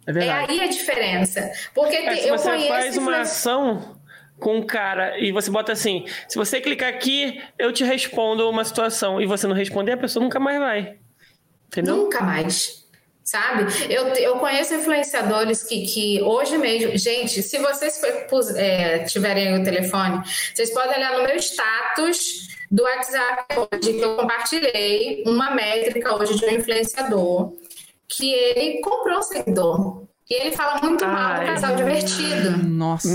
É aí a diferença. Porque se eu conheço... Você faz uma ação... com o cara, e você bota assim, se você clicar aqui, eu te respondo uma situação, e você não responder, a pessoa nunca mais vai. Entendeu? Nunca mais. Sabe? Eu conheço influenciadores que hoje mesmo... Gente, se vocês tiverem o telefone, vocês podem olhar no meu status do WhatsApp hoje, que eu compartilhei uma métrica hoje de um influenciador, que ele comprou um seguidor. E ele fala muito mal do Casal Divertido. Nossa.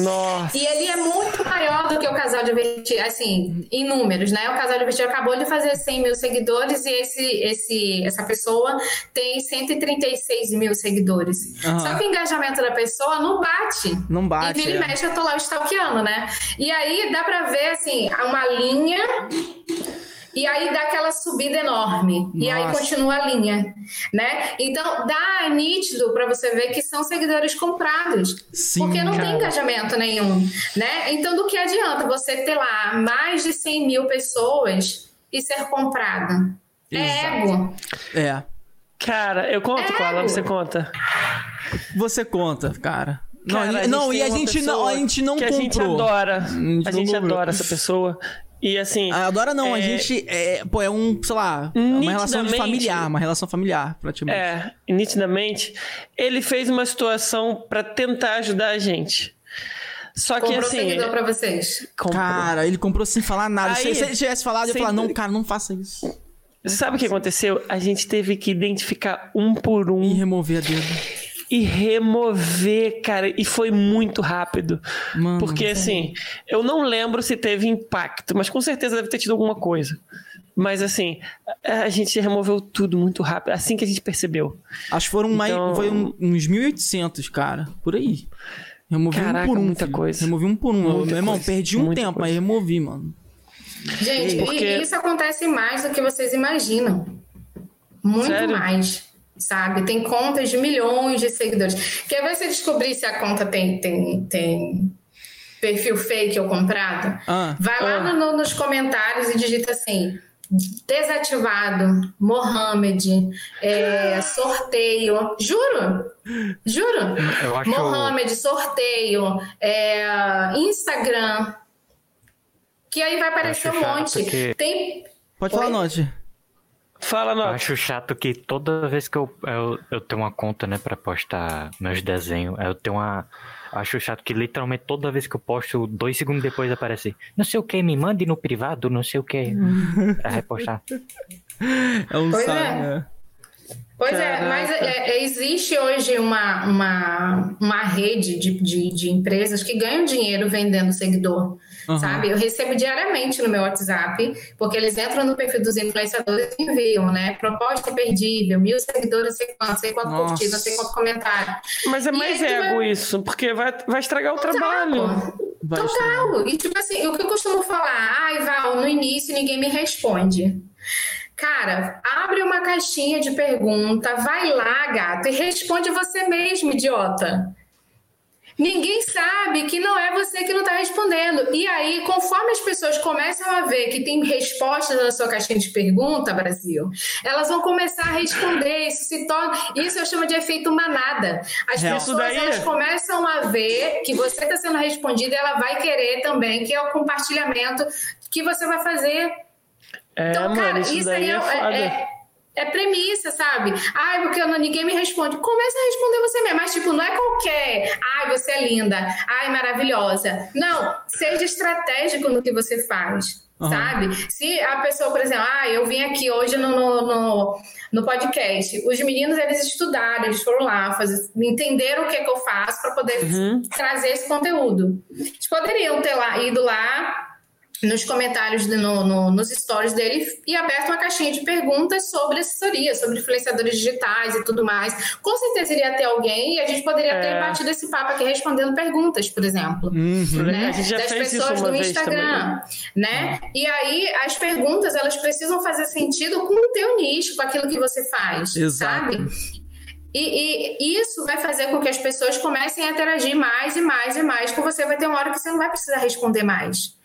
E ele é muito maior do que o Casal Divertido, assim, em números, né? O Casal Divertido acabou de fazer 100.000 seguidores e essa pessoa tem 136.000 seguidores. Uhum. Só que o engajamento da pessoa não bate. Não bate. E vira e mexe, eu tô lá stalkeando, né? E aí dá pra ver, assim, uma linha... E aí dá aquela subida enorme. Nossa. E aí continua a linha, né? Então, dá nítido para você ver que são seguidores comprados. Sim, porque não tem engajamento nenhum, né? Então, do que adianta você ter lá mais de 100.000 pessoas e ser comprada? É ego. Cara, eu conto, Koala, você conta? Você conta, cara. Cara, não, e a gente não comprou. A gente adora. A gente adora essa pessoa. E assim... Adora não, a gente... é um, sei lá... Uma relação familiar. Uma relação familiar, praticamente. Nitidamente. Ele fez uma situação pra tentar ajudar a gente. Só que assim... Comprou seguidor pra vocês. Cara, ele comprou sem falar nada. Aí, se ele tivesse falado, eu ia falar... Não, cara, não faça isso. Você sabe o que aconteceu? A gente teve que identificar um por um. E remover a dedo. E remover, cara, e foi muito rápido. Mano, porque assim, eu não lembro se teve impacto, mas com certeza deve ter tido alguma coisa. Mas assim, a gente removeu tudo muito rápido, assim que a gente percebeu. Acho que foram então... uns 1.800, cara, por aí. Removi um por um, muita coisa. Removi um por um. Meu irmão, perdi um tempo, mas removi, mano. Gente, porque... e isso acontece mais do que vocês imaginam. Muito Sério? Mais. Sabe? Tem contas de milhões de seguidores. Quer ver se descobrir se a conta tem perfil fake ou comprado? Vai lá nos comentários e digita assim: desativado, Mohamed, sorteio. Juro. Mohamed, sorteio, Instagram. Que aí vai aparecer um monte. Que... Tem... Pode falar, Note. Fala, não. Eu acho chato que toda vez que eu tenho uma conta, né, pra postar meus desenhos, eu tenho uma... Acho chato que literalmente toda vez que eu posto, 2 segundos depois aparece não sei o que, me mande no privado, não sei o que, pra repostar. É um saco. Pois Caraca. É, mas existe hoje uma rede de empresas que ganham dinheiro vendendo seguidor, sabe? Eu recebo diariamente no meu WhatsApp, porque eles entram no perfil dos influenciadores e enviam, né? Proposta perdível, 1.000 seguidores, não sei quanto curtidas, não sei quanto comentário. Mas é mais ego isso, porque vai estragar o trabalho. Total. E tipo assim, o que eu costumo falar, Val, no início ninguém me responde. Cara, abre uma caixinha de pergunta, vai lá, gato, e responde você mesmo, idiota. Ninguém sabe que não é você que não está respondendo. E aí, conforme as pessoas começam a ver que tem respostas na sua caixinha de pergunta, Brasil, elas vão começar a responder. Isso se torna... Isso eu chamo de efeito manada. As pessoas elas começam a ver que você está sendo respondida e ela vai querer também, que é o compartilhamento que você vai fazer. Então, cara, isso aí é premissa, sabe? Porque ninguém me responde. Começa a responder você mesmo. Mas, tipo, não é qualquer... você é linda. Maravilhosa. Não, seja estratégico no que você faz, sabe? Se a pessoa, por exemplo, eu vim aqui hoje no podcast. Os meninos, eles estudaram, eles foram lá, entenderam o que é que eu faço para poder trazer esse conteúdo. Eles poderiam ter ido lá... nos comentários, nos stories dele e aberto uma caixinha de perguntas sobre assessoria, sobre influenciadores digitais e tudo mais. Com certeza iria ter alguém e a gente poderia ter batido esse papo aqui respondendo perguntas, por exemplo. Né? A gente já das fez pessoas isso uma do Instagram. Né? E aí, as perguntas, elas precisam fazer sentido com o teu nicho, com aquilo que você faz, sabe? E isso vai fazer com que as pessoas comecem a interagir mais e mais e mais com você. Vai ter uma hora que você não vai precisar responder mais.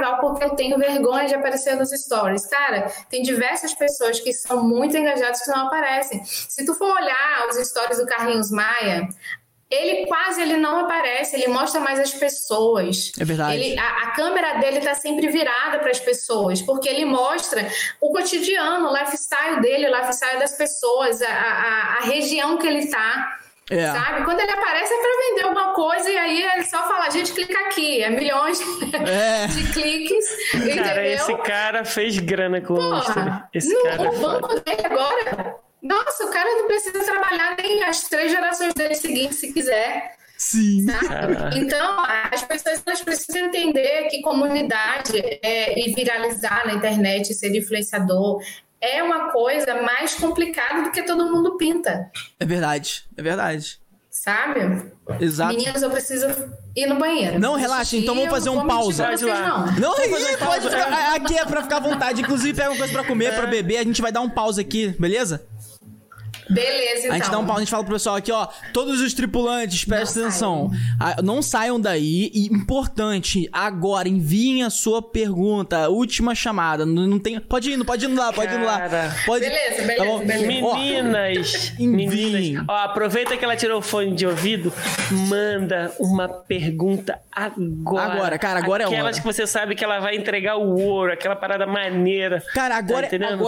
Val, porque eu tenho vergonha de aparecer nos stories. Cara, tem diversas pessoas que são muito engajadas que não aparecem. Se tu for olhar os stories do Carlinhos Maia... Ele não aparece, ele mostra mais as pessoas. É verdade. A câmera dele tá sempre virada para as pessoas, porque ele mostra o cotidiano, o lifestyle dele, o lifestyle das pessoas, a região que ele tá, sabe? Quando ele aparece é para vender alguma coisa e aí ele só fala, gente, clica aqui, milhões de cliques, entendeu? Cara, esse cara fez grana com o banco dele agora... Nossa, o cara não precisa trabalhar nem as 3 gerações dele seguintes, se quiser. Sim. Sabe? Então, as pessoas elas precisam entender que comunidade e viralizar na internet, ser influenciador, é uma coisa mais complicada do que todo mundo pinta. É verdade. Sabe? Exato. Meninas, eu preciso ir no banheiro. Não, relaxa, então vamos fazer um pausa. Não rir, pode ficar. Aqui é pra ficar à vontade. Inclusive, pega uma coisa pra comer, pra beber. A gente vai dar um pausa aqui, beleza? Beleza, então. A gente dá um pau, a gente fala pro pessoal aqui, ó. Todos os tripulantes, prestem atenção. Não saiam daí. E importante, agora, enviem a sua pergunta. Última chamada. Não tem... Pode indo lá. Beleza. Tá bom? Meninas. Ó, aproveita que ela tirou o fone de ouvido. Manda uma pergunta agora. Agora é hora. Aquelas que você sabe que ela vai entregar o ouro. Aquela parada maneira. Cara, agora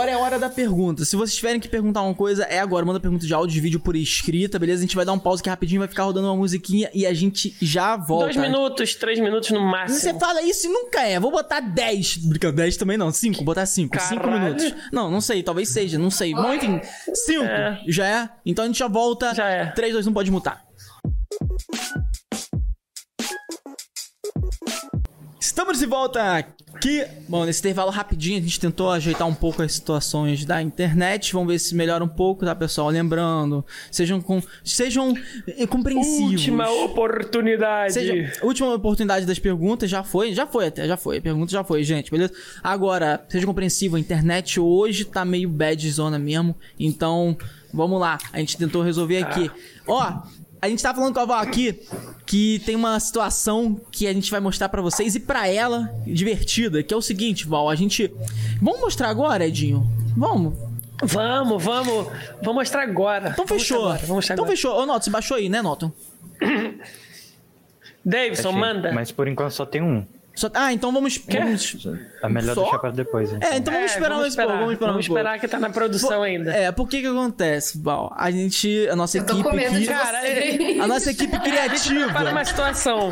é a hora da pergunta. Se vocês tiverem que perguntar uma coisa, é agora. manda pergunta de áudio e vídeo por escrita, beleza? A gente vai dar um pause aqui rapidinho, vai ficar rodando uma musiquinha e a gente já volta. 2 minutos, 3 minutos no máximo. Você fala isso e nunca é. Vou botar 10. Brincando, 10 também não. 5, vou botar 5. 5 minutos. Não, não sei. Talvez seja, não sei. Montem. 5. É. Já é? Então a gente já volta. Já é. 3, 2, 1, pode mutar. Estamos de volta aqui. Bom, nesse intervalo rapidinho a gente tentou ajeitar um pouco as situações da internet. Vamos ver se melhora um pouco, tá, pessoal? Lembrando, sejam compreensivos. Última oportunidade. Última oportunidade das perguntas. Já foi. A pergunta já foi, gente, beleza? Agora, seja compreensivo. A internet hoje tá meio bad zona mesmo. Então, vamos lá. A gente tentou resolver aqui. Ó... A gente tá falando com a Val aqui que tem uma situação que a gente vai mostrar pra vocês e pra ela, divertida, que é o seguinte, Val, a gente... Vamos mostrar agora, Edinho? Vamos. Vamos mostrar agora. Então fechou. Então fechou. Ô, Noto, você baixou aí, né, Noto? Davidson, manda. Mas por enquanto só tem um. Então vamos... Tá melhor deixar pra depois, então. Então vamos esperar que tá na produção ainda. Por que acontece, Val? A nossa equipe criativa... A gente uma situação.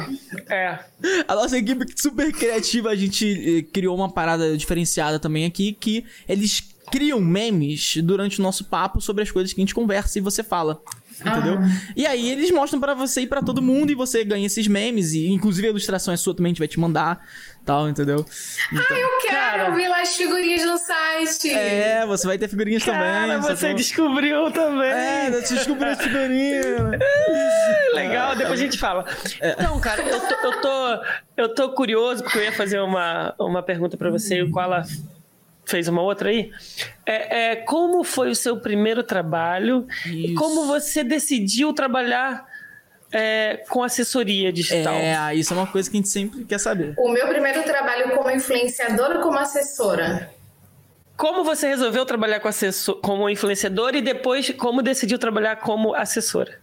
A nossa equipe super criativa, a gente criou uma parada diferenciada também aqui, que eles criam memes durante o nosso papo sobre as coisas que a gente conversa e você fala. Entendeu? E aí eles mostram pra você e pra todo mundo e você ganha esses memes e inclusive a ilustração é sua também, a gente vai te mandar tal, entendeu? Então, eu quero ver lá as figurinhas no site. Você vai ter figurinhas também. Você descobriu também. Você descobriu as figurinhas. Legal, depois a gente fala. Então, cara, eu tô curioso porque eu ia fazer uma pergunta pra você e o Koala fez uma outra aí. Como foi o seu primeiro trabalho? Isso. E como você decidiu trabalhar com assessoria digital? Isso é uma coisa que a gente sempre quer saber. O meu primeiro trabalho como influenciadora ou como assessora? Como você resolveu trabalhar como influenciadora e depois como decidiu trabalhar como assessora?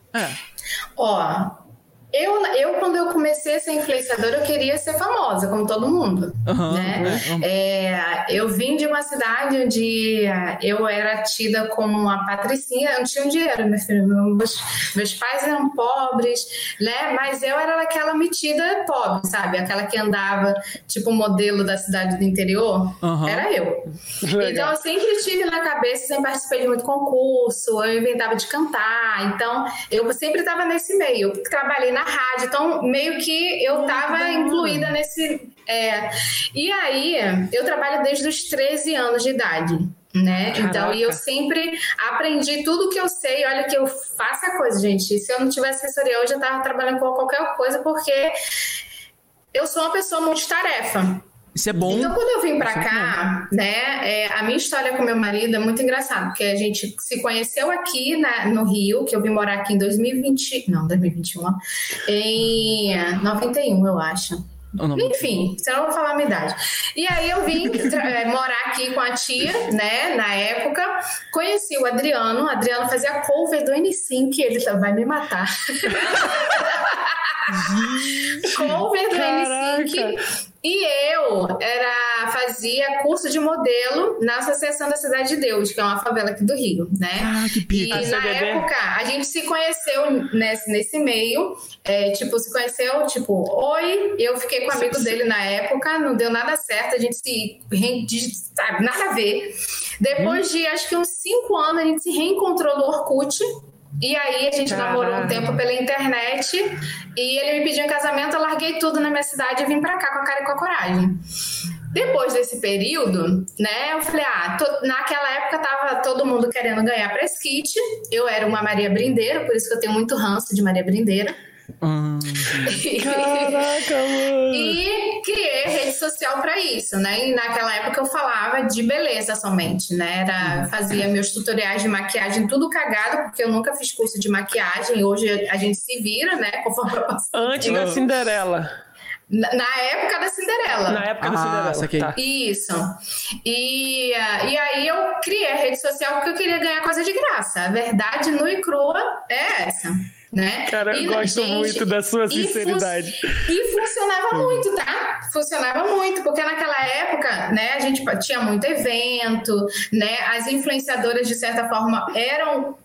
Eu, quando eu comecei a ser influenciadora, eu queria ser famosa, como todo mundo, né? Eu vim de uma cidade onde eu era tida como uma patricinha. Eu não tinha dinheiro, meu filho. Meus pais eram pobres, né? Mas eu era aquela metida pobre, sabe? Aquela que andava, tipo, modelo da cidade do interior. Era eu. Legal. Então, eu sempre tive na cabeça, sempre participei de muito concurso, eu inventava de cantar. Então, eu sempre estava nesse meio. Eu trabalhei na rádio, então meio que eu tava incluída nesse... E aí, eu trabalho desde os 13 anos de idade, né? Caraca. Então, e eu sempre aprendi tudo que eu sei. Olha que eu faço a coisa, gente. Se eu não tivesse assessoria hoje, eu tava trabalhando com qualquer coisa, porque eu sou uma pessoa multitarefa. Isso é bom. Então, quando eu vim pra cá, né, a minha história com meu marido é muito engraçada, porque a gente se conheceu aqui no Rio, que eu vim morar aqui em 2021, em 91, eu acho. Enfim, senão eu vou falar a minha idade. E aí eu vim morar aqui com a tia, né, na época. Conheci o Adriano. O Adriano fazia cover do N5, que ele vai me matar. Cover do N5. E eu fazia curso de modelo na Associação da Cidade de Deus, que é uma favela aqui do Rio, né? Que pica. E na época, a gente se conheceu nesse meio, oi, eu fiquei com um amigo dele na época, não deu nada certo, a gente se sabe, nada a ver. Depois de, acho que uns 5 anos, a gente se reencontrou no Orkut. E aí a gente namorou um tempo pela internet e ele me pediu em casamento, eu larguei tudo na minha cidade e vim pra cá com a cara e com a coragem. Depois desse período, né, eu falei, naquela época tava todo mundo querendo ganhar press kit, eu era uma Maria Brindeira, por isso que eu tenho muito ranço de Maria Brindeira. Caraca, mano. E criei rede social pra isso, né? E naquela época eu falava de beleza somente, né? Fazia meus tutoriais de maquiagem tudo cagado, porque eu nunca fiz curso de maquiagem. Hoje a gente se vira, né? Antes da Cinderela. Na época da Cinderela. Na época da Cinderela. Isso. E aí eu criei a rede social porque eu queria ganhar coisa de graça. A verdade nua e crua é essa. Né? Cara, eu gosto muito da sua sinceridade. E funcionava muito, tá? Funcionava muito, porque naquela época, né, a gente tinha muito evento, né? As influenciadoras, de certa forma, eram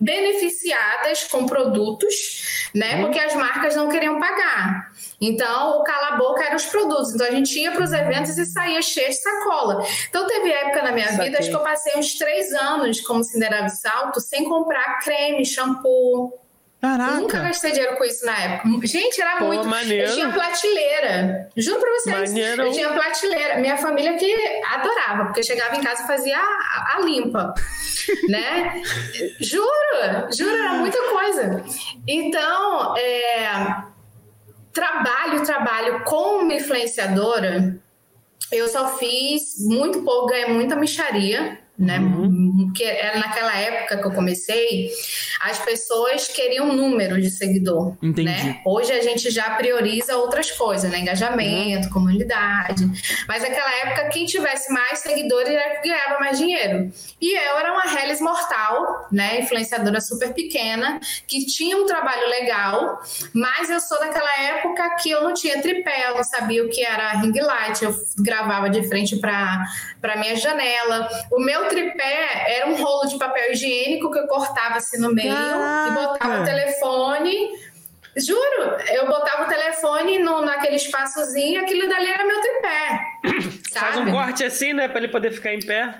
beneficiadas com produtos, né? Porque as marcas não queriam pagar. Então, o cala a boca era os produtos. Então, a gente ia para os eventos e saía cheia de sacola. Então, teve época na minha vida, acho que eu passei uns 3 anos como Cinderela de Salto sem comprar creme, shampoo. Caraca. Eu nunca gastei dinheiro com isso na época. Gente, era muito. Maneiro. Eu tinha prateleira. Juro pra vocês. Maneiro. Eu tinha prateleira. Minha família que adorava, porque chegava em casa e fazia a limpa. Né? Juro, era muita coisa. Então, trabalho como influenciadora, eu só fiz muito pouco, ganhei muita mixaria, né? Porque era naquela época que eu comecei, as pessoas queriam número de seguidor. Entendi. Né? Hoje a gente já prioriza outras coisas, né? Engajamento, comunidade. Mas naquela época, quem tivesse mais seguidores era que ganhava mais dinheiro. E eu era uma reles mortal, né? Influenciadora super pequena, que tinha um trabalho legal, mas eu sou daquela época que eu não tinha tripé, eu não sabia o que era ring light, eu gravava de frente para minha janela. O meu tripé era um rolo de papel higiênico que eu cortava assim no meio. Caraca. E botava o telefone. Juro, eu botava o telefone naquele espaçozinho, aquilo dali era meu tripé. Sabe? Faz um corte assim, né? Pra ele poder ficar em pé.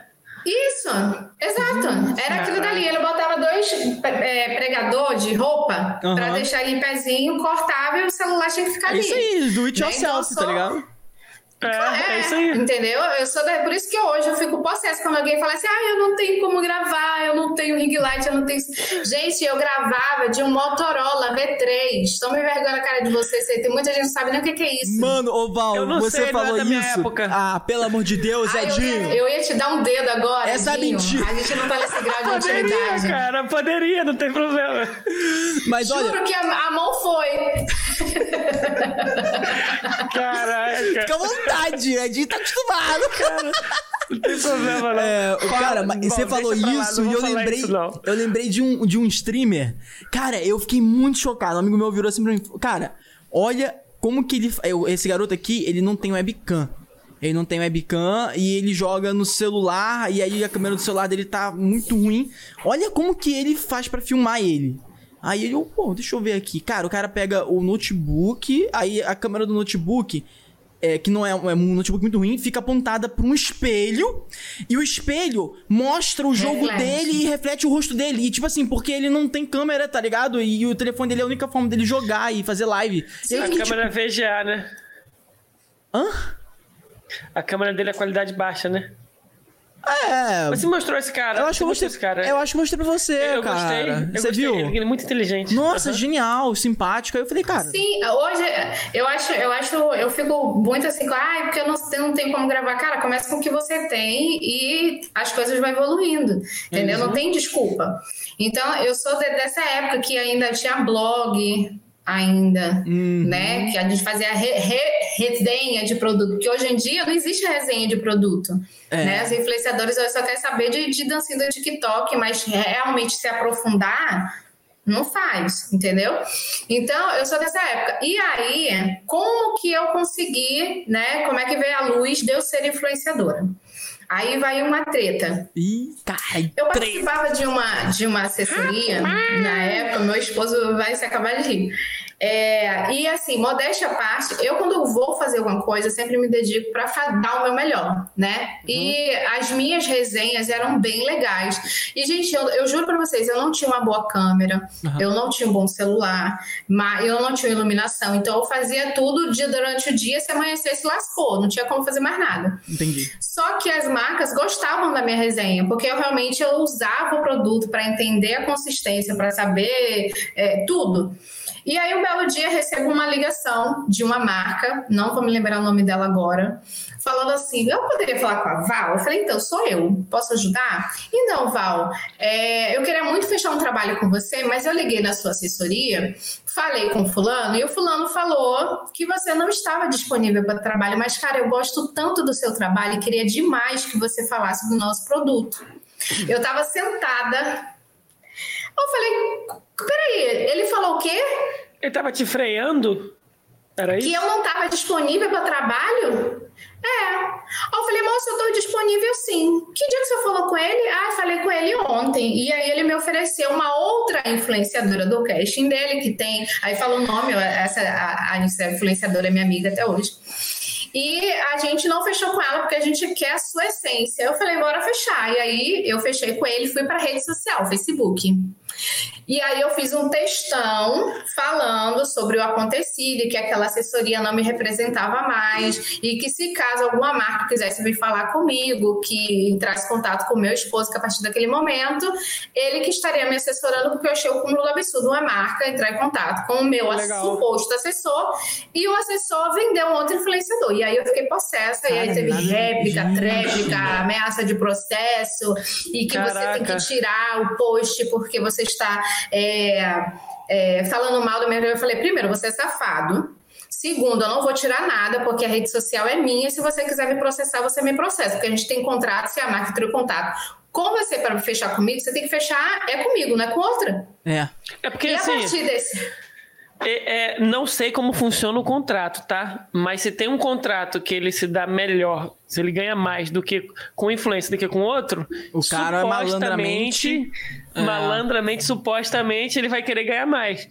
Isso, exato. Era aquilo dali. Ele botava 2 pregadores de roupa pra deixar ele em pezinho, cortava e o celular tinha que ficar ali. Isso aí, do it yourself, tá ligado? É isso aí. Entendeu? Por isso que hoje eu fico possessa quando alguém fala assim: eu não tenho como gravar, eu não tenho ring light, eu não tenho. Gente, eu gravava de um Motorola V3. Tome vergonha na cara de vocês. Tem muita gente que não sabe nem o que é isso. Mano, ô Val, você falou isso. Minha época. Ah, pelo amor de Deus, Edinho. Eu ia te dar um dedo agora. Essa mentira. A gente não tá nesse grau de intimidade. Poderia, cara, poderia, não tem problema. Mas juro que a mão foi. Caraca. Fica à vontade, Edinho tá acostumado, cara. Não tem problema, não. Cara, bom, você falou isso lá, e eu lembrei de um streamer. Cara, eu fiquei muito chocado. Um amigo meu virou assim pra mim. Cara, olha como que ele... Esse garoto aqui, ele não tem webcam. Ele não tem webcam e ele joga no celular. E aí a câmera do celular dele tá muito ruim. Olha como que ele faz pra filmar ele. Aí ele, deixa eu ver aqui. Cara, o cara pega o notebook, aí a câmera do notebook, que não é um notebook muito ruim, fica apontada pra um espelho, e o espelho mostra o jogo dele e reflete o rosto dele. E tipo assim, porque ele não tem câmera, tá ligado? E o telefone dele é a única forma dele jogar e fazer live. Sim, a câmera VGA, né? Hã? A câmera dele é qualidade baixa, né? Você mostrou esse cara? Eu acho que eu mostrei pra você, cara. Eu gostei, viu? Ele é muito inteligente. Nossa, genial, simpático. Aí eu falei, cara... Sim, hoje eu acho... Eu fico muito assim, porque eu não tenho como gravar. Cara, começa com o que você tem e as coisas vão evoluindo, entendeu? Não tem desculpa. Então, eu sou dessa época que ainda tinha blog... né, que a gente fazia resenha de produto, que hoje em dia não existe resenha de produto, né, os influenciadores só querem saber de dancinha do TikTok, mas realmente se aprofundar, não faz, entendeu? Então, eu sou dessa época, e aí, como que eu consegui, né, como é que veio a luz de eu ser influenciadora? Aí vai uma treta. Eu participava de uma assessoria, na época, meu esposo vai se acabar de rir. E assim, modéstia à parte, eu quando eu vou fazer alguma coisa, eu sempre me dedico para dar o meu melhor, né? E as minhas resenhas eram bem legais. E gente, eu juro para vocês, eu não tinha uma boa câmera, eu não tinha um bom celular, mas eu não tinha iluminação, então eu fazia tudo durante o dia, se amanhecesse, lascou, não tinha como fazer mais nada. Entendi. Só que as marcas gostavam da minha resenha, porque eu realmente usava o produto para entender a consistência, para saber tudo. E aí, um belo dia, recebo uma ligação de uma marca, não vou me lembrar o nome dela agora, falando assim, eu poderia falar com a Val? Eu falei, então, sou eu, posso ajudar? Então, Val, eu queria muito fechar um trabalho com você, mas eu liguei na sua assessoria, falei com o fulano, e o fulano falou que você não estava disponível para o trabalho, mas, cara, eu gosto tanto do seu trabalho e queria demais que você falasse do nosso produto. Eu estava sentada... Eu falei, peraí, ele falou o quê? Ele tava te freando? Era isso? Que eu não tava disponível para trabalho? Aí eu falei, moça, eu tô disponível sim. Que dia que você falou com ele? Ah, falei com ele ontem. E aí ele me ofereceu uma outra influenciadora do casting dele, que tem... Aí fala o nome, essa influenciadora é minha amiga até hoje. E a gente não fechou com ela porque a gente quer a sua essência. Eu falei, bora fechar. E aí eu fechei com ele, fui pra rede social, Facebook. E aí eu fiz um textão falando sobre o acontecido, que aquela assessoria não me representava mais, e que se caso alguma marca quisesse vir falar comigo, que entrasse em contato com meu esposo, que a partir daquele momento, ele que estaria me assessorando, porque eu achei o cúmulo absurdo uma marca entrar em contato com o meu suposto assessor, e o assessor vendeu um outro influenciador. E aí eu fiquei possessa, e aí teve réplica, tréplica, ameaça de processo, e que você tem que tirar o post porque você está falando mal do meu... Eu falei, primeiro, você é safado. Segundo, eu não vou tirar nada, porque a rede social é minha. E se você quiser me processar, você me processa. Porque a gente tem contrato, se a marca entrou em contato com você para fechar comigo, você tem que fechar comigo, não é com outra. É porque, e assim, a partir desse... não sei como funciona o contrato, tá? Mas se tem um contrato que ele se dá melhor, se ele ganha mais do que com influência do que com outro, o cara supostamente ele vai querer ganhar mais.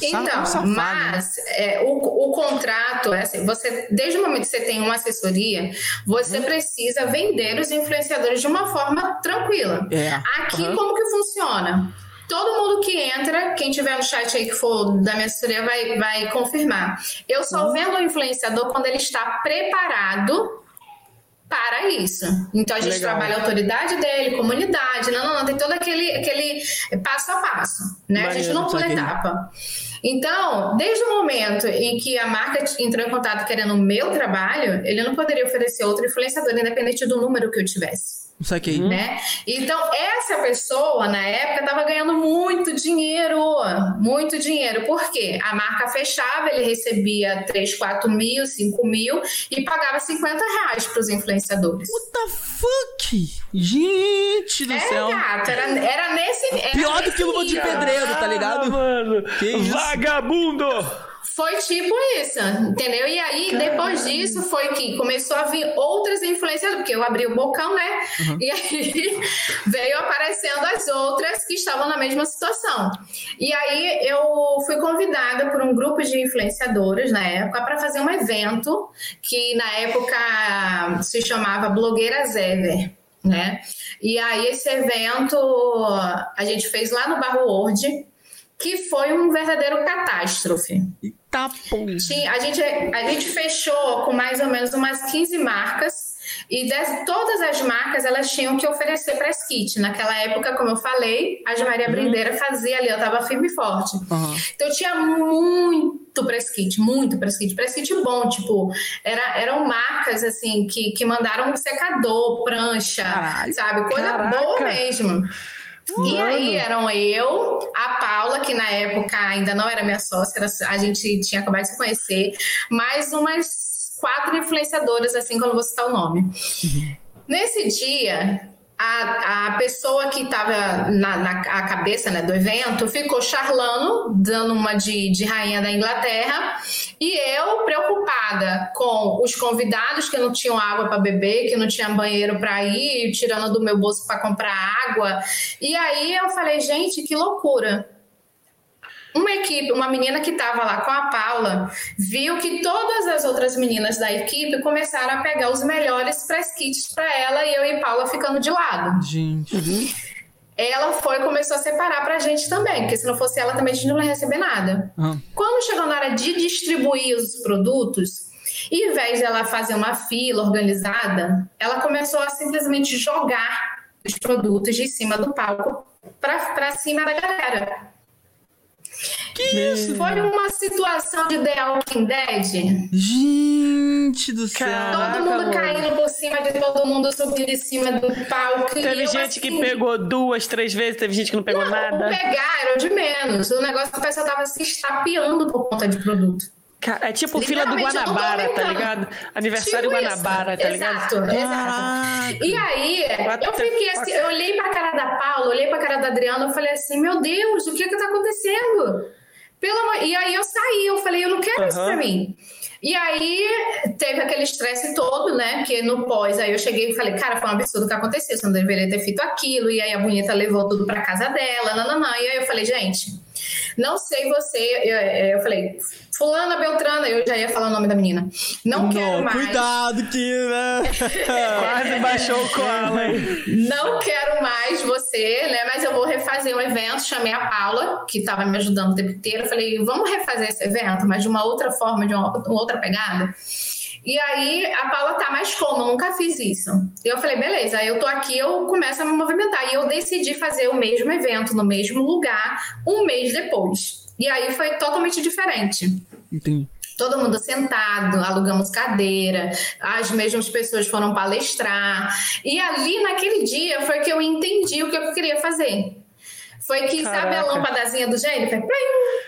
Então, mas o contrato, você, desde o momento que você tem uma assessoria, você precisa vender os influenciadores de uma forma tranquila. Como que funciona? Todo mundo que entra, quem tiver no chat aí que for da minha assessoria vai confirmar. Eu só vendo o influenciador quando ele está preparado para isso. Então a gente trabalha a autoridade dele, comunidade, tem todo aquele passo a passo, né? Maneiro, a gente não pula etapa. Então, desde o momento em que a marca entrou em contato querendo o meu trabalho, ele não poderia oferecer outro influenciador, independente do número que eu tivesse. Isso aqui. Né? Então, essa pessoa, na época, estava ganhando muito dinheiro. Muito dinheiro. Por quê? A marca fechava, ele recebia 3, 4 mil, 5 mil e pagava R$50 para os influenciadores. What the fuck? Gente do céu. Gato, era nesse... Era pior do que luva de pedreiro, tá ligado? Mano. Que vagabundo! Foi tipo isso, entendeu? E aí, depois disso, foi que começou a vir outras influenciadoras, porque eu abri o bocão, né? E aí, veio aparecendo as outras que estavam na mesma situação. E aí, eu fui convidada por um grupo de influenciadoras, na época, para fazer um evento que, na época, se chamava Blogueiras Ever, né? E aí, esse evento, a gente fez lá no Barro World, que foi um verdadeiro catástrofe. A gente fechou com mais ou menos umas 15 marcas, e todas as marcas elas tinham que oferecer press kit. Naquela época, como eu falei, a Maria Brindeira fazia ali, ela estava firme e forte. Então tinha muito press kit bom, tipo, eram marcas assim que mandaram um secador, prancha, sabe? Coisa boa mesmo. E aí eram eu, a Paula, que na época ainda não era minha sócia, a gente tinha acabado de se conhecer, mais umas 4 influenciadoras, assim, que eu não vou citar o nome. Nesse dia, a pessoa que estava na cabeça, né, do evento ficou charlando, dando uma de rainha da Inglaterra, e eu preocupada com os convidados que não tinham água para beber, que não tinha banheiro para ir, tirando do meu bolso para comprar água. E aí eu falei, gente, que loucura. Uma menina que estava lá com a Paula viu que todas as outras meninas da equipe começaram a pegar os melhores press kits para ela, e eu e Paula ficando de lado. Gente. Ela começou a separar pra gente também, porque se não fosse ela também a gente não ia receber nada. Quando chegou na hora de distribuir os produtos, em vez dela fazer uma fila organizada, ela começou a simplesmente jogar os produtos de cima do palco pra cima da galera. Que isso? Foi uma situação de The Walking Dead. Gente do céu. Todo mundo caindo por cima de todo mundo, subindo em cima do palco. Teve gente que pegou 2, 3 vezes, teve gente que não pegou nada. Não pegaram de menos. O negócio, a pessoa tava se estapeando por conta de produto. É tipo fila do Guanabara, tá ligado? Aniversário tipo Guanabara, tá ligado? Exato. E aí, eu fiquei assim, eu olhei pra cara da Paula, olhei pra cara da Adriana, eu falei assim, meu Deus, o que tá acontecendo? E aí eu saí, eu falei, eu não quero isso pra mim. E aí teve aquele estresse todo, né? Porque no pós, aí eu cheguei e falei, cara, foi um absurdo o que aconteceu, você não deveria ter feito aquilo. E aí a bonita levou tudo pra casa dela, nananã. E aí eu falei, gente, não sei você. Eu falei, fulana, beltrana, eu já ia falar o nome da menina. Não quero mais. Cuidado que, né? Quase baixou o Koala, hein? Não quero mais você, né? Mas eu vou refazer um evento. Chamei a Paula, que estava me ajudando o tempo inteiro. Eu falei, vamos refazer esse evento, mas de uma outra forma, de uma outra pegada. E aí a Paula, tá, mas como? Eu nunca fiz isso. E eu falei, beleza, aí eu tô aqui, eu começo a me movimentar. E eu decidi fazer o mesmo evento no mesmo lugar um mês depois. E aí foi totalmente diferente. Entendi. Todo mundo sentado, alugamos cadeira, as mesmas pessoas foram palestrar. E ali naquele dia foi que eu entendi o que eu queria fazer. Foi que, sabe, a lâmpadazinha do Jennifer?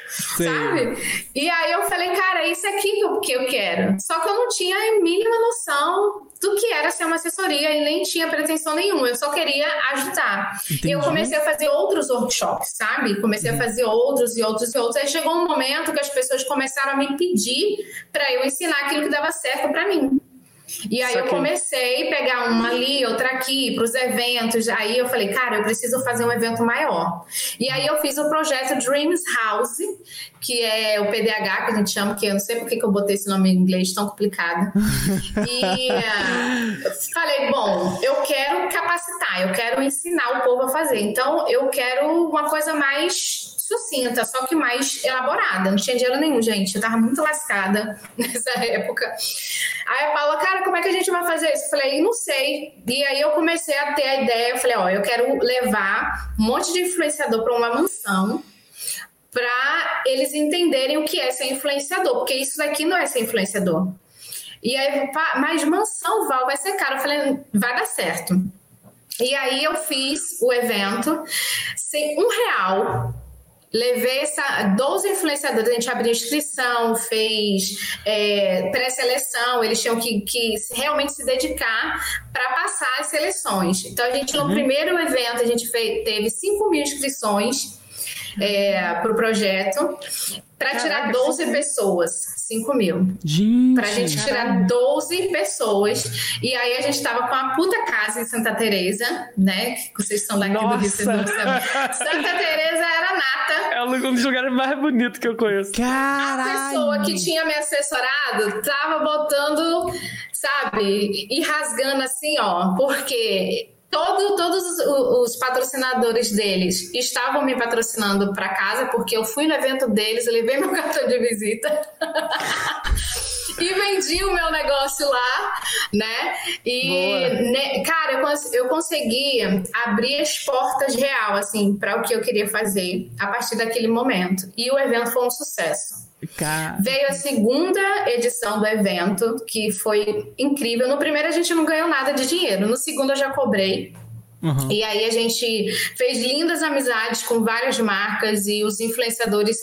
Sim. Sabe? E aí eu falei, cara, é isso aqui que eu quero. Só que eu não tinha a mínima noção do que era ser uma assessoria e nem tinha pretensão nenhuma. Eu só queria ajudar. Entendi. E eu comecei a fazer outros workshops, sabe? Comecei a fazer outros e outros e outros. Aí chegou um momento que as pessoas começaram a me pedir para eu ensinar aquilo que dava certo para mim. E aí eu comecei a pegar uma ali, outra aqui, para os eventos. Aí eu falei, cara, eu preciso fazer um evento maior. E aí eu fiz o projeto Dreams House, que é o PDH, que a gente chama, que eu não sei porque que eu botei esse nome em inglês tão complicado. E falei, bom, eu quero capacitar, eu quero ensinar o povo a fazer. Então eu quero uma coisa mais sucinta, só que mais elaborada. Não tinha dinheiro nenhum, gente. Eu tava muito lascada nessa época. Aí a Paula, cara, como é que a gente vai fazer isso? Eu falei, não sei. E aí eu comecei a ter a ideia. Eu falei, ó, eu quero levar um monte de influenciador para uma mansão para eles entenderem o que é ser influenciador, porque isso daqui não é ser influenciador. E aí, mas mansão, Val, vai ser caro. Eu falei, vai dar certo. E aí eu fiz o evento sem R$1. Levei 12 influenciadores, a gente abriu inscrição, fez pré-seleção, eles tinham que realmente se dedicar para passar as seleções. Então, a gente, no primeiro evento, a gente teve 5.000 inscrições para o projeto, para tirar 12 pessoas, 5.000. Para a gente tirar 12 pessoas. E aí a gente estava com uma puta casa em Santa Teresa, né? Que vocês estão daqui do Rio, vocês não sabem. Santa Teresa era nata. É um dos lugares mais bonitos que eu conheço. Caralho. A pessoa que tinha me assessorado tava botando, sabe? E rasgando assim, ó. Porque todos os patrocinadores deles estavam me patrocinando para casa, porque eu fui no evento deles, eu levei meu cartão de visita e vendi o meu negócio lá, né? E, cara, eu consegui abrir as portas real, assim, para o que eu queria fazer a partir daquele momento. E o evento foi um sucesso. Cara. Veio a segunda edição do evento, que foi incrível. No primeiro a gente não ganhou nada de dinheiro, no segundo eu já cobrei. E aí a gente fez lindas amizades com várias marcas e os influenciadores.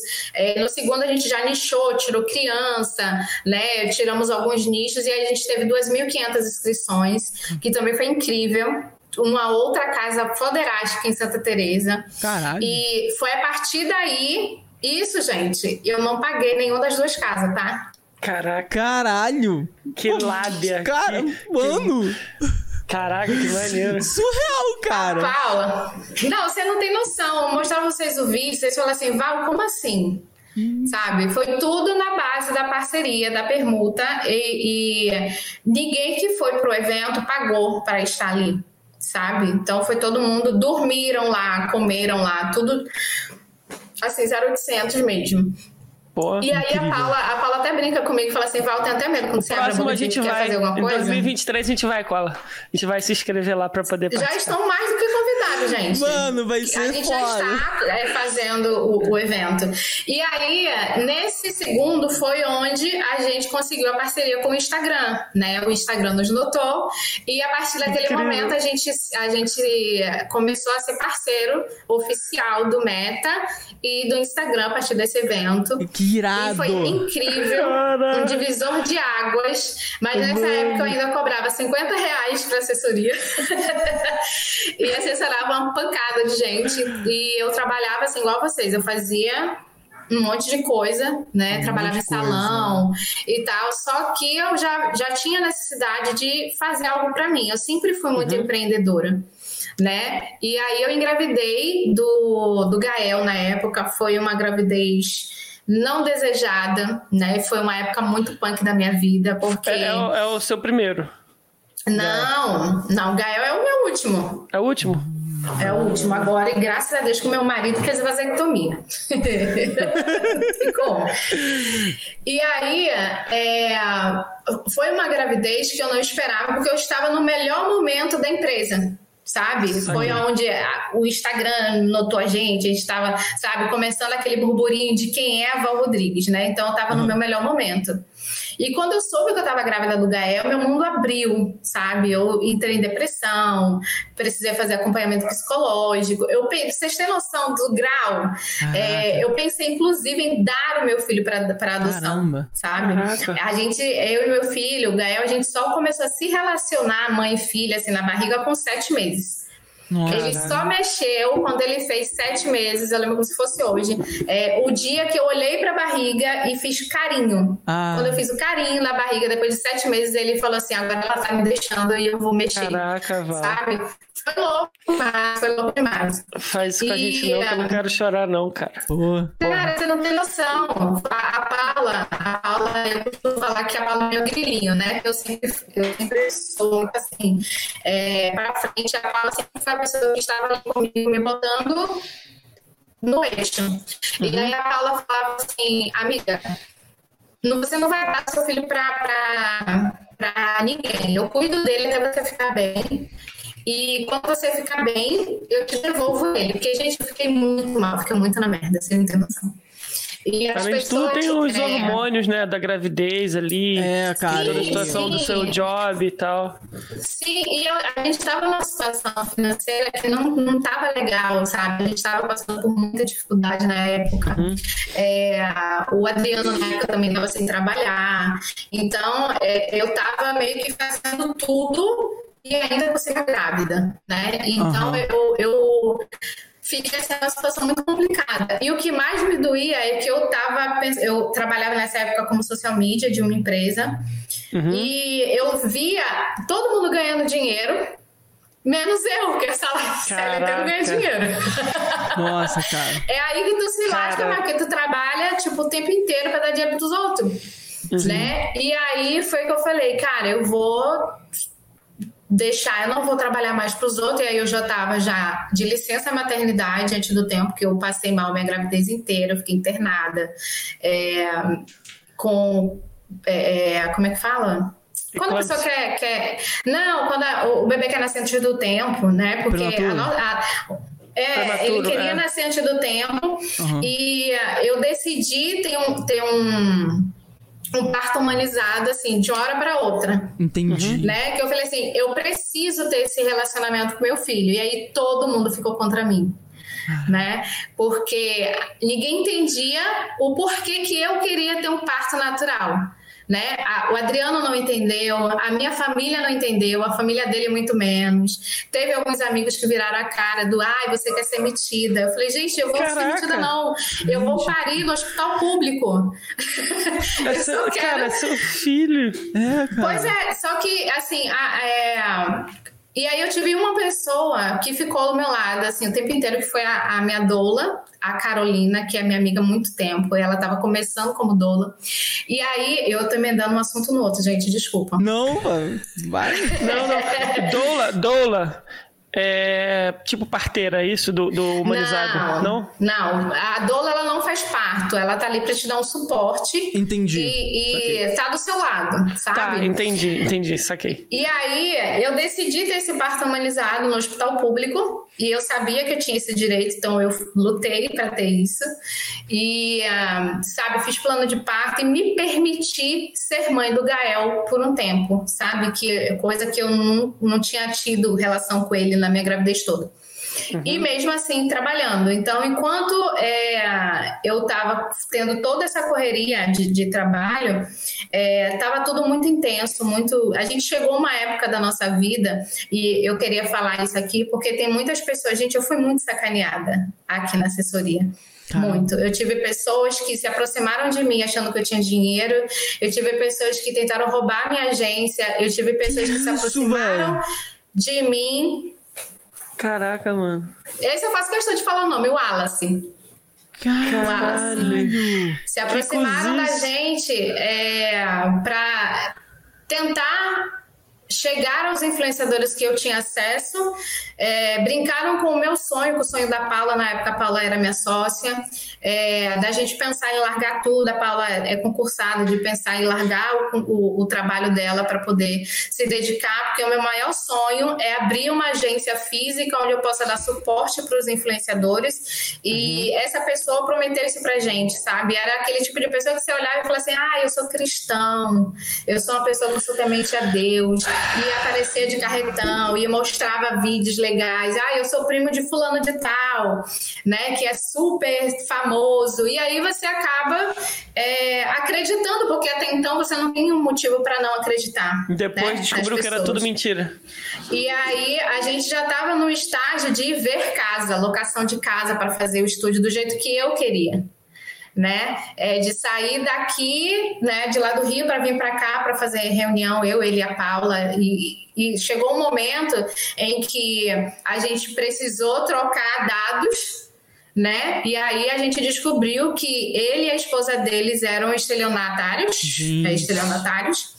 No segundo a gente já nichou, tirou criança, né? Tiramos alguns nichos e aí a gente teve 2.500 inscrições, que também foi incrível. Uma outra casa foderástica em Santa Teresa. Caralho. E foi a partir daí... Isso, gente, eu não paguei nenhuma das duas casas, tá? Caraca. Caralho. Que lábia. Cara, mano. Caraca, que maneiro. Surreal, cara. Paula, não, você não tem noção. Eu mostrava vocês o vídeo, vocês falam assim, Val, como assim? Sabe? Foi tudo na base da parceria, da permuta. E ninguém que foi pro evento pagou para estar ali, sabe? Então foi todo mundo, dormiram lá, comeram lá, tudo... Assim, 0800 mesmo. Porra, e aí a Paula até brinca comigo e fala assim, Val, tem até medo quando você abre a gente vai, quer fazer alguma coisa. Em 2023 a gente vai, Koala. A gente vai se inscrever lá pra poder participar. Já estão mais do que convidados, gente. Mano, vai ser foda. A gente já está fazendo o evento. E aí, nesse segundo foi onde a gente conseguiu a parceria com o Instagram, né? O Instagram nos notou e a partir daquele momento a gente começou a ser parceiro oficial do Meta e do Instagram a partir desse evento. Que irado. E foi incrível, um divisor de águas, mas nessa época eu ainda cobrava R$50 para assessoria e assessorava uma pancada de gente e eu trabalhava assim igual vocês, eu fazia um monte de coisa, né? Trabalhava em salão e tal. Só que eu já tinha necessidade de fazer algo para mim. Eu sempre fui muito empreendedora, né? E aí eu engravidei do Gael na época. Foi uma gravidez não desejada, né? Foi uma época muito punk da minha vida, porque... É o seu primeiro. Não, o Gael é o meu último. É o último? É o último agora, e graças a Deus que o meu marido fez a vasectomia. Ficou. E aí, foi uma gravidez que eu não esperava, porque eu estava no melhor momento da empresa, sabe? Foi onde o Instagram notou a gente estava, sabe, começando aquele burburinho de quem é a Val Rodrigues, né? Então eu estava no meu melhor momento. E quando eu soube que eu estava grávida do Gael, meu mundo abriu, sabe? Eu entrei em depressão, precisei fazer acompanhamento psicológico. Vocês têm noção do grau? Eu pensei, inclusive, em dar o meu filho para adoção, sabe? Caraca. Eu e meu filho, o Gael, a gente só começou a se relacionar, mãe e filha, assim, na barriga, com 7 meses. Ele só mexeu quando ele fez 7 meses, eu lembro como se fosse hoje, o dia que eu olhei pra barriga e fiz carinho. Quando eu fiz o carinho na barriga, depois de 7 meses, ele falou assim, agora ela tá me deixando e eu vou mexer. Caraca, sabe? Foi louco demais. Faz isso com a gente não, que eu não quero chorar não, cara. Cara, você não tem noção. A Paula, eu costumo falar que a Paula é meu grilinho, né? Eu sempre sou assim, pra frente, a Paula sempre foi a pessoa que estava comigo, me botando no eixo. E aí a Paula falava assim, amiga, você não vai dar seu filho pra ninguém. Eu cuido dele até você ficar bem. E quando você ficar bem, eu te devolvo ele. Porque, gente, eu fiquei muito mal, fiquei muito na merda, sem intenção. E as pessoas, tudo tem os hormônios, né, da gravidez ali, cara, toda a situação do seu job e tal. Sim, e a gente tava numa situação financeira que não tava legal, sabe? A gente tava passando por muita dificuldade na época. O Adriano na época também tava sem trabalhar. Então, eu tava meio que fazendo tudo e ainda consigo grávida, né? Então, eu fiquei numa situação muito complicada. E o que mais me doía é que eu trabalhava nessa época como social media de uma empresa, e eu via todo mundo ganhando dinheiro, menos eu, que é salário CLT, eu não ganho dinheiro. Nossa, cara. É aí que tu se lasca, mas que tu trabalha, tipo, o tempo inteiro pra dar dinheiro pros outros, né? E aí foi que eu falei, cara, eu vou deixar, eu não vou trabalhar mais para os outros. E aí eu já estava de licença maternidade antes do tempo, que eu passei mal minha gravidez inteira, eu fiquei internada como é que fala? Quando a pessoa quer... Não, quando o bebê quer nascer antes do tempo, né? Porque ele queria nascer antes do tempo, e eu decidi ter um parto humanizado, assim, de uma hora para outra. Entendi. Né? Que eu falei assim, eu preciso ter esse relacionamento com meu filho. E aí todo mundo ficou contra mim, né? Porque ninguém entendia o porquê que eu queria ter um parto natural, né? O Adriano não entendeu, a minha família não entendeu, a família dele muito menos. Teve alguns amigos que viraram a cara do, você quer ser metida. Eu falei, gente, eu vou ser metida não, eu vou parir no hospital público. Cara, é seu filho. Pois é, só que assim, e aí eu tive uma pessoa que ficou do meu lado, assim, o tempo inteiro, que foi a minha doula, a Carolina, que é minha amiga há muito tempo. Ela estava começando como doula. E aí, eu tô emendando um assunto no outro, gente, desculpa. Não, vai. Não. Doula. É tipo parteira, isso do humanizado, não? A doula, ela não faz parto, ela tá ali pra te dar um suporte. Entendi. E tá do seu lado, sabe? Tá, entendi, saquei. E aí, eu decidi ter esse parto humanizado no hospital público, e eu sabia que eu tinha esse direito, então eu lutei pra ter isso. E, sabe, fiz plano de parto e me permiti ser mãe do Gael por um tempo, sabe? Que coisa que eu não tinha tido relação com ele na minha gravidez toda. E mesmo assim, trabalhando. Então, enquanto eu estava tendo toda essa correria de trabalho, estava tudo muito intenso, muito... A gente chegou uma época da nossa vida, e eu queria falar isso aqui, porque tem muitas pessoas... Gente, eu fui muito sacaneada aqui na assessoria. Muito. Eu tive pessoas que se aproximaram de mim achando que eu tinha dinheiro. Eu tive pessoas que tentaram roubar a minha agência. Eu tive pessoas que se aproximaram de mim. Caraca, mano. Esse eu faço questão de falar o nome, o Alice. Caralho. O Alice. Se aproximaram da gente pra tentar chegaram os influenciadores que eu tinha acesso, brincaram com o meu sonho, com o sonho da Paula. Na época a Paula era minha sócia, da gente pensar em largar tudo. A Paula é concursada, de pensar em largar o trabalho dela para poder se dedicar, porque o meu maior sonho é abrir uma agência física onde eu possa dar suporte para os influenciadores. E essa pessoa prometeu isso pra gente, sabe? Era aquele tipo de pessoa que você olhava e falava assim: ah, eu sou cristão, eu sou uma pessoa que sou temente a Deus. E aparecia de carretão e mostrava vídeos legais. Ah, eu sou primo de fulano de tal, né? Que é super famoso. E aí você acaba acreditando, porque até então você não tem um motivo para não acreditar. Depois, né, descobriu que era tudo mentira. E aí a gente já estava no estágio de ver casa, locação de casa para fazer o estúdio do jeito que eu queria, né? De sair daqui, né, de lá do Rio, para vir para cá para fazer reunião, eu, ele e a Paula. E chegou um momento em que a gente precisou trocar dados, né? E aí a gente descobriu que ele e a esposa deles eram estelionatários. Estelionatários.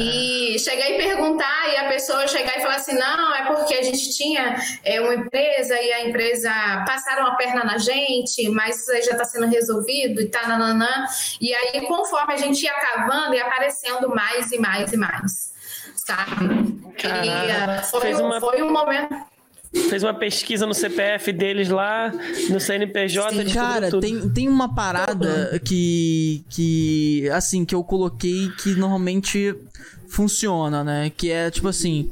E chegar e perguntar, e a pessoa chegar e falar assim: não, é porque a gente tinha uma empresa e a empresa passaram a perna na gente, mas isso aí já está sendo resolvido e tá, nananã. E aí, conforme a gente ia cavando, ia aparecendo mais e mais e mais, sabe? E foi um momento. Fez uma pesquisa no CPF deles lá, no CNPJ. Sim, cara, tudo. Tem uma parada que assim, que eu coloquei que normalmente funciona, né? Que é tipo assim,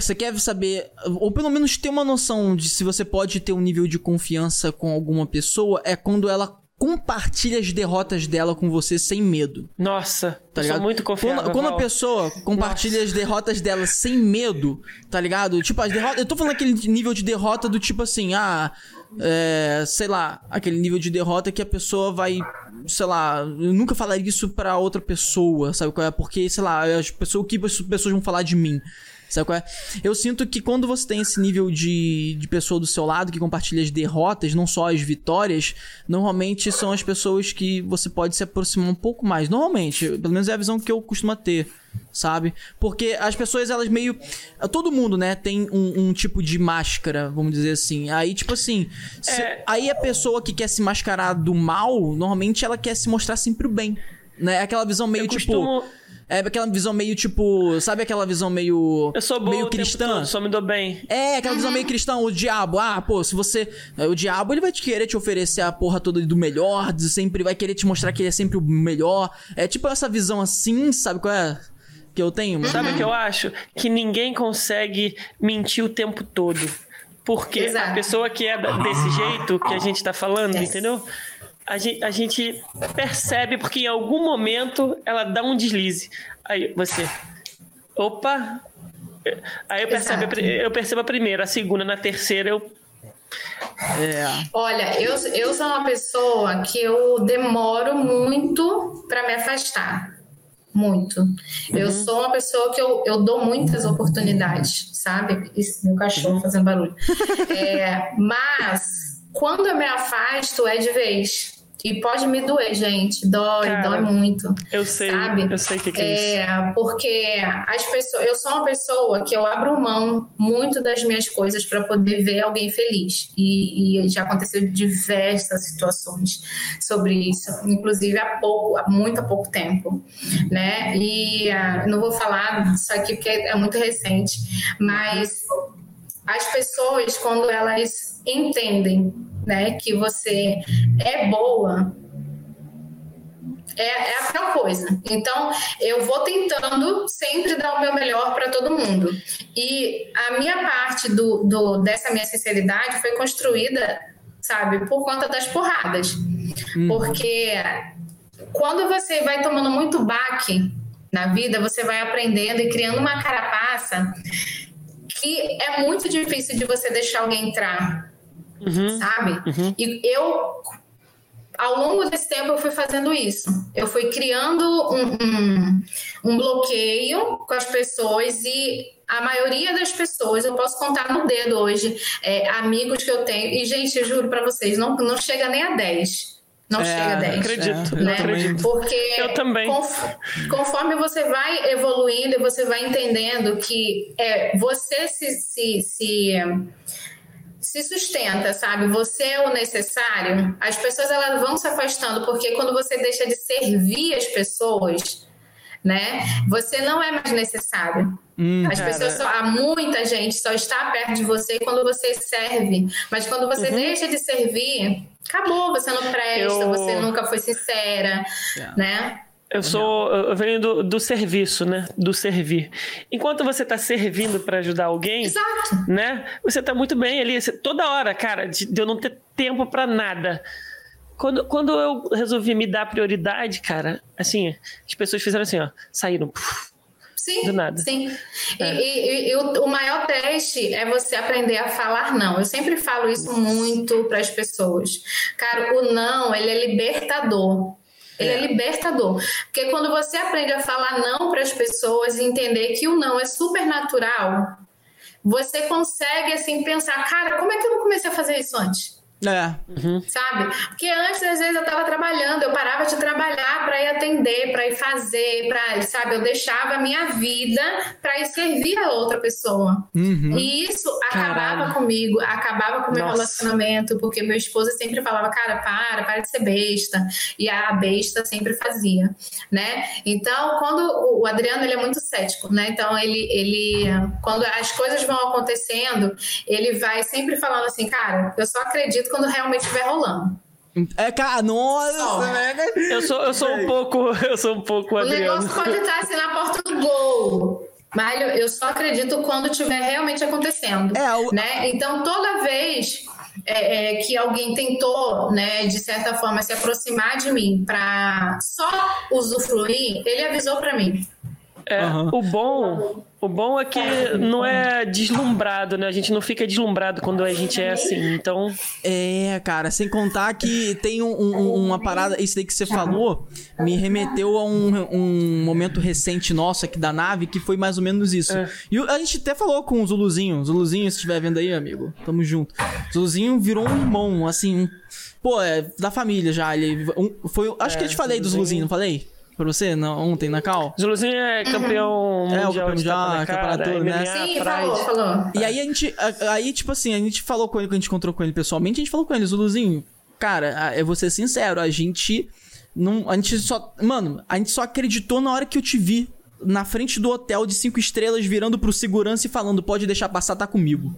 você quer saber, ou pelo menos ter uma noção de se você pode ter um nível de confiança com alguma pessoa, é quando ela compartilha as derrotas dela com você sem medo. Nossa, tá ligado? Sou muito confiante. Quando a pessoa compartilha as derrotas dela sem medo, tá ligado? Tipo, as derrotas... Eu tô falando aquele nível de derrota do tipo assim, sei lá, aquele nível de derrota que a pessoa vai, sei lá, eu nunca falaria isso pra outra pessoa, sabe qual é? Porque, sei lá, o que as pessoas vão falar de mim. Sabe qual é? Eu sinto que quando você tem esse nível de pessoa do seu lado que compartilha as derrotas, não só as vitórias, normalmente são as pessoas que você pode se aproximar um pouco mais. Normalmente, pelo menos é a visão que eu costumo ter, sabe? Porque as pessoas, elas meio... Todo mundo, né, tem um tipo de máscara, vamos dizer assim. Aí, tipo assim... Aí a pessoa que quer se mascarar do mal, normalmente ela quer se mostrar sempre o bem, né? Aquela visão meio É aquela visão meio tipo... Sabe aquela visão meio... Eu sou boa meio cristã? Tempo todo, só me dou bem. Aquela visão meio cristã. O diabo... se você... O diabo, ele vai querer te oferecer a porra toda do melhor. Sempre vai querer te mostrar que ele é sempre o melhor. É tipo essa visão assim, sabe qual é? Que eu tenho. Mano. Sabe o que eu acho? Que ninguém consegue mentir o tempo todo. Porque a pessoa que é desse jeito que a gente tá falando, entendeu? A gente percebe, porque em algum momento ela dá um deslize. Aí você... Opa! Aí eu percebo a primeira, a segunda, na terceira eu... Olha, eu sou uma pessoa que eu demoro muito para me afastar. Muito. Eu sou uma pessoa que eu dou muitas oportunidades, sabe? Isso, meu cachorro fazendo barulho. Mas... Quando eu me afasto, é de vez. E pode me doer, gente. Dói, dói muito. Eu sei, sabe? Eu sei o que é isso. Porque as pessoas... Eu sou uma pessoa que eu abro mão muito das minhas coisas para poder ver alguém feliz. E já aconteceu diversas situações sobre isso. Inclusive há muito pouco tempo, né? E não vou falar disso aqui porque é muito recente. Mas... As pessoas, quando elas entendem, né, que você é boa, é a pior coisa. Então, eu vou tentando sempre dar o meu melhor para todo mundo. E a minha parte dessa minha sinceridade foi construída, sabe, por conta das porradas. Porque quando você vai tomando muito baque na vida, você vai aprendendo e criando uma carapaça... que é muito difícil de você deixar alguém entrar, sabe? Uhum. E eu, ao longo desse tempo, eu fui fazendo isso. Eu fui criando um bloqueio com as pessoas e a maioria das pessoas, eu posso contar no dedo hoje, amigos que eu tenho. E, gente, eu juro pra vocês, não chega nem a 10. Não chega a 10. Acredito, né? Eu acredito. Porque eu também. Conforme você vai evoluindo e você vai entendendo que você se sustenta, sabe? Você é o necessário. As pessoas elas vão se afastando, porque quando você deixa de servir as pessoas, né? Você não é mais necessário. Há muita gente só está perto de você quando você serve. Mas quando você deixa de servir, acabou, você não presta, você nunca foi sincera, né? Eu venho do serviço, né? Do servir. Enquanto você tá servindo para ajudar alguém, exato, né? Você tá muito bem ali, toda hora, cara, de eu não ter tempo para nada. Quando eu resolvi me dar prioridade, cara, assim, as pessoas fizeram assim, ó, saíram, sim, do nada. Sim. É. E o maior teste é você aprender a falar não. Eu sempre falo isso muito para as pessoas. Cara, o não, ele é libertador. Ele é libertador. Porque quando você aprende a falar não para as pessoas e entender que o não é super natural, você consegue, assim, pensar, cara, como é que eu não comecei a fazer isso antes? Sabe? Porque antes, às vezes, eu tava trabalhando, eu parava de trabalhar pra ir atender, pra ir fazer, sabe? Eu deixava a minha vida pra ir servir a outra pessoa. E isso acabava comigo, acabava com o meu relacionamento, porque meu esposo sempre falava, cara, para de ser besta. E a besta sempre fazia, né? Então, quando o Adriano, ele é muito cético, né? Então, ele quando as coisas vão acontecendo, ele vai sempre falando assim, cara, eu só acredito quando realmente estiver rolando. Cara, nossa, velho. Eu sou um pouco Adriano. O negócio pode estar assim na porta do gol, mas eu só acredito quando estiver realmente acontecendo, né? Então, toda vez que alguém tentou, né, de certa forma, se aproximar de mim para só usufruir, ele avisou para mim. O bom é que não é deslumbrado, né? A gente não fica deslumbrado quando a gente é assim, então... Cara, sem contar que tem uma parada... Isso daí que você falou me remeteu a um momento recente nosso aqui da nave, que foi mais ou menos isso. E a gente até falou com o Zuluzinho. Zuluzinho, se estiver vendo aí, amigo, tamo junto. Zuluzinho virou um irmão, assim... Pô, da família já. Ele foi, acho que eu te falei do Zuluzinho, não falei? Pra você, ontem na Cal? Zuluzinho é campeão mundial. O campeão mundial, campeonato, né? Sim, falou. E aí a gente, tipo assim, a gente falou com ele, quando a gente encontrou com ele pessoalmente, a gente falou com ele, Zuluzinho, cara, eu vou ser sincero, a gente só acreditou na hora que eu te vi na frente do hotel de 5 estrelas, virando pro segurança e falando, pode deixar passar, tá comigo.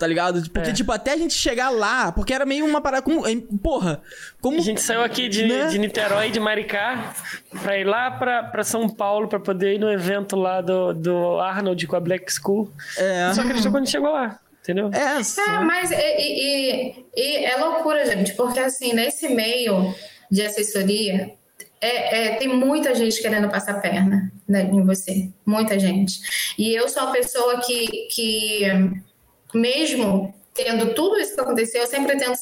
Tá ligado? Porque, até a gente chegar lá... Porque era meio uma parada... A gente saiu aqui de Niterói, de Maricá, pra ir lá pra São Paulo, pra poder ir no evento lá do Arnold com a Black School. Só acreditou quando chegou lá, entendeu? Mas... E é loucura, gente, porque, assim, nesse meio de assessoria... tem muita gente querendo passar a perna, né, em você. Muita gente. E eu sou uma pessoa que mesmo tendo tudo isso que aconteceu, eu sempre tento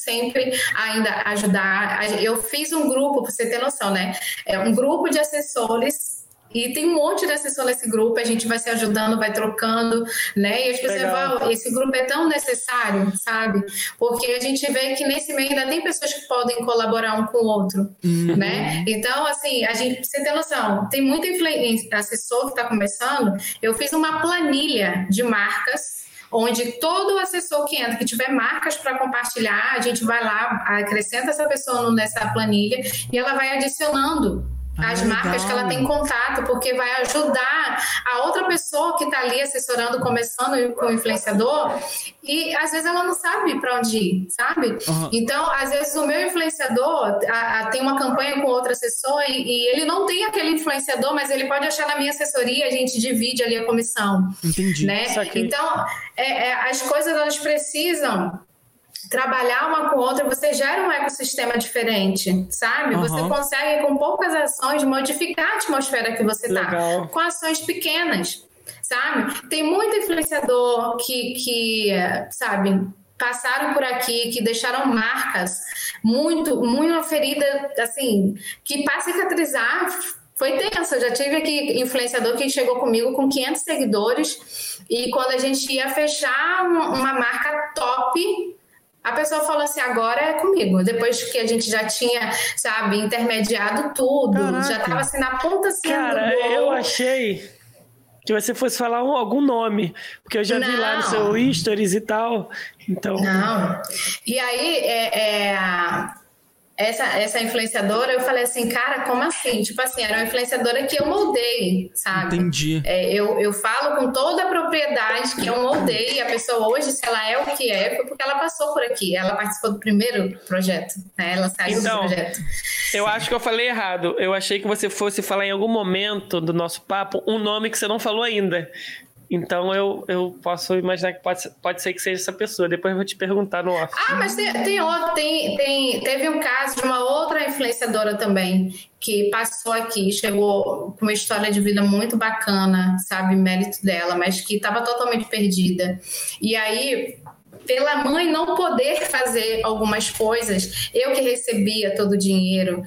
ainda ajudar. Eu fiz um grupo, pra você ter noção, né? É um grupo de assessores e tem um monte de assessor nesse grupo, a gente vai se ajudando, vai trocando, né? E as pessoas falam, esse grupo é tão necessário, sabe? Porque a gente vê que nesse meio ainda tem pessoas que podem colaborar um com o outro, né? Então, assim, a gente, pra você ter noção, tem muita assessor que tá começando. Eu fiz uma planilha de marcas onde todo assessor que entra, que tiver marcas para compartilhar, a gente vai lá, acrescenta essa pessoa nessa planilha e ela vai adicionando as marcas que ela tem contato, porque vai ajudar a outra pessoa que está ali assessorando, começando com o influenciador, e às vezes ela não sabe para onde ir, sabe? Então, às vezes o meu influenciador tem uma campanha com outro assessor e ele não tem aquele influenciador, mas ele pode achar na minha assessoria, a gente divide ali a comissão. Entendi. Né? Então, as coisas elas precisam trabalhar uma com a outra, você gera um ecossistema diferente, sabe? Você consegue, com poucas ações, modificar a atmosfera que você tá, com ações pequenas, sabe? Tem muito influenciador que sabe, passaram por aqui, que deixaram marcas, muito uma ferida, assim, que para cicatrizar foi tensa. Eu já tive aqui influenciador que chegou comigo com 500 seguidores e quando a gente ia fechar uma marca top, a pessoa falou assim, agora é comigo. Depois que a gente já tinha, sabe, intermediado tudo. Caraca. Já tava assim na ponta assim. Cara, do gol. Eu achei que você fosse falar algum nome, porque eu já vi lá no seu stories e tal. Então... Não. E aí, essa influenciadora, eu falei assim, cara, como assim? Tipo assim, era uma influenciadora que eu moldei, sabe? Entendi. Eu falo com toda a propriedade que eu moldei. A pessoa hoje, se ela é o que é, foi porque ela passou por aqui. Ela participou do primeiro projeto, né? Ela saiu do projeto. Eu acho que eu falei errado. Eu achei que você fosse falar em algum momento do nosso papo um nome que você não falou ainda. Então, eu posso imaginar que pode ser que seja essa pessoa. Depois eu vou te perguntar no off. Ah, mas teve um caso de uma outra influenciadora também, que passou aqui, chegou com uma história de vida muito bacana, sabe, mérito dela, mas que estava totalmente perdida. E aí... pela mãe não poder fazer algumas coisas, eu que recebia todo o dinheiro,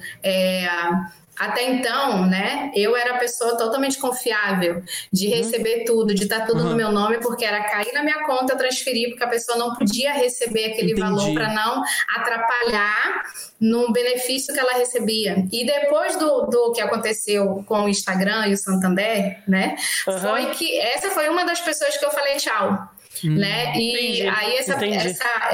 até então, né, eu era a pessoa totalmente confiável de receber tudo, de estar tudo no meu nome, porque era cair na minha conta, eu transferir, porque a pessoa não podia receber aquele valor para não atrapalhar no benefício que ela recebia. E depois do que aconteceu com o Instagram e o Santander, né, foi que essa foi uma das pessoas que eu falei tchau. Né? E entendi, aí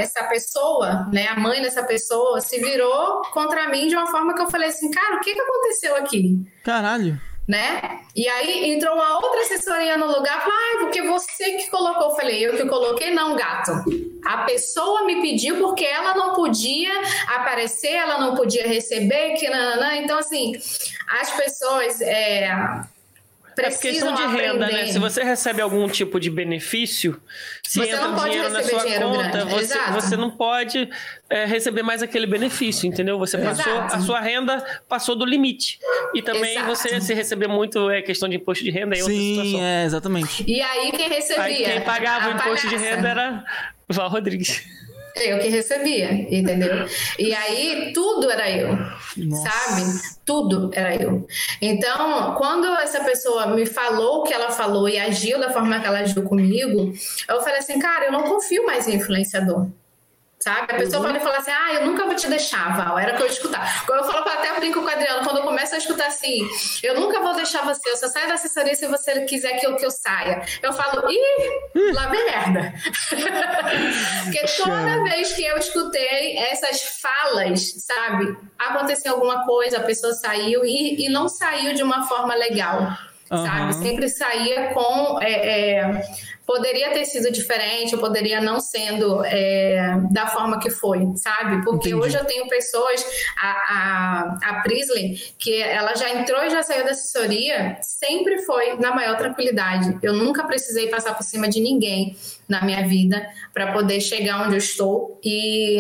essa pessoa, né, a mãe dessa pessoa se virou contra mim de uma forma que eu falei assim, cara, o que aconteceu aqui? Caralho. Né? E aí entrou uma outra assessoria no lugar, falou, porque você que colocou. Eu falei, eu que coloquei não, gato. A pessoa me pediu porque ela não podia aparecer, ela não podia receber, que nananã. Então, assim, as pessoas... Precisam questão de renda, né? Se você recebe algum tipo de benefício, se você entra dinheiro na sua conta, você não pode receber mais aquele benefício, entendeu? Você passou, a sua renda passou do limite. E também você, se receber muito, é questão de imposto de renda, é outra situação. Sim, exatamente. E aí quem recebia? Aí quem pagava o imposto de renda era Val Rodrigues. Eu que recebia, entendeu? E aí tudo era eu, sabe? Tudo era eu. Então, quando essa pessoa me falou o que ela falou e agiu da forma que ela agiu comigo, eu falei assim, cara, eu não confio mais em influenciador. Sabe? A pessoa pode falar assim, eu nunca vou te deixar, Val, era o que eu escutar. Eu falo, até brinco com o Adriano, quando eu começo a escutar assim, eu nunca vou deixar você, eu só saio da assessoria se você quiser que eu saia. Eu falo, lá vem merda. Porque toda vez que eu escutei essas falas, sabe, aconteceu alguma coisa, a pessoa saiu e não saiu de uma forma legal, sabe? Sempre saía com... poderia ter sido diferente, eu poderia não sendo da forma que foi, sabe? Porque hoje eu tenho pessoas, a Prisley, que ela já entrou e já saiu da assessoria, sempre foi na maior tranquilidade. Eu nunca precisei passar por cima de ninguém na minha vida para poder chegar onde eu estou. E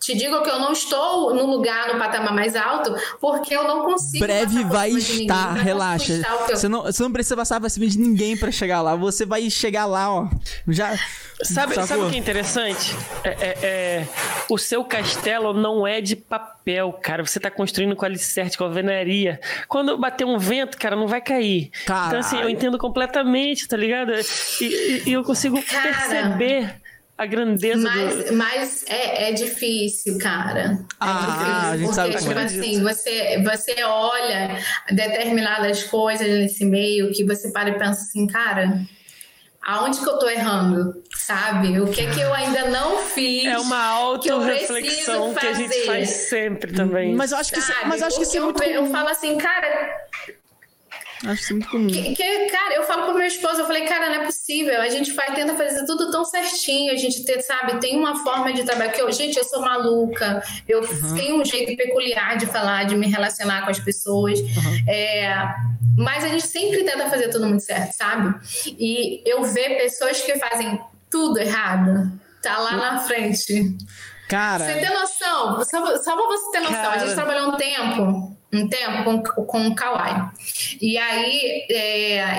te digo que eu não estou no lugar, no patamar mais alto, porque eu não consigo. Breve vai estar, relaxa. Você não precisa passar por cima de ninguém pra chegar lá. Você vai chegar lá, ó. Já. Sabe o que é interessante? O seu castelo não é de papel, cara. Você tá construindo com alicerce, com alvenaria. Quando bater um vento, cara, não vai cair. Caralho. Então, assim, eu entendo completamente, tá ligado? E eu consigo perceber a grandeza do... Mas é difícil, cara. É difícil, a gente porque, sabe tipo assim, você olha determinadas coisas nesse meio que você para e pensa assim, cara, aonde que eu tô errando, sabe? O que é que eu ainda não fiz? É uma auto-reflexão que a gente faz sempre também. Mas eu acho que isso é muito... Eu falo assim, cara... Acho que é muito comum. Cara, eu falo pro meu esposo, eu falei, cara, não é possível. A gente tenta fazer tudo tão certinho. A gente tem uma forma de trabalhar que eu, gente, eu sou maluca. Eu tenho um jeito peculiar de falar, de me relacionar com as pessoas. Mas a gente sempre tenta fazer tudo muito certo, sabe? E eu vejo pessoas que fazem tudo errado. Tá lá na frente. Cara... Você tem noção? Só pra você ter noção. Cara... A gente trabalhou um tempo com o Kawaii. E aí,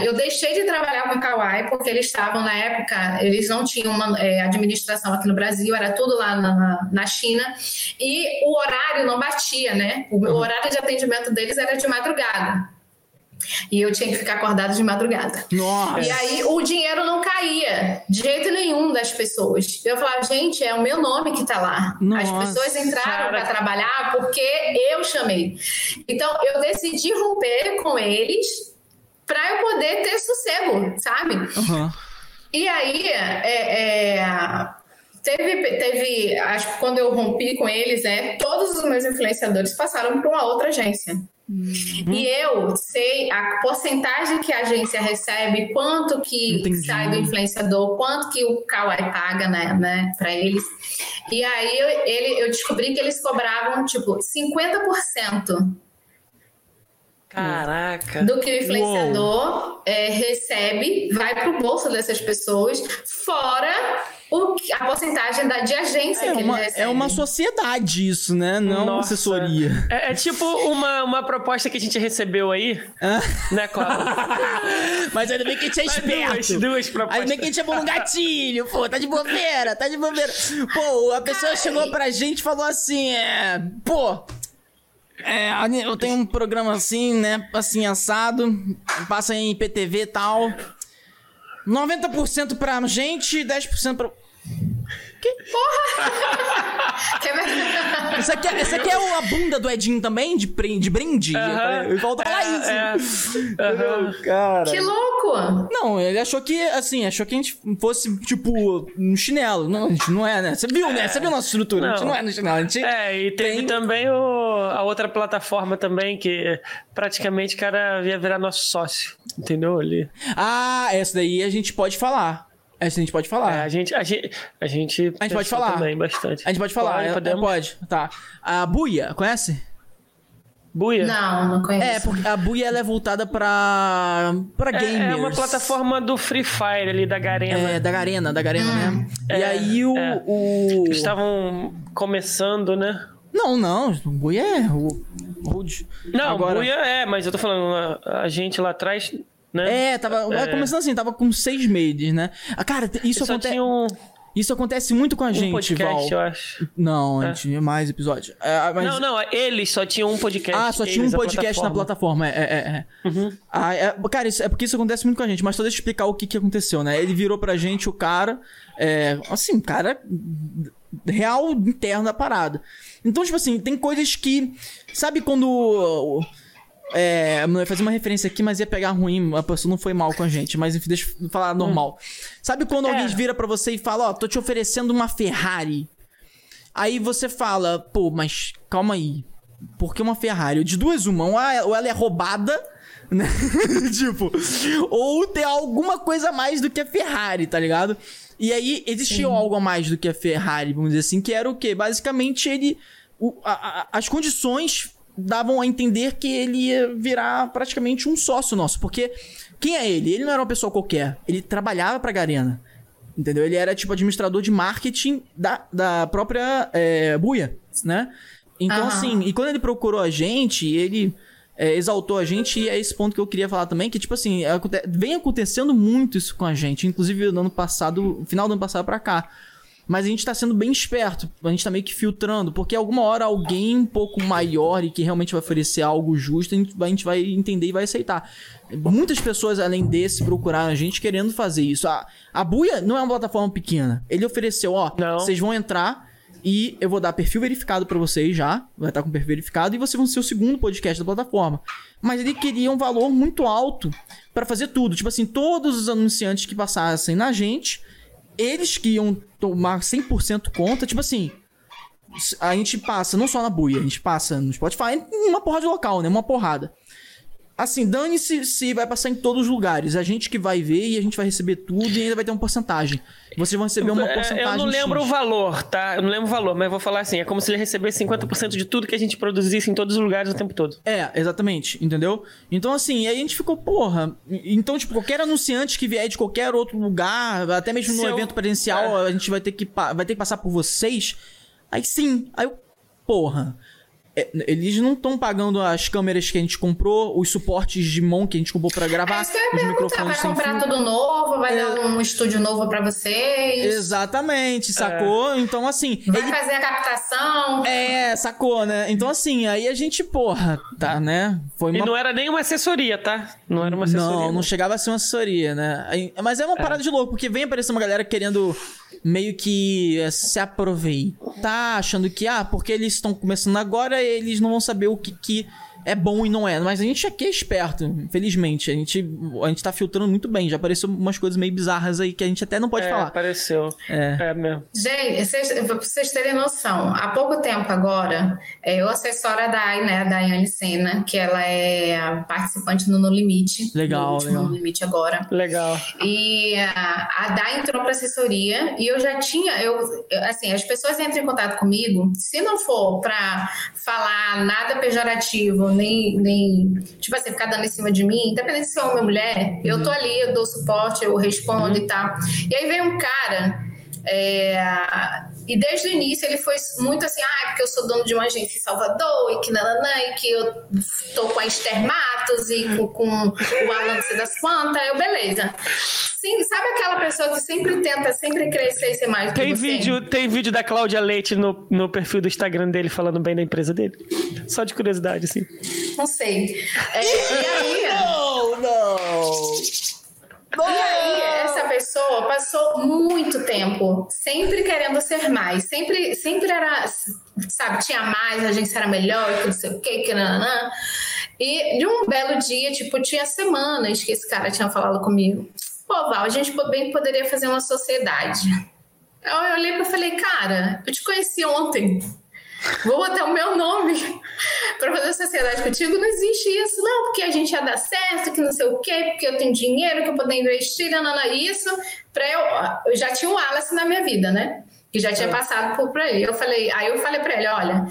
eu deixei de trabalhar com o Kawaii porque eles estavam, na época, eles não tinham uma administração aqui no Brasil, era tudo lá na China, e o horário não batia, né? O horário de atendimento deles era de madrugada. E eu tinha que ficar acordada de madrugada. Nossa. E aí o dinheiro não caía de jeito nenhum das pessoas. Eu falava, gente, é o meu nome que tá lá. Nossa, as pessoas entraram para trabalhar porque eu chamei. Então eu decidi romper com eles para eu poder ter sossego, sabe? Uhum. E aí teve, quando eu rompi com eles, né, todos os meus influenciadores passaram para uma outra agência. Uhum. E eu sei a porcentagem que a agência recebe, quanto que Entendi. Sai do influenciador, quanto que o Kawaii paga, né, para eles. E aí eu descobri que eles cobravam, tipo, 50%. Caraca! Do que o influenciador recebe, vai pro bolso dessas pessoas, fora a porcentagem de agência que ele recebe. É uma sociedade isso, né? Não uma assessoria. É tipo uma proposta que a gente recebeu aí, né, Koala? Mas ainda bem que a gente é esperto. Duas propostas. Ainda bem que a gente é bom gatilho, pô. Tá de bobeira. Pô, a pessoa chegou pra gente e falou assim, eu tenho um programa assim, né? Assim, assado. Passa em IPTV e tal. 90% pra gente, 10% pra... Que porra! Isso aqui é a bunda do Edinho também, de brinde? Eu volto a falar isso. Cara. Que louco! Não, ele achou que a gente fosse, tipo, um chinelo. Não, a gente não é, né? Você viu, né? Você viu a nossa estrutura. Não. A gente não é no chinelo. A gente e tem também a outra plataforma também, que praticamente o cara ia virar nosso sócio. Entendeu? Ali. Ah, essa daí a gente pode falar. Essa a gente pode falar. A gente pode falar também bastante. A gente pode falar, pode. Tá. A Booyah, conhece? Booyah? Não conheço. É, porque a Booyah ela é voltada pra gamers. É uma plataforma do Free Fire ali, da Garena. É, da Garena mesmo. E aí o... Eles estavam começando, né? Não. O Booyah é... Não, agora... Booyah mas eu tô falando, a gente lá atrás... Né? Começando assim, tava com 6 meses, né? Cara, isso acontece muito com a gente, podcast, Val. Eu acho. Não, a gente tinha mais episódios. Mas... Não, eles só tinham um podcast. Ah, só tinha um podcast na plataforma. Uhum. Cara, isso, é porque isso acontece muito com a gente, mas só deixa eu explicar o que aconteceu, né? Ele virou pra gente o cara, assim, cara real interno da parada. Então, tipo assim, tem coisas que... Sabe quando... eu ia fazer uma referência aqui, mas ia pegar ruim. A pessoa não foi mal com a gente, mas enfim, deixa eu falar normal. Sabe quando alguém vira pra você e fala, tô te oferecendo uma Ferrari. Aí você fala, mas calma aí. Por que uma Ferrari? De duas uma, ou ela é roubada, né? tipo, ou tem alguma coisa a mais do que a Ferrari, tá ligado? E aí existiu algo a mais do que a Ferrari, vamos dizer assim, que era o quê? Basicamente as condições... davam a entender que ele ia virar praticamente um sócio nosso, porque quem é ele? Ele não era uma pessoa qualquer, ele trabalhava pra Garena, entendeu? Ele era tipo administrador de marketing da própria Booyah, né? Então assim, e quando ele procurou a gente, ele exaltou a gente, e é esse ponto que eu queria falar também, que tipo assim, vem acontecendo muito isso com a gente, inclusive no ano passado, final do ano passado pra cá. Mas a gente tá sendo bem esperto, a gente tá meio que filtrando, porque alguma hora alguém um pouco maior e que realmente vai oferecer algo justo, a gente vai entender e vai aceitar. Muitas pessoas, além desse, procuraram a gente querendo fazer isso. A Booyah não é uma plataforma pequena. Ele ofereceu, vocês vão entrar e eu vou dar perfil verificado pra vocês já, vai estar com perfil verificado, e vocês vão ser o segundo podcast da plataforma. Mas ele queria um valor muito alto pra fazer tudo. Tipo assim, todos os anunciantes que passassem na gente... Eles que iam tomar 100% conta, tipo assim, a gente passa não só na Booyah, a gente passa no Spotify, uma porrada de local, né? Uma porrada. Assim, dane-se se vai passar em todos os lugares. A gente que vai ver e a gente vai receber tudo e ainda vai ter uma porcentagem. Vocês vão receber uma porcentagem. Eu não lembro o valor, tá? Eu não lembro o valor, mas eu vou falar assim, é como se ele recebesse 50% de tudo que a gente produzisse em todos os lugares o tempo todo. É, exatamente, entendeu? Então assim, aí a gente ficou, porra... Então, tipo, qualquer anunciante que vier de qualquer outro lugar, até mesmo no evento presencial, a gente vai ter que passar por vocês... Aí sim, aí eu... Porra, eles não estão pagando as câmeras que a gente comprou, os suportes de mão que a gente comprou pra gravar, os microfones sem fio. Vai comprar tudo novo, vai dar um estúdio novo pra vocês. Exatamente, sacou? Então, assim... Vai fazer a captação. É, sacou, né? Então, assim, aí a gente, porra, tá, né? Foi uma... E não era nem uma assessoria, tá? Não era uma assessoria. Não, não chegava a ser uma assessoria, né? Mas é uma parada de louco, porque vem aparecer uma galera querendo... meio que se aproveitar, achando que, porque eles estão começando agora, eles não vão saber o que é bom e não é. Mas a gente aqui é esperto, infelizmente. A gente tá filtrando muito bem. Já apareceu umas coisas meio bizarras aí que a gente até não pode falar. Apareceu. É mesmo. Gente, pra vocês terem noção, há pouco tempo agora, eu assessora da Dayane Senna, que ela é a participante do No Limite. Legal, legal. No Limite agora. Legal. E a Day entrou pra assessoria e eu já tinha... assim, as pessoas entram em contato comigo, se não for pra falar nada pejorativo, nem tipo assim, ficar dando em cima de mim, independente se é homem ou mulher, eu tô ali, eu dou suporte, eu respondo e tal. E aí veio um cara e desde o início ele foi muito assim, porque eu sou dono de uma agência em Salvador e que nananã, e que eu tô com a Estermatos e com o Alan de das Plantas, eu beleza. Sim, sabe aquela pessoa que sempre tenta, sempre crescer e ser mais do que você? Tem vídeo da Cláudia Leite no perfil do Instagram dele falando bem da empresa dele? Só de curiosidade, assim. Não sei. E aí... Não! E aí, essa pessoa passou muito tempo sempre querendo ser mais. Sempre era... Sabe, tinha mais, a agência era melhor, que não sei o quê, que nananã. E de um belo dia, tipo, tinha semanas que esse cara tinha falado comigo... Pô, Val, a gente bem poderia fazer uma sociedade. Eu olhei e falei, cara, eu te conheci ontem. Vou botar o meu nome pra fazer sociedade contigo. Não existe isso, não, porque a gente ia dar certo, que não sei o quê, porque eu tenho dinheiro, que eu poder investir, não, isso. Eu já tinha o Alice na minha vida, né? Que já tinha passado por ele. Aí eu falei pra ele, olha,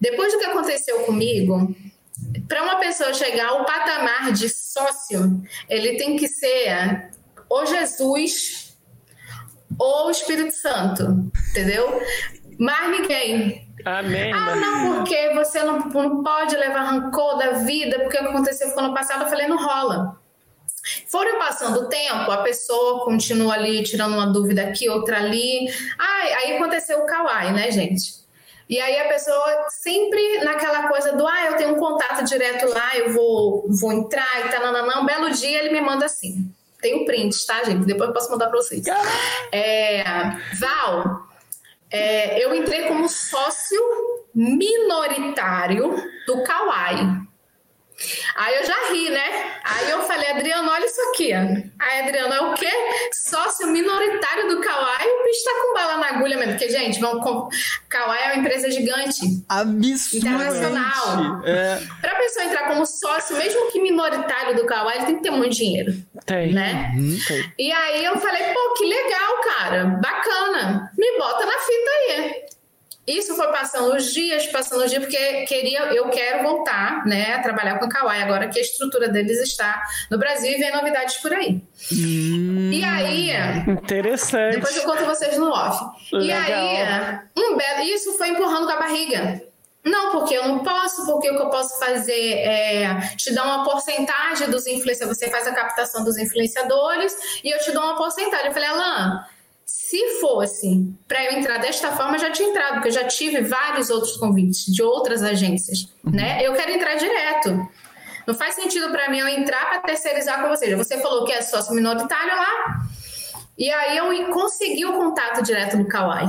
depois do que aconteceu comigo... Para uma pessoa chegar ao patamar de sócio, ele tem que ser ou Jesus ou Espírito Santo, entendeu? Mas ninguém. Amém. Não, porque você não pode levar rancor da vida, porque o que aconteceu no ano passado, eu falei, não rola. Foram passando o tempo, a pessoa continua ali tirando uma dúvida aqui, outra ali. Aí aconteceu o Kawaii, né, gente? E aí a pessoa sempre naquela coisa do, eu tenho um contato direto lá, eu vou entrar e tal, um belo dia ele me manda assim. Tem um print, tá, gente? Depois eu posso mandar pra vocês. Val, eu entrei como sócio minoritário do Kawaii. Aí eu já ri, né? Aí eu falei, Adriano, olha isso aqui. Aí, Adriano, é o quê? Sócio minoritário do Kawaii. O bicho tá com bala na agulha mesmo. Porque, gente, Kawaii é uma empresa gigante. Absurdo. Internacional. Pra pessoa entrar como sócio, mesmo que minoritário do Kawaii, ele tem que ter muito dinheiro. Tem. Né? Tem. E aí eu falei, pô, que legal, cara. Bacana. Me bota na fita aí. Isso foi passando os dias, porque eu quero voltar, né, a trabalhar com o Kawaii, agora que a estrutura deles está no Brasil e vem novidades por aí. E aí... Interessante. Depois eu conto vocês no off. Legal. E aí, isso foi empurrando com a barriga. Não, porque eu não posso, porque o que eu posso fazer é te dar uma porcentagem dos influenciadores, você faz a captação dos influenciadores e eu te dou uma porcentagem. Eu falei, Alan... Se fosse para eu entrar desta forma, eu já tinha entrado, porque eu já tive vários outros convites de outras agências, né? Eu quero entrar direto. Não faz sentido para mim eu entrar para terceirizar com você. Você falou que é sócio minoritário lá. E aí eu consegui o contato direto do Kawaii,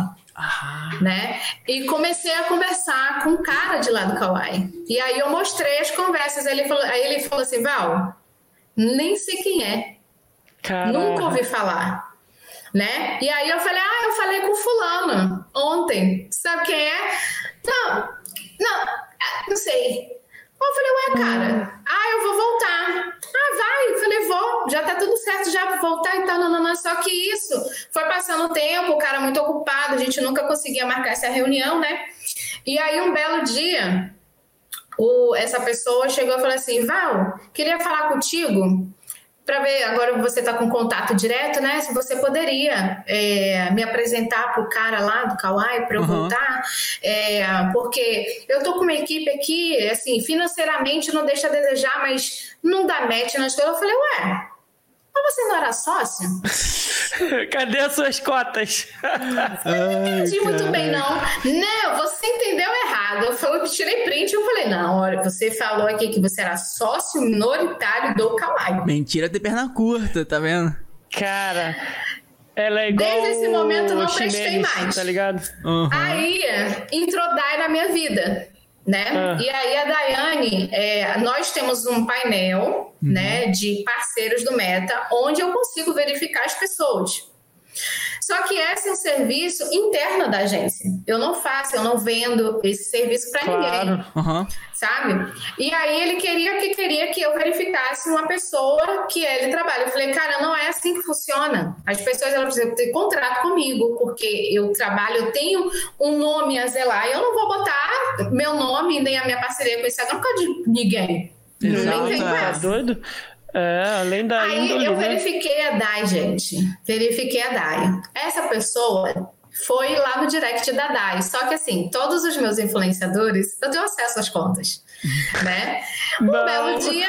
né? E comecei a conversar com um cara de lá do Kawaii. E aí eu mostrei as conversas. Aí ele falou assim, Val, nem sei quem é. Caramba. Nunca ouvi falar. Né? E aí eu falei com fulano ontem, sabe quem é? Não sei. Eu falei, ué, cara, eu vou voltar. Vai, eu falei, vou, já tá tudo certo, já vou voltar e tal, não, só que isso, foi passando o tempo, o cara muito ocupado, a gente nunca conseguia marcar essa reunião, né? E aí um belo dia, essa pessoa chegou e falou assim, Val, queria falar contigo, para ver, agora você está com contato direto, né? Se você poderia me apresentar para o cara lá do Kawaii para eu voltar, porque eu estou com uma equipe aqui, assim, financeiramente não deixa a desejar, mas não dá match nas coisas. Eu falei, ué, mas você não era sócio? Cadê as suas cotas? Eu não entendi muito bem, não. Não, você entendeu errado. Eu tirei print e eu falei, não, olha, você falou aqui que você era sócio minoritário do Kawaii. Mentira, tem perna curta, tá vendo? Cara, ela é igual. Desde esse momento eu não prestei mais. Tá ligado? Uhum. Aí, entrou Dai na minha vida. Né? Ah. E aí a Dayane, nós temos um painel, né, de parceiros do Meta, onde eu consigo verificar as pessoas. Só que esse é um serviço interno da agência. Eu não faço, eu não vendo esse serviço para ninguém, sabe? E aí ele queria que eu verificasse uma pessoa que ele trabalha. Eu falei, cara, não é assim que funciona. As pessoas, elas precisam ter contrato comigo, porque eu trabalho, eu tenho um nome a zelar. Eu não vou botar meu nome nem a minha parceria com o Instagram por causa de ninguém. Exato, nem tem graça. Tá doido? Além da aí índole, eu verifiquei a Dai, gente. Verifiquei a Dai. Essa pessoa foi lá no direct da Dai. Só que assim, todos os meus influenciadores, eu tenho acesso às contas, né? Belo dia...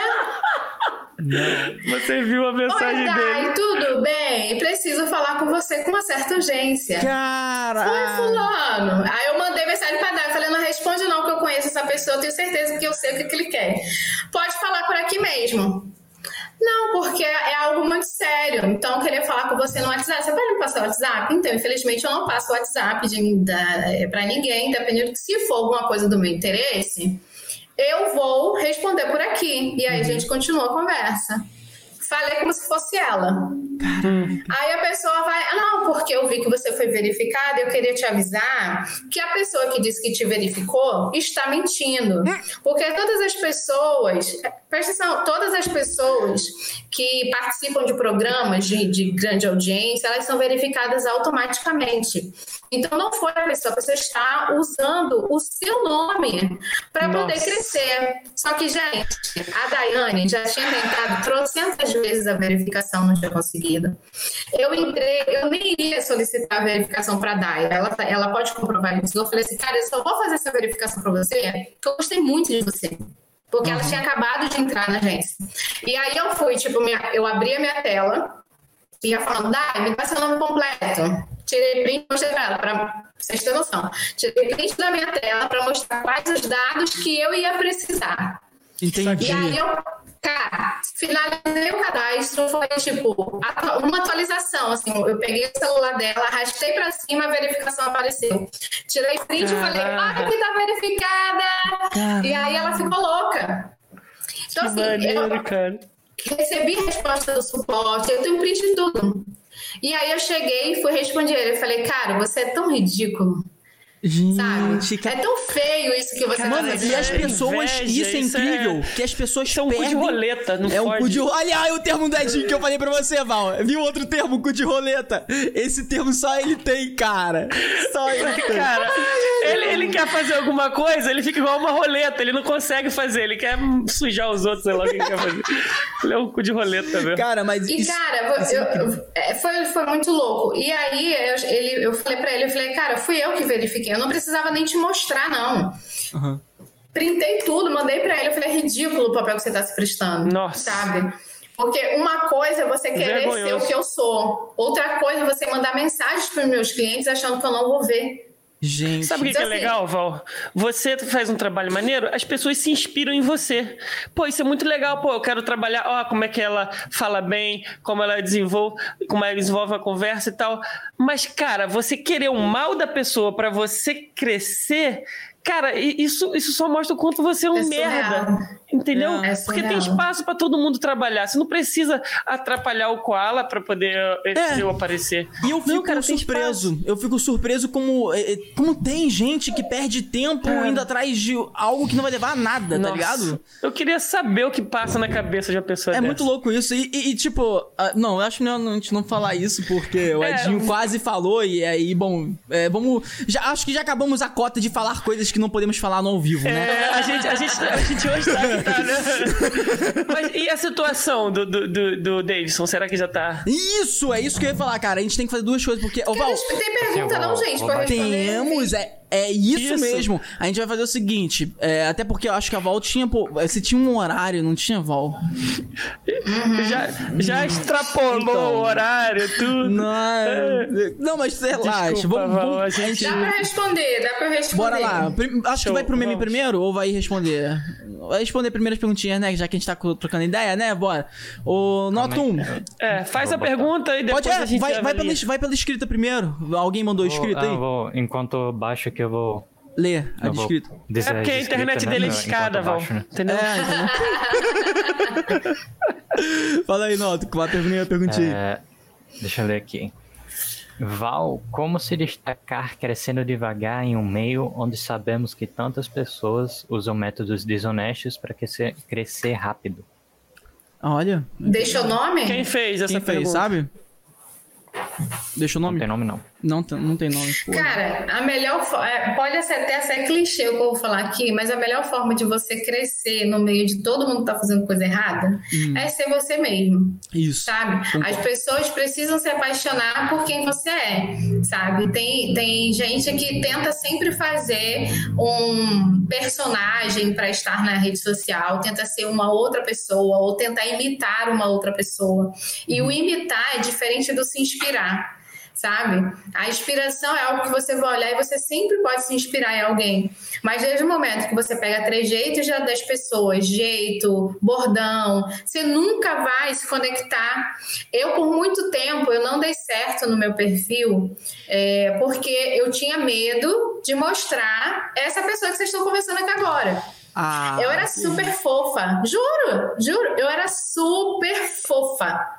Você viu a mensagem dele? Oi, Dai, tudo bem? Preciso falar com você com uma certa urgência. Cara! Oi, fulano! Aí eu mandei mensagem pra Dai, falei, não responde não, que eu conheço essa pessoa, eu tenho certeza que eu sei o que ele quer. Pode falar por aqui mesmo. Não, porque é algo muito sério. Então, eu queria falar com você no WhatsApp. Você pode me passar o WhatsApp? Então, infelizmente, eu não passo o WhatsApp para ninguém, dependendo de se for alguma coisa do meu interesse, eu vou responder por aqui. E aí, a gente continua a conversa. Falei como se fosse ela. Aí a pessoa vai... Não, porque eu vi que você foi verificada, eu queria te avisar que a pessoa que disse que te verificou está mentindo. Porque todas as pessoas... Presta atenção, todas as pessoas que participam de programas de grande audiência, elas são verificadas automaticamente. Então, não foi a pessoa está usando o seu nome para poder crescer. Só que, gente, a Dayane já tinha tentado 300 vezes a verificação, não tinha conseguido. Eu nem iria solicitar a verificação para a Dayane. Ela pode comprovar isso. Eu falei assim, cara, eu só vou fazer essa verificação para você porque eu gostei muito de você. Porque ela tinha acabado de entrar na agência. E aí eu fui, tipo, eu abri a minha tela e ia falando, Dai, me dá seu nome completo. Tirei print e mostrei pra ela, pra vocês terem noção. Tirei print da minha tela pra mostrar quais os dados que eu ia precisar. Entendi. E aí eu, cara, finalizei o cadastro, foi tipo, uma atualização, assim, eu peguei o celular dela, arrastei pra cima, a verificação apareceu. Tirei print e falei, olha que tá verificada! Caramba. E aí ela ficou louca. Então, que assim, eu recebi resposta do suporte, eu tenho print de tudo. E aí eu cheguei e fui responder ele, eu falei, cara, você é tão ridículo. Gente, sabe? É tão feio isso que você mano, tá fazendo. E as pessoas, isso é incrível, que as pessoas são perdem... São cu de roleta, não é um cu de... Olha aí o termo do Edinho que eu falei pra você, Val. Viu outro termo, cu de roleta? Esse termo só ele tem, cara. Só ele tem. Cara, ele quer fazer alguma coisa, ele fica igual uma roleta, ele não consegue fazer, ele quer sujar os outros, sei lá o que ele quer fazer. Ele é um cu de roleta mesmo. Cara, mas... E isso, cara, foi muito louco. E aí eu falei pra ele, eu falei, cara, fui eu que verifiquei. Eu não precisava nem te mostrar, não. Printei tudo, mandei pra ele. Eu falei, é ridículo o papel que você tá se prestando. Nossa. Sabe? Porque uma coisa é você querer ser o que eu sou. Outra coisa é você mandar mensagens pros meus clientes achando que eu não vou ver. Gente. Sabe o que, então, que é assim, legal, Val? Você faz um trabalho maneiro, as pessoas se inspiram em você. Pô, isso é muito legal. Pô, eu quero trabalhar. Ó, como é que ela fala bem, como ela desenvolve a conversa e tal. Mas, cara, você querer o mal da pessoa pra você crescer, cara, isso só mostra o quanto você é um merda. Entendeu? Porque tem espaço pra todo mundo trabalhar. Você não precisa atrapalhar o Koala pra poder eu aparecer. E eu fico surpreso. Eu fico surpreso como tem gente que perde tempo indo atrás de algo que não vai levar a nada, tá ligado? Eu queria saber o que passa na cabeça de uma pessoa dessa. É muito louco isso. E tipo... Não, eu acho melhor a gente não falar isso, porque o Edinho quase falou. E aí, bom... acho que já acabamos a cota de falar coisas que não podemos falar no ao vivo, né? A gente hoje... Tá, né? Mas E a situação do Davidson, será que já tá... Isso, é isso que eu ia falar, cara. A gente tem que fazer duas coisas, porque... Ô, Val, tem pergunta não, gente, pra responder? Temos, é isso mesmo. A gente vai fazer o seguinte, até porque eu acho que a Val tinha... Pô, se tinha um horário, não tinha, Val? Já extrapolou então, o horário, tudo. Não, mas sei lá. Desculpa, Val, a gente... Dá pra responder. Bora lá. Acho que vai pro meme primeiro ou vai responder? Vai responder primeiro as perguntinhas, né? Já que a gente tá trocando ideia, né? Bora. O Notum. Faz a pergunta e depois a gente vai pela escrita primeiro. Alguém mandou escrita aí? Enquanto baixo aqui eu vou... Ler a descrita. É porque a internet dele é discada, Val. Entendeu? Fala aí, Noto, que vai terminar a perguntinha. Deixa eu ler aqui. Val, como se destacar crescendo devagar em um meio onde sabemos que tantas pessoas usam métodos desonestos para crescer rápido? Olha. Deixa o nome? Quem fez essa pergunta? Sabe? Deixa o nome? Não tem nome, não. Não tem nome. Porra. Cara, a melhor pode até ser clichê o que eu vou falar aqui, mas a melhor forma de você crescer no meio de todo mundo que tá fazendo coisa errada é ser você mesmo. Isso. Sabe? As pessoas precisam se apaixonar por quem você é, sabe? Tem gente que tenta sempre fazer um personagem para estar na rede social, tenta ser uma outra pessoa ou tentar imitar uma outra pessoa. E o imitar é diferente do se inspirar. Sabe? A inspiração é algo que você vai olhar e você sempre pode se inspirar em alguém. Mas desde o momento que você pega trejeitos das pessoas, jeito, bordão, você nunca vai se conectar. Eu, por muito tempo, eu não dei certo no meu perfil, porque eu tinha medo de mostrar essa pessoa que vocês estão conversando aqui agora. Eu era super fofa. Juro. Eu era super fofa.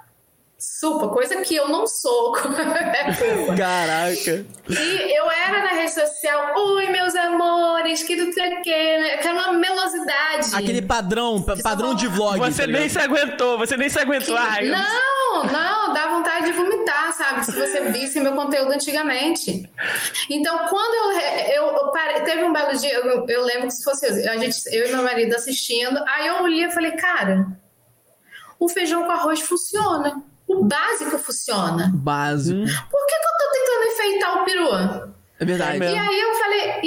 Super, coisa que eu não sou. Caraca. E eu era na rede social, oi, meus amores, que não sei o que, aquela melosidade. Aquele padrão de vlog. Você nem se aguentou, Não, dá vontade de vomitar, sabe? Se você visse meu conteúdo antigamente. Então, quando eu parei, teve um belo dia, eu lembro que se fosse eu e meu marido assistindo, aí eu olhei e falei, cara, o feijão com arroz funciona. O básico funciona. Básico. Por que eu tô tentando enfeitar o peru? É verdade. E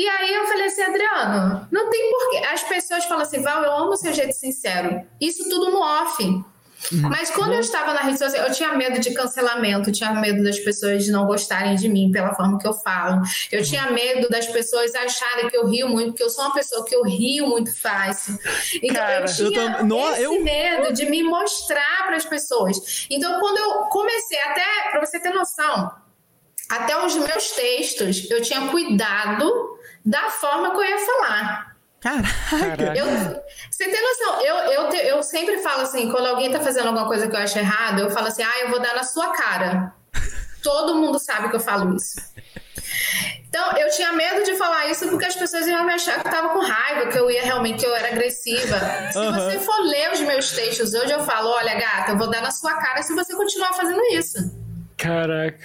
aí eu falei assim, Adriano, não tem porquê. As pessoas falam assim, Val, eu amo o seu jeito sincero. Isso tudo no off. Mas quando eu estava na rede social, eu tinha medo de cancelamento, eu tinha medo das pessoas não gostarem de mim pela forma que eu falo. Eu tinha medo das pessoas acharem que eu rio muito, porque eu sou uma pessoa que eu rio muito fácil. Então, cara, eu tinha medo de me mostrar para as pessoas. Então, quando eu comecei, até para você ter noção, até os meus textos, eu tinha cuidado da forma que eu ia falar. Caraca! Você tem noção, eu sempre falo assim, quando alguém tá fazendo alguma coisa que eu acho errado, eu falo assim, eu vou dar na sua cara. Todo mundo sabe que eu falo isso. Então, eu tinha medo de falar isso porque as pessoas iam me achar que eu tava com raiva, que eu era agressiva. Se você for ler os meus textos hoje, eu falo, olha, gata, eu vou dar na sua cara se você continuar fazendo isso. Caraca.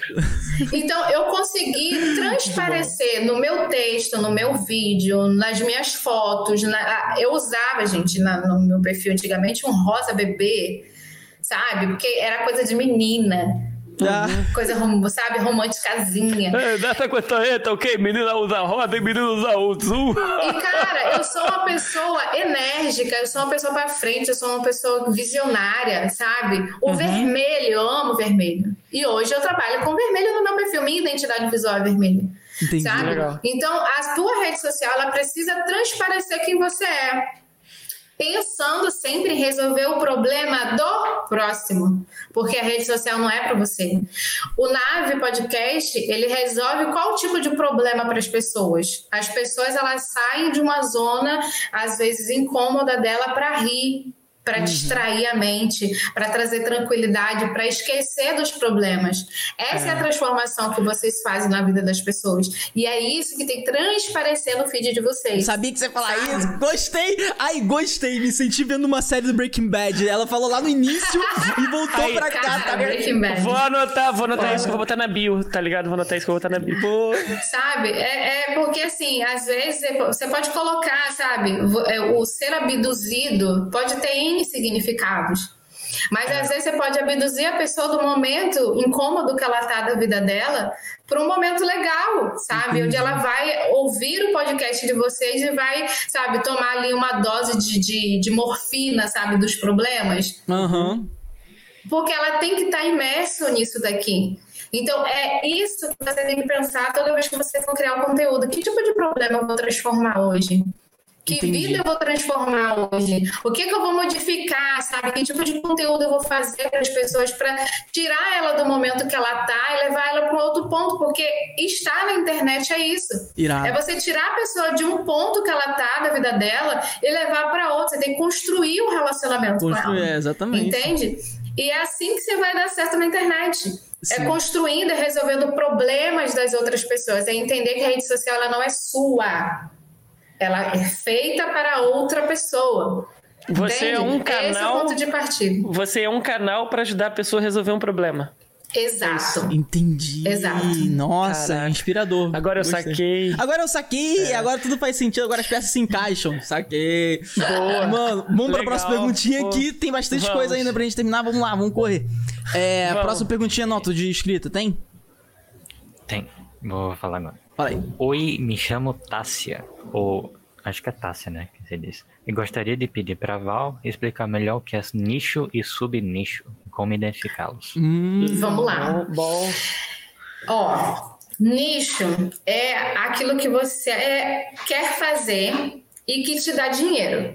Então, eu consegui transparecer no meu texto, no meu vídeo, nas minhas fotos. Eu usava, gente, no meu perfil antigamente, um rosa bebê, sabe? Porque era coisa de menina. Coisa, sabe, românticazinha. Dessa costaneta, ok? Menina usa roda e menina usa azul. E, cara, eu sou uma pessoa enérgica, eu sou uma pessoa pra frente, eu sou uma pessoa visionária, sabe? O vermelho, eu amo vermelho. E hoje eu trabalho com vermelho no meu perfil, minha identidade visual é vermelha. Entendi, sabe? Legal. Então, a tua rede social, ela precisa transparecer quem você é. Pensando sempre em resolver o problema do próximo, porque a rede social não é para você. O Nave Podcast, ele resolve qual tipo de problema para as pessoas. As pessoas, elas saem de uma zona, às vezes incômoda dela, para rir, para distrair a mente, para trazer tranquilidade, para esquecer dos problemas. Essa é a transformação que vocês fazem na vida das pessoas. E é isso que tem que transparecer no feed de vocês. Sabia que você ia falar isso? Gostei! Ai, gostei! Me senti vendo uma série do Breaking Bad. Ela falou lá no início e voltou pra cá. Tá? Vou anotar isso que eu vou botar na bio, tá ligado? Sabe? É porque, assim, às vezes você pode colocar, sabe? O ser abduzido pode ter tem significados. Mas às vezes você pode abduzir a pessoa do momento incômodo que ela está da vida dela para um momento legal, sabe? Onde ela vai ouvir o podcast de vocês e vai, sabe, tomar ali uma dose de morfina, sabe, dos problemas. Uhum. Porque ela tem que estar imerso nisso daqui. Então, é isso que você tem que pensar toda vez que você for criar um conteúdo. Que tipo de problema eu vou transformar hoje? Que Entendi. Vida eu vou transformar hoje? O que eu vou modificar, sabe? Que tipo de conteúdo eu vou fazer para as pessoas para tirar ela do momento que ela tá e levar ela para um outro ponto? Porque estar na internet é isso. Irado. É você tirar a pessoa de um ponto que ela tá da vida dela e levar para outro. Você tem que construir um relacionamento com ela. Exatamente. Entende? E é assim que você vai dar certo na internet. Sim. É construindo e resolvendo problemas das outras pessoas. É entender que a rede social ela não é sua. Ela é feita para outra pessoa. Você é um canal. Esse é o ponto de partida. Você é um canal para ajudar a pessoa a resolver um problema. Exato. Entendi. Exato. Nossa, caraca. Inspirador. Agora eu saquei. Agora eu saquei, agora tudo faz sentido, agora as peças se encaixam. Saquei. Boa. Mano, vamos para a próxima perguntinha aqui. Tem bastante coisa ainda pra gente terminar. Vamos lá, vamos correr. Vamos. Próxima perguntinha, nota de escrita, tem? Tem. Vou falar agora. Fala aí. Oi, me chamo Tássia. Ou acho que é Tássia, né? Que você disse. E gostaria de pedir pra Val explicar melhor o que é nicho e subnicho. Como identificá-los. Vamos lá. Bom. Ó, nicho é aquilo que você quer fazer e que te dá dinheiro.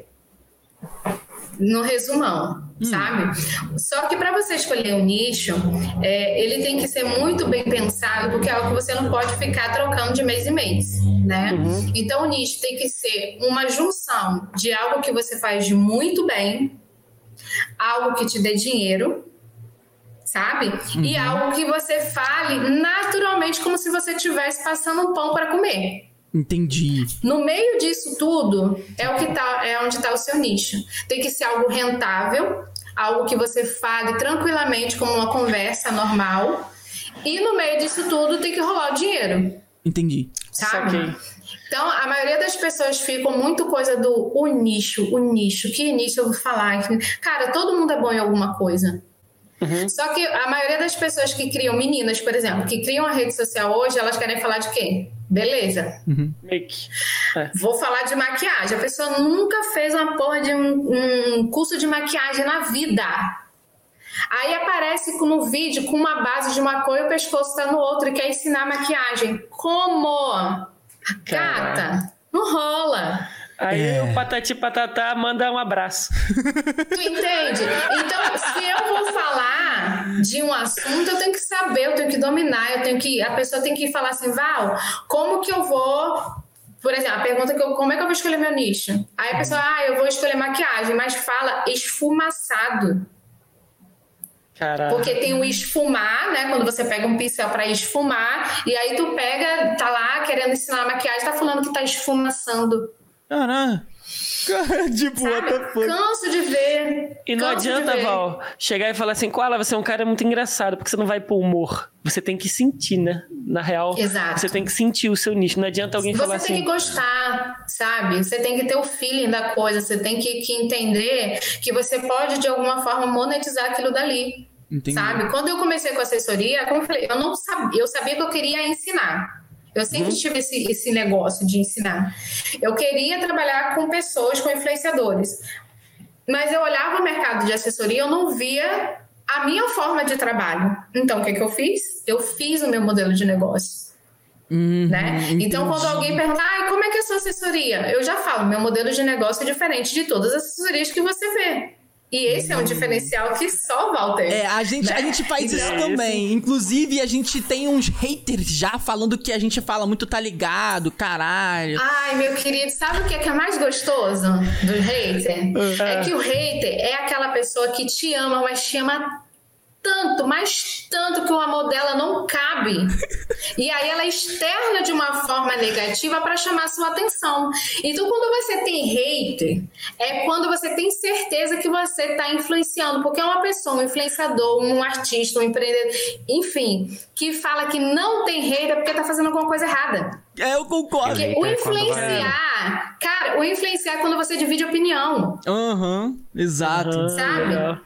No resumão, sabe? Só que para você escolher um nicho, ele tem que ser muito bem pensado, porque é algo que você não pode ficar trocando de mês em mês, né? Uhum. Então, o nicho tem que ser uma junção de algo que você faz muito bem, algo que te dê dinheiro, sabe? Uhum. E algo que você fale naturalmente como se você estivesse passando um pão para comer. Entendi. No meio disso tudo, é onde está o seu nicho. Tem que ser algo rentável, algo que você fale tranquilamente como uma conversa normal. E no meio disso tudo tem que rolar o dinheiro. Entendi. Sabe? Saquei. Então, a maioria das pessoas ficam muito coisa do o nicho. Que nicho eu vou falar? Cara, todo mundo é bom em alguma coisa. Uhum. Só que a maioria das pessoas que criam, meninas, por exemplo, que criam a rede social hoje, elas querem falar de quê? Beleza. Uhum. Make. É. Vou falar de maquiagem. A pessoa nunca fez uma porra de um curso de maquiagem na vida. Aí aparece no vídeo com uma base de uma cor e o pescoço tá no outro e quer ensinar maquiagem. Como? Gata, não rola. Aí o patati patatá manda um abraço. Tu entende? Então, se eu vou falar de um assunto, eu tenho que saber, eu tenho que dominar, a pessoa tem que falar assim, Val, como que eu vou... Por exemplo, a pergunta como é que eu vou escolher meu nicho? Aí a pessoa, eu vou escolher maquiagem, mas fala esfumaçado. Caraca. Porque tem o esfumar, né? Quando você pega um pincel pra esfumar, e aí tu pega, tá lá querendo ensinar a maquiagem, tá falando que tá esfumaçando. Caraca. Cara, tipo, what the fuck? Canso de ver. E não adianta, Val, chegar e falar assim, Koala, você é um cara muito engraçado, porque você não vai pôr humor. Você tem que sentir, né? Na real, Exato. Você tem que sentir o seu nicho. Não adianta alguém falar assim... Você tem que gostar, sabe? Você tem que ter o feeling da coisa. Você tem que entender que você pode, de alguma forma, monetizar aquilo dali. Entendi. Sabe? Quando eu comecei com assessoria, como eu falei, eu não sabia, eu sabia que eu queria ensinar. Eu sempre tive esse negócio de ensinar. Eu queria trabalhar com pessoas, com influenciadores. Mas eu olhava o mercado de assessoria e eu não via a minha forma de trabalho. Então, o que eu fiz? Eu fiz o meu modelo de negócio. Né? Então, quando alguém pergunta, como é que é a sua assessoria? Eu já falo, meu modelo de negócio é diferente de todas as assessorias que você vê. E esse é um diferencial que só o Walter... A gente faz isso também. Esse... Inclusive, a gente tem uns haters já falando que a gente fala muito tá ligado, caralho. Ai, meu querido, sabe o que é mais gostoso do hater? É que o hater é aquela pessoa que te ama, mas te ama tanto, mas tanto que o amor dela não cabe. E aí ela externa de uma forma negativa para chamar sua atenção. Então, quando você tem hater, é quando você tem certeza que você está influenciando, porque é uma pessoa, um influenciador, um artista, um empreendedor, enfim, que fala que não tem hater porque está fazendo alguma coisa errada. Eu concordo. Porque o influenciar influenciar. Cara, o influenciar é quando você divide opinião. Aham, uhum, exato. Uhum, sabe? É.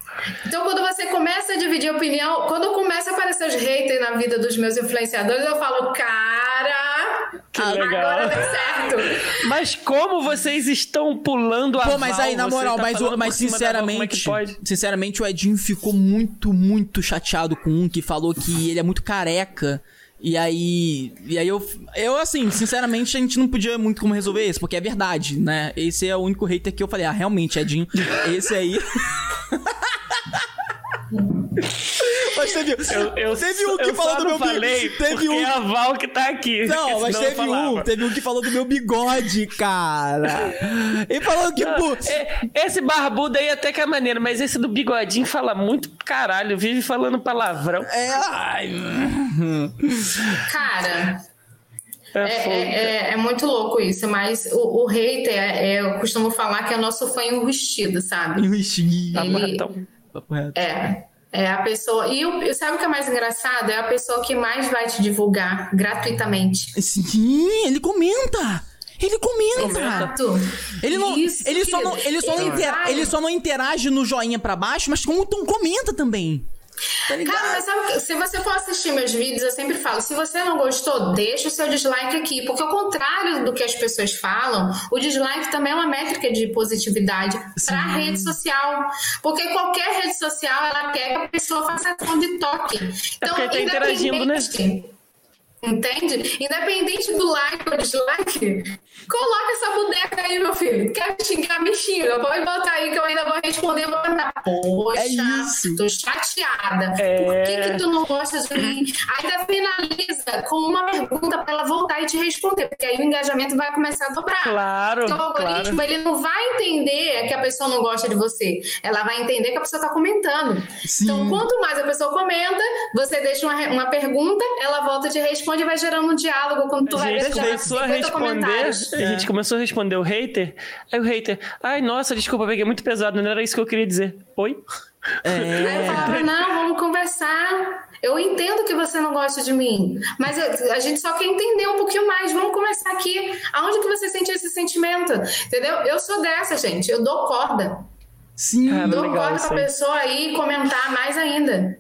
Então, quando você começa a dividir opinião, quando começa a aparecer os haters na vida dos meus influenciadores, eu falo, cara, que agora deu certo. Mas como vocês estão pulando a Pô, mas aí, na moral, mas sinceramente, sinceramente, o Edinho ficou muito, muito chateado com um que falou que ele é muito careca. E aí eu, assim, sinceramente, a gente não podia muito como resolver isso, porque é verdade, né? Esse é o único hater que eu falei, ah, realmente, Edinho, esse aí... Mas teve, teve um que falou do meu bigode. Teve um. É a Val que tá aqui. Não, mas teve um que falou do meu bigode, cara. E falou que. Não, esse barbudo aí até que é maneiro, mas esse do bigodinho fala muito caralho. Vive falando palavrão. É. Ai. Cara. É muito louco isso, mas o hater, eu costumo falar que é nosso fã enrustido, sabe? Enrustido. É a pessoa... E sabe o que é mais engraçado? É a pessoa que mais vai te divulgar gratuitamente. Sim, ele comenta! Ele comenta! Exato! Ele só não interage no joinha pra baixo, mas comenta também. Tá ligado? Cara, mas sabe, se você for assistir meus vídeos, eu sempre falo, se você não gostou, deixa o seu dislike aqui, porque ao contrário do que as pessoas falam, o dislike também é uma métrica de positividade pra rede social, porque qualquer rede social, ela quer que a pessoa faça ação de toque. Então, é tá interagindo, né? Entende? Independente do like ou dislike, coloca essa boneca aí, meu filho. Quer me xingar? Me xinga. Pode botar aí que eu ainda vou responder. Vou mandar. Poxa, tô chateada. Por que tu não gosta de mim? Ainda finaliza com uma pergunta pra ela voltar e te responder. Porque aí o engajamento vai começar a dobrar. Claro. Então o algoritmo, ele não vai entender que a pessoa não gosta de você. Ela vai entender que a pessoa tá comentando. Sim. Então quanto mais a pessoa comenta, você deixa uma pergunta, ela volta de responder. Onde vai gerando um diálogo quando tu vai ver a gente começou a responder o hater, aí o hater, ai nossa, desculpa, peguei muito pesado, não era isso que eu queria dizer. Oi? Aí eu falava, não, vamos conversar. Eu entendo que você não gosta de mim, mas a gente só quer entender um pouquinho mais. Vamos começar aqui. Aonde que você sentiu esse sentimento? Entendeu? Eu sou dessa, gente. Eu dou corda. Sim, dou corda pra pessoa aí comentar mais ainda.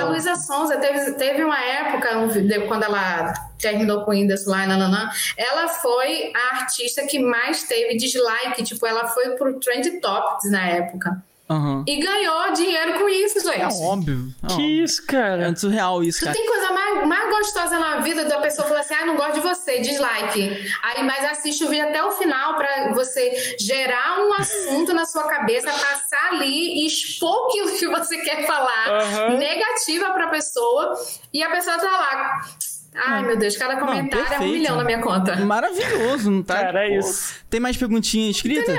A Luísa Sonza teve uma época, quando ela terminou com o Whindersson lá, ela foi a artista que mais teve dislike, tipo, ela foi pro Trend Topics na época. Uhum. E ganhou dinheiro com isso, gente. É óbvio. Que isso, cara. É surreal isso, cara. Não tem coisa mais gostosa na vida da pessoa falar assim, ah, não gosto de você, dislike. Aí, mas assiste o vídeo até o final pra você gerar um assunto na sua cabeça, passar ali e expor aquilo que você quer falar negativa pra pessoa. E a pessoa tá lá... Ai, meu Deus, cada comentário é 1 milhão na minha conta. Maravilhoso, não tá? Cara, é isso. Tem mais perguntinha escrita?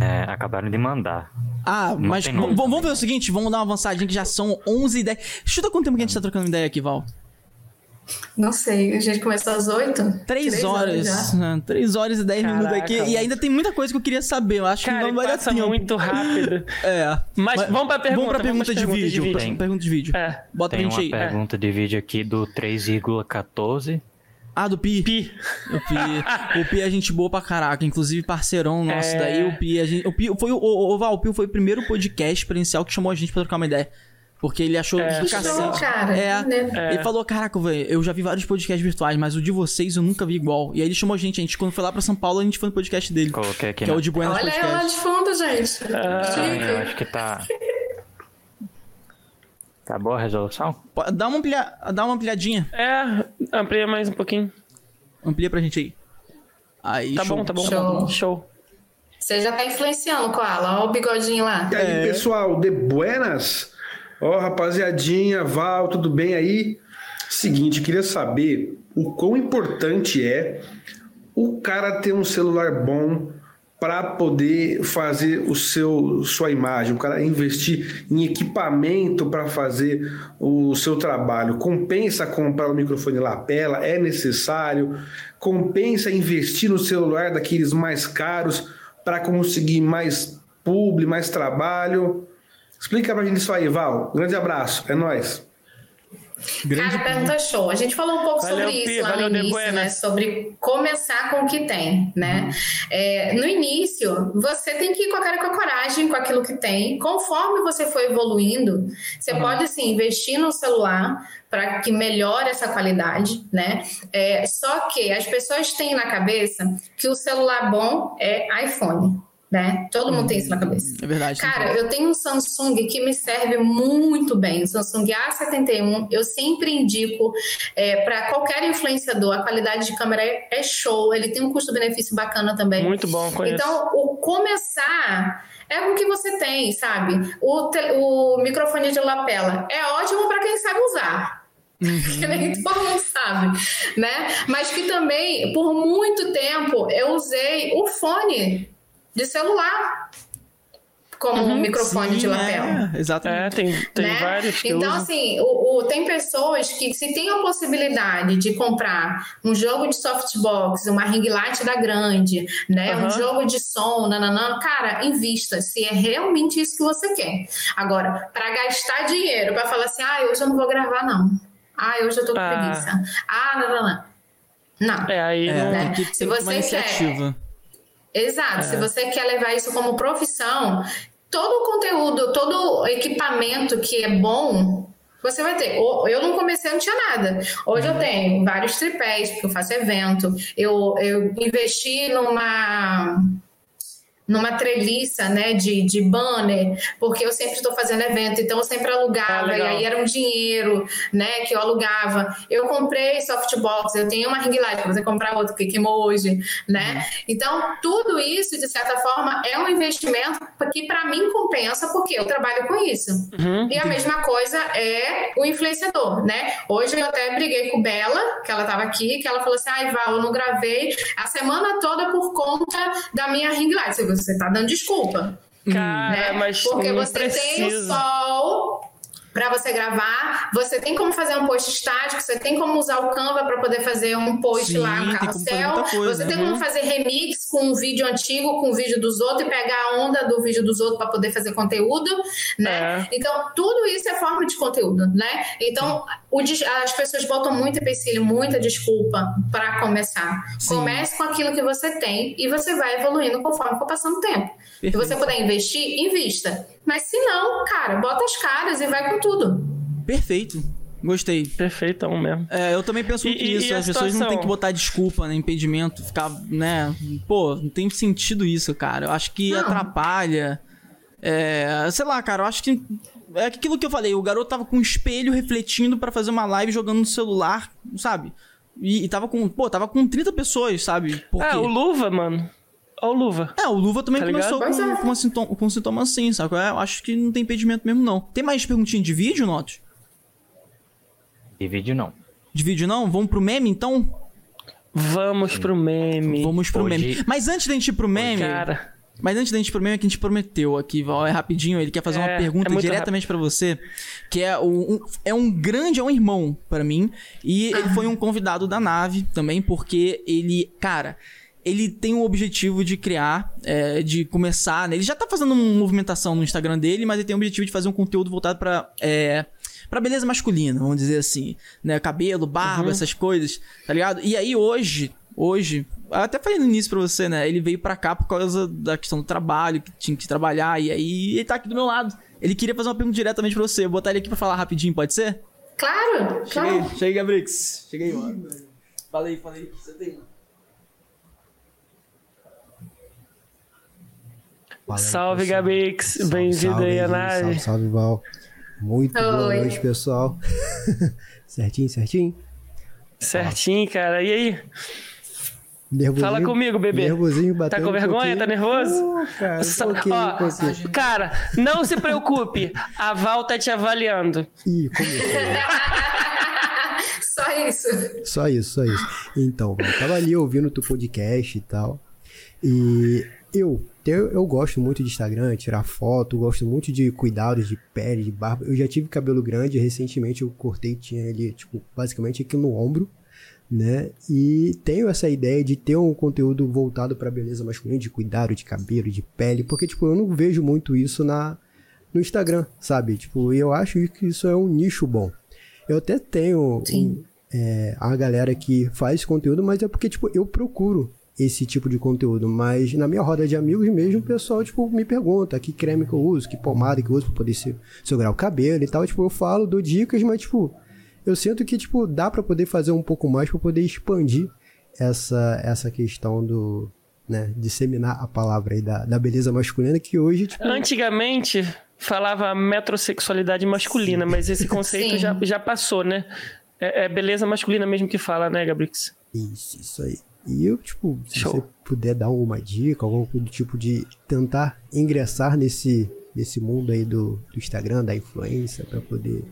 É, acabaram de mandar. Ah, não, mas vamos ver o seguinte, vamos dar uma avançadinha que já são 11h10. Chuta quanto tempo que a gente tá trocando ideia aqui, Val? Não sei, a gente começou às 8? 3 horas. 3 horas e 10 minutos aqui. E ainda tem muita coisa que eu queria saber. Eu acho que não vai dar tempo. Muito rápido. Mas vamos pra pergunta. Vamos pra pergunta de vídeo. Bota pra gente aí. Tem uma pergunta de vídeo aqui do 3,14. Ah, do Pi. O Pi é gente boa pra caraca. Inclusive, parceirão nosso daí. O Pi foi o primeiro podcast presencial que chamou a gente pra trocar uma ideia. Porque ele achou do cacete. Ele falou, caraca, velho, eu já vi vários podcasts virtuais, mas o de vocês eu nunca vi igual. E aí ele chamou a gente quando foi lá pra São Paulo, a gente foi no podcast dele. Coloquei aqui, que é o de Buenas Podcast. Olha ela de fundo, gente. Eu acho que tá... Tá boa a resolução? Dá uma ampliadinha. Amplia mais um pouquinho. Amplia pra gente aí. Tá bom. Show. Você já tá influenciando, Koala. Olha o bigodinho lá. E aí, pessoal, de buenas? Ó, rapaziadinha, Val, tudo bem aí? Seguinte, queria saber o quão importante é o cara ter um celular bom para poder fazer sua imagem, o cara investir em equipamento para fazer o seu trabalho. Compensa comprar um microfone lapela, é necessário? Compensa investir no celular daqueles mais caros para conseguir mais publi, mais trabalho? Explica pra gente isso aí, Val. Grande abraço, é nóis. Cara, pergunta show. A gente falou um pouco sobre isso lá no início, né? Sobre começar com o que tem, né? É, no início, você tem que ir com a cara e com a coragem, com aquilo que tem. Conforme você for evoluindo, você pode, assim, investir no celular para que melhore essa qualidade, né? É, só que as pessoas têm na cabeça que o celular bom é iPhone, né? Todo mundo tem isso na cabeça. É verdade. Cara, eu tenho um Samsung que me serve muito bem, o Samsung A71. Eu sempre indico para qualquer influenciador. A qualidade de câmera é show. Ele tem um custo-benefício bacana também. Muito bom, conheço. Então, o começar é com o que você tem, sabe? O microfone de lapela é ótimo para quem sabe usar. Que nem todo mundo sabe, né? Mas que também, por muito tempo, eu usei o fone de celular como um microfone de lapel. É, exatamente. Tem né? vários. Então, assim, tem pessoas que, se tem a possibilidade de comprar um jogo de softbox, uma ring light da grande, né? Um jogo de som, nananã, cara, invista, se é realmente isso que você quer. Agora, para gastar dinheiro, para falar assim, hoje eu não vou gravar, não. Hoje eu tô com preguiça. Não. Né? Se você quer... Exato, se você quer levar isso como profissão, todo o conteúdo, todo o equipamento que é bom, você vai ter. Eu não comecei, não tinha nada. Hoje eu tenho vários tripés, porque eu faço evento. Eu investi numa treliça, né, de banner, porque eu sempre estou fazendo evento, então eu sempre alugava, e aí era um dinheiro, né, que eu alugava. Eu comprei softbox, eu tenho uma ring light, você comprar outra que queimou hoje, né? Então, tudo isso, de certa forma, é um investimento que para mim compensa, porque eu trabalho com isso. E a mesma coisa é o influenciador, né? Hoje eu até briguei com Bela, que ela estava aqui, que ela falou assim, Val, eu não gravei a semana toda por conta da minha ring light. Você tá dando desculpa. Cara, né? Mas porque você tem o sol pra você gravar, você tem como fazer um post estático, você tem como usar o Canva pra poder fazer um post lá no carrossel, você tem como fazer remix com um vídeo antigo, com um vídeo dos outros e pegar a onda do vídeo dos outros pra poder fazer conteúdo, né? Então, tudo isso é forma de conteúdo, né? Então, as pessoas botam muito empecilho, muita desculpa pra começar. Comece com aquilo que você tem e você vai evoluindo conforme for passando o tempo. Se você puder investir, invista. Mas se não, cara, bota as caras e vai com tudo. Perfeito. Gostei. Perfeitão mesmo. É, eu também penso muito nisso. As pessoas não têm que botar desculpa, né? Impedimento, ficar, né? Pô, não tem sentido isso, cara. Eu acho que atrapalha. É, sei lá, cara, eu acho que... É aquilo que eu falei. O garoto tava com um espelho refletindo pra fazer uma live jogando no celular, sabe? E tava com... Pô, tava com 30 pessoas, sabe? Porque... o Luva, mano. Olha o Luva. O Luva também começou com sintoma assim, sabe? Eu acho que não tem impedimento mesmo, não. Tem mais perguntinha de vídeo, Notos? De vídeo, não. De vídeo, não? Vamos pro meme, então? Vamos pro meme. Mas antes da gente ir pro meme... Mas antes da gente ir pro meme, é que a gente prometeu aqui, Val. É rapidinho, ele quer fazer uma pergunta diretamente pra você. Que é é um irmão pra mim. E ele foi um convidado da Nave também, porque ele... Cara... Ele tem o objetivo de criar, de começar... Né? Ele já tá fazendo uma movimentação no Instagram dele, mas ele tem o objetivo de fazer um conteúdo voltado pra beleza masculina, vamos dizer assim. Né? Cabelo, barba, essas coisas, tá ligado? E aí hoje... Até falei no início pra você, né? Ele veio pra cá por causa da questão do trabalho, que tinha que trabalhar, e aí ele tá aqui do meu lado. Ele queria fazer uma pergunta diretamente pra você. Eu vou botar ele aqui pra falar rapidinho, pode ser? Claro! Cheguei, Gabrix. Cheguei, mano. Fala aí. Você tem, mano. Salve, Gabix, bem-vindo aí à Nave. Salve, Val. Muito boa noite, pessoal. Certinho? Certinho, cara. E aí? Nervosinho. Fala comigo, bebê. Nervosinho, bateu. Tá com vergonha? Tá nervoso? Cara, cara, não se preocupe. A Val tá te avaliando. Ih, começou. Só isso. Então, eu tava ali ouvindo o teu podcast e tal. E eu gosto muito de Instagram, tirar foto, gosto muito de cuidados de pele, de barba. Eu já tive cabelo grande, recentemente eu cortei, tinha ele, tipo, basicamente aqui no ombro, né? E tenho essa ideia de ter um conteúdo voltado pra beleza masculina, de cuidado de cabelo, de pele, porque, tipo, eu não vejo muito isso no Instagram, sabe? Tipo, eu acho que isso é um nicho bom. Eu até tenho a galera que faz conteúdo, mas é porque, tipo, eu procuro esse tipo de conteúdo, mas na minha roda de amigos mesmo, o pessoal, tipo, me pergunta que creme que eu uso, que pomada que eu uso pra poder segurar o cabelo e tal, tipo, eu falo, dou dicas, mas, tipo, eu sinto que, tipo, dá pra poder fazer um pouco mais pra poder expandir essa questão do, né, disseminar a palavra aí da beleza masculina, que hoje, tipo... Antigamente... falava metrosexualidade masculina, sim, mas esse conceito já passou, né? É beleza masculina mesmo que fala, né, Gabrix? Isso aí. E eu, tipo, se você puder dar alguma dica, algum tipo de tentar ingressar nesse mundo aí do Instagram, da influência, pra poder...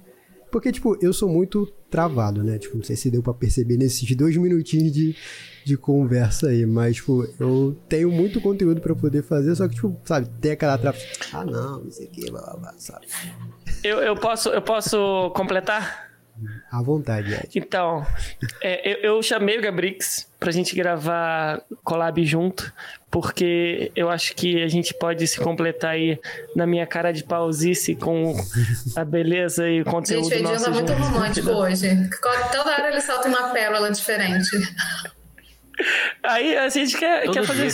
Porque, tipo, eu sou muito travado, né? Tipo, não sei se deu pra perceber nesses 2 minutinhos de conversa aí, mas, tipo, eu tenho muito conteúdo pra poder fazer, só que, tipo, sabe, tem aquela trava... Ah, não, isso aqui, blá, blá, blá, sabe? Eu posso completar? À vontade, Ed. Então, eu chamei o Gabrix pra gente gravar collab junto, porque eu acho que a gente pode se completar aí na minha cara de pausice com a beleza e o conteúdo nosso. Gente, o Edinho tá muito romântico hoje. Toda hora ele solta uma pérola diferente. Aí a gente quer fazer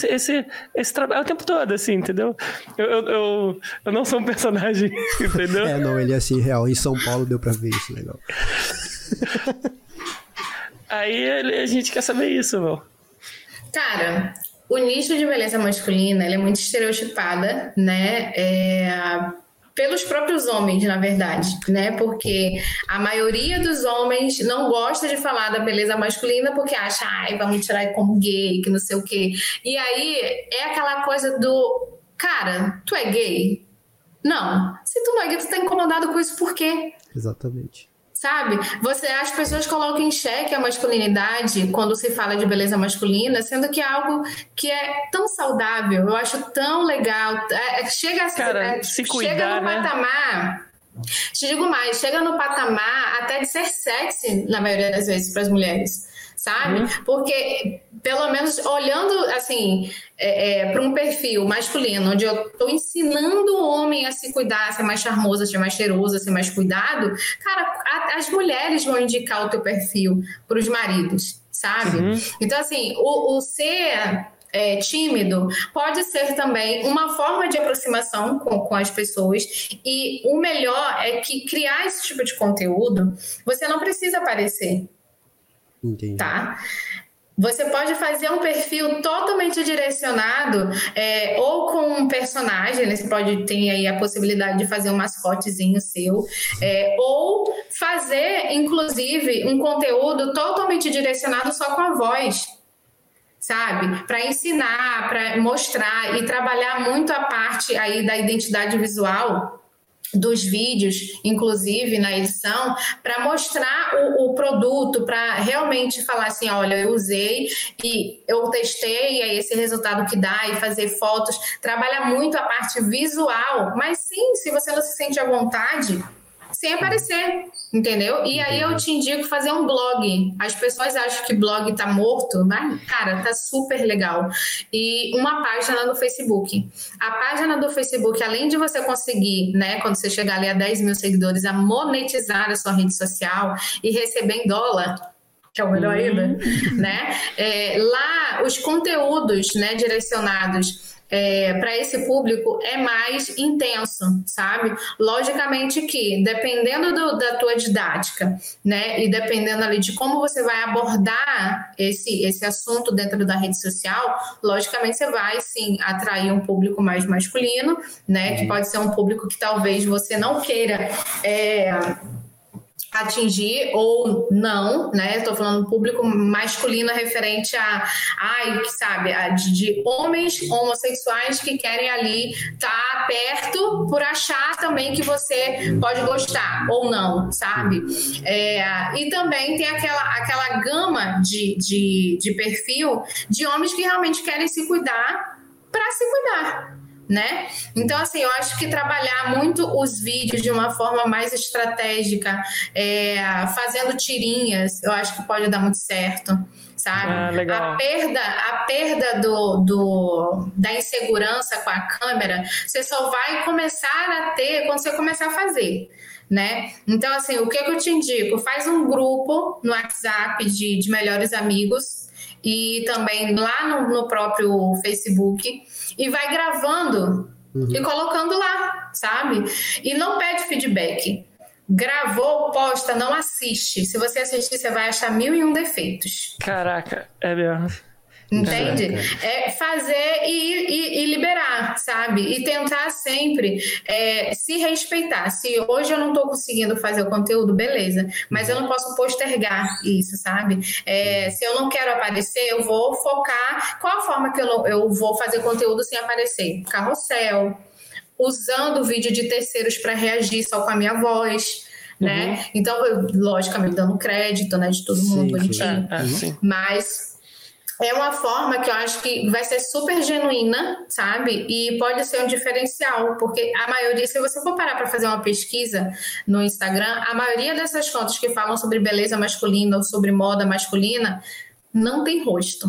esse trabalho o tempo todo, assim, entendeu? Eu não sou um personagem, entendeu? É, não, ele é assim, real. Em São Paulo deu pra ver isso, legal. Aí a gente quer saber isso, meu. Cara, o nicho de beleza masculina, ele é muito estereotipada, né? Pelos próprios homens, na verdade, né? Porque a maioria dos homens não gosta de falar da beleza masculina porque acha, ai, vamos tirar como gay, que não sei o quê. E aí é aquela coisa do, cara, tu é gay? Não. Se tu não é gay, tu tá incomodado com isso por quê? Exatamente. Sabe? As pessoas colocam em xeque a masculinidade quando se fala de beleza masculina, sendo que é algo que é tão saudável, eu acho tão legal. Chega a ser, se cuidar, chega no patamar. Te digo mais, chega no patamar até de ser sexy, na maioria das vezes, para as mulheres. Sabe? Porque, pelo menos, olhando, assim, para um perfil masculino, onde eu estou ensinando o homem a se cuidar, a ser mais charmoso, a ser mais cheiroso, a ser mais cuidado, cara, as mulheres vão indicar o teu perfil para os maridos, sabe? Uhum. Então, assim, o ser... tímido, pode ser também uma forma de aproximação com as pessoas, e o melhor é que criar esse tipo de conteúdo você não precisa aparecer. Entendi. Tá? Você pode fazer um perfil totalmente direcionado, ou com um personagem, né? Você pode ter aí a possibilidade de fazer um mascotezinho seu, ou fazer, inclusive, um conteúdo totalmente direcionado só com a voz, sabe? Para ensinar, para mostrar e trabalhar muito a parte aí da identidade visual dos vídeos, inclusive na edição, para mostrar o produto, para realmente falar assim, olha, eu usei e eu testei, e aí esse resultado que dá, e fazer fotos, trabalha muito a parte visual, mas sim, se você não se sente à vontade, sem aparecer, entendeu? E aí eu te indico fazer um blog. As pessoas acham que blog tá morto, mas, cara, tá super legal. E uma página no Facebook. A página do Facebook, além de você conseguir, né, quando você chegar ali a 10 mil seguidores, a monetizar a sua rede social e receber em dólar, que é o melhor ainda, né? Lá, os conteúdos, né, direcionados... para esse público é mais intenso, sabe? Logicamente que, dependendo da tua didática, né? E dependendo ali de como você vai abordar esse assunto dentro da rede social, logicamente você vai, sim, atrair um público mais masculino, né? Que pode ser um público que talvez você não queira... atingir ou não, né? Estou falando público masculino referente de homens homossexuais que querem ali estar perto por achar também que você pode gostar ou não, sabe? E também tem aquela gama de perfil de homens que realmente querem se cuidar para se cuidar. né? Então, assim, eu acho que trabalhar muito os vídeos de uma forma mais estratégica, fazendo tirinhas, eu acho que pode dar muito certo, sabe? Ah, legal. A perda da insegurança com a câmera, você só vai começar a ter quando você começar a fazer, né? Então, assim, o que eu te indico? Faz um grupo no WhatsApp de melhores amigos e também lá no próprio Facebook e vai gravando e colocando lá, sabe? E não pede feedback. Gravou, posta, não assiste. Se você assistir, você vai achar 1.001 defeitos. Caraca, é mesmo. Entende? É fazer e liberar, sabe? E tentar sempre se respeitar. Se hoje eu não tô conseguindo fazer o conteúdo, beleza. Mas eu não posso postergar isso, sabe? Se eu não quero aparecer, eu vou focar... Qual a forma que eu vou fazer conteúdo sem aparecer? Carrossel, usando vídeo de terceiros para reagir só com a minha voz... né? Então, eu, logicamente, dando crédito, né, de todo mundo, bonitinho. Mas... é uma forma que eu acho que vai ser super genuína, sabe? E pode ser um diferencial, porque a maioria, se você for parar para fazer uma pesquisa no Instagram, a maioria dessas contas que falam sobre beleza masculina ou sobre moda masculina não tem rosto.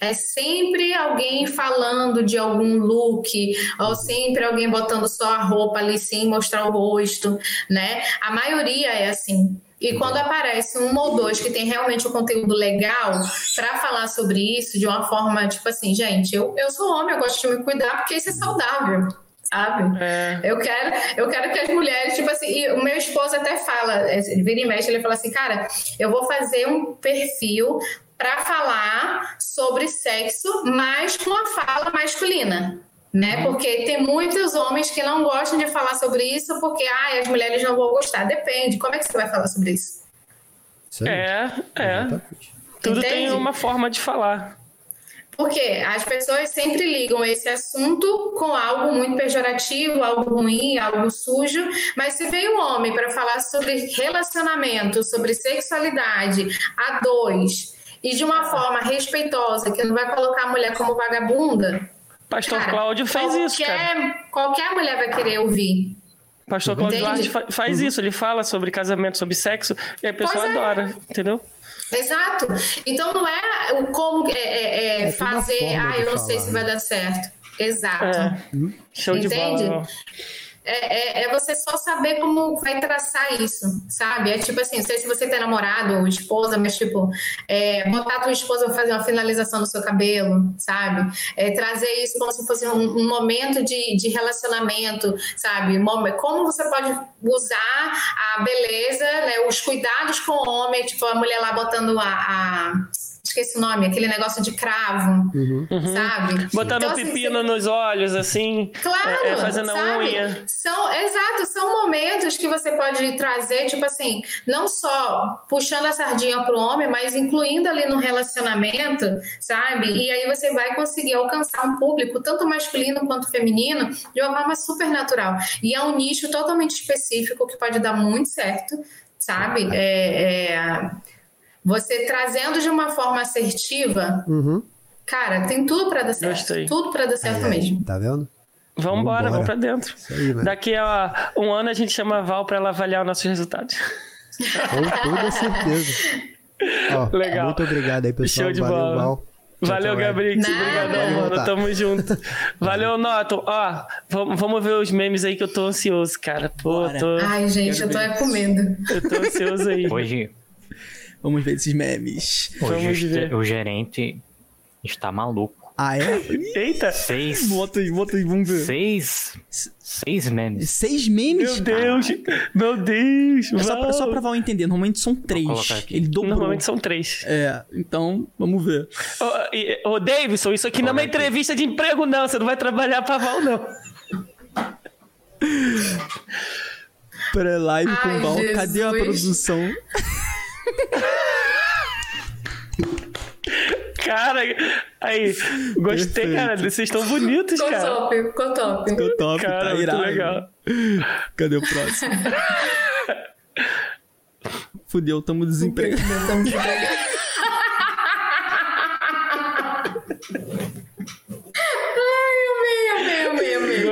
É sempre alguém falando de algum look, ou sempre alguém botando só a roupa ali sem mostrar o rosto, né? A maioria é assim. E quando aparece um ou dois que tem realmente um conteúdo legal pra falar sobre isso de uma forma, tipo assim, gente, eu sou homem, eu gosto de me cuidar porque isso é saudável, sabe? Eu quero que as mulheres, tipo assim, e o meu esposo até fala, vira e mexe, ele fala assim, cara, eu vou fazer um perfil pra falar sobre sexo, mas com a fala masculina. Né? Porque tem muitos homens que não gostam de falar sobre isso porque as mulheres não vão gostar. Depende, como é que você vai falar sobre isso? Tudo tem uma forma de falar. Porque as pessoas sempre ligam esse assunto com algo muito pejorativo, algo ruim, algo sujo, mas se vem um homem para falar sobre relacionamento, sobre sexualidade, a dois, e de uma forma respeitosa, que não vai colocar a mulher como vagabunda... Pastor Cláudio faz isso, cara. Qualquer mulher vai querer ouvir. Pastor Cláudio Duarte faz isso. Ele fala sobre casamento, sobre sexo, e a pessoa adora, entendeu? Exato. Então não é o como fazer... eu não sei se vai dar certo. Exato. Show de bola. É você só saber como vai traçar isso, sabe? É tipo assim, não sei se você tem namorado ou esposa, mas tipo, botar a tua esposa pra fazer uma finalização no seu cabelo, sabe? Trazer isso como se fosse um momento de relacionamento, sabe? Como você pode usar a beleza, né? Os cuidados com o homem, tipo a mulher lá botando esqueci o nome, aquele negócio de cravo, sabe? Botando então, pepino nos olhos, assim. Claro, fazendo a unha. São momentos que você pode trazer, tipo assim, não só puxando a sardinha pro homem, mas incluindo ali no relacionamento, sabe? E aí você vai conseguir alcançar um público, tanto masculino quanto feminino, de uma forma super natural. E é um nicho totalmente específico que pode dar muito certo, sabe? Você trazendo de uma forma assertiva, cara, tem tudo pra dar certo. Gostei. Tudo pra dar certo mesmo. Tá vendo? Vambora, vamos pra dentro. Isso aí, né? Daqui a um ano a gente chama a Val pra ela avaliar os nossos resultados. Com toda certeza. Ó, legal. Muito obrigado aí, pessoal. Show de bola. Val. Valeu, Gabrix. Obrigadão, mano. Tamo junto. Valeu, Noto. Ó, vamos ver os memes aí que eu tô ansioso, cara. Ai, gente, eu tô comendo. Eu tô ansioso aí. Hoje... vamos ver esses memes. Hoje o gerente está maluco. Ah, é? Eita! 6. Bota aí, vamos ver. 6 memes. 6 memes? Meu Deus! Caraca. Meu Deus! Só pra Val entender, normalmente são 3. Ele dobrou. Normalmente são 3. Então, vamos ver. Ô, Davidson, isso aqui não é uma entrevista de emprego, não. Você não vai trabalhar pra Val, não. Pré-live com Val. Jesus. Cadê a produção? Cara, aí, gostei. Perfeito. Cara, vocês estão bonitos, ficou cara. Ficou top, cara, tá irado. Legal. Cadê o próximo? Fudeu, tamo desempregados. Ai, eu amei.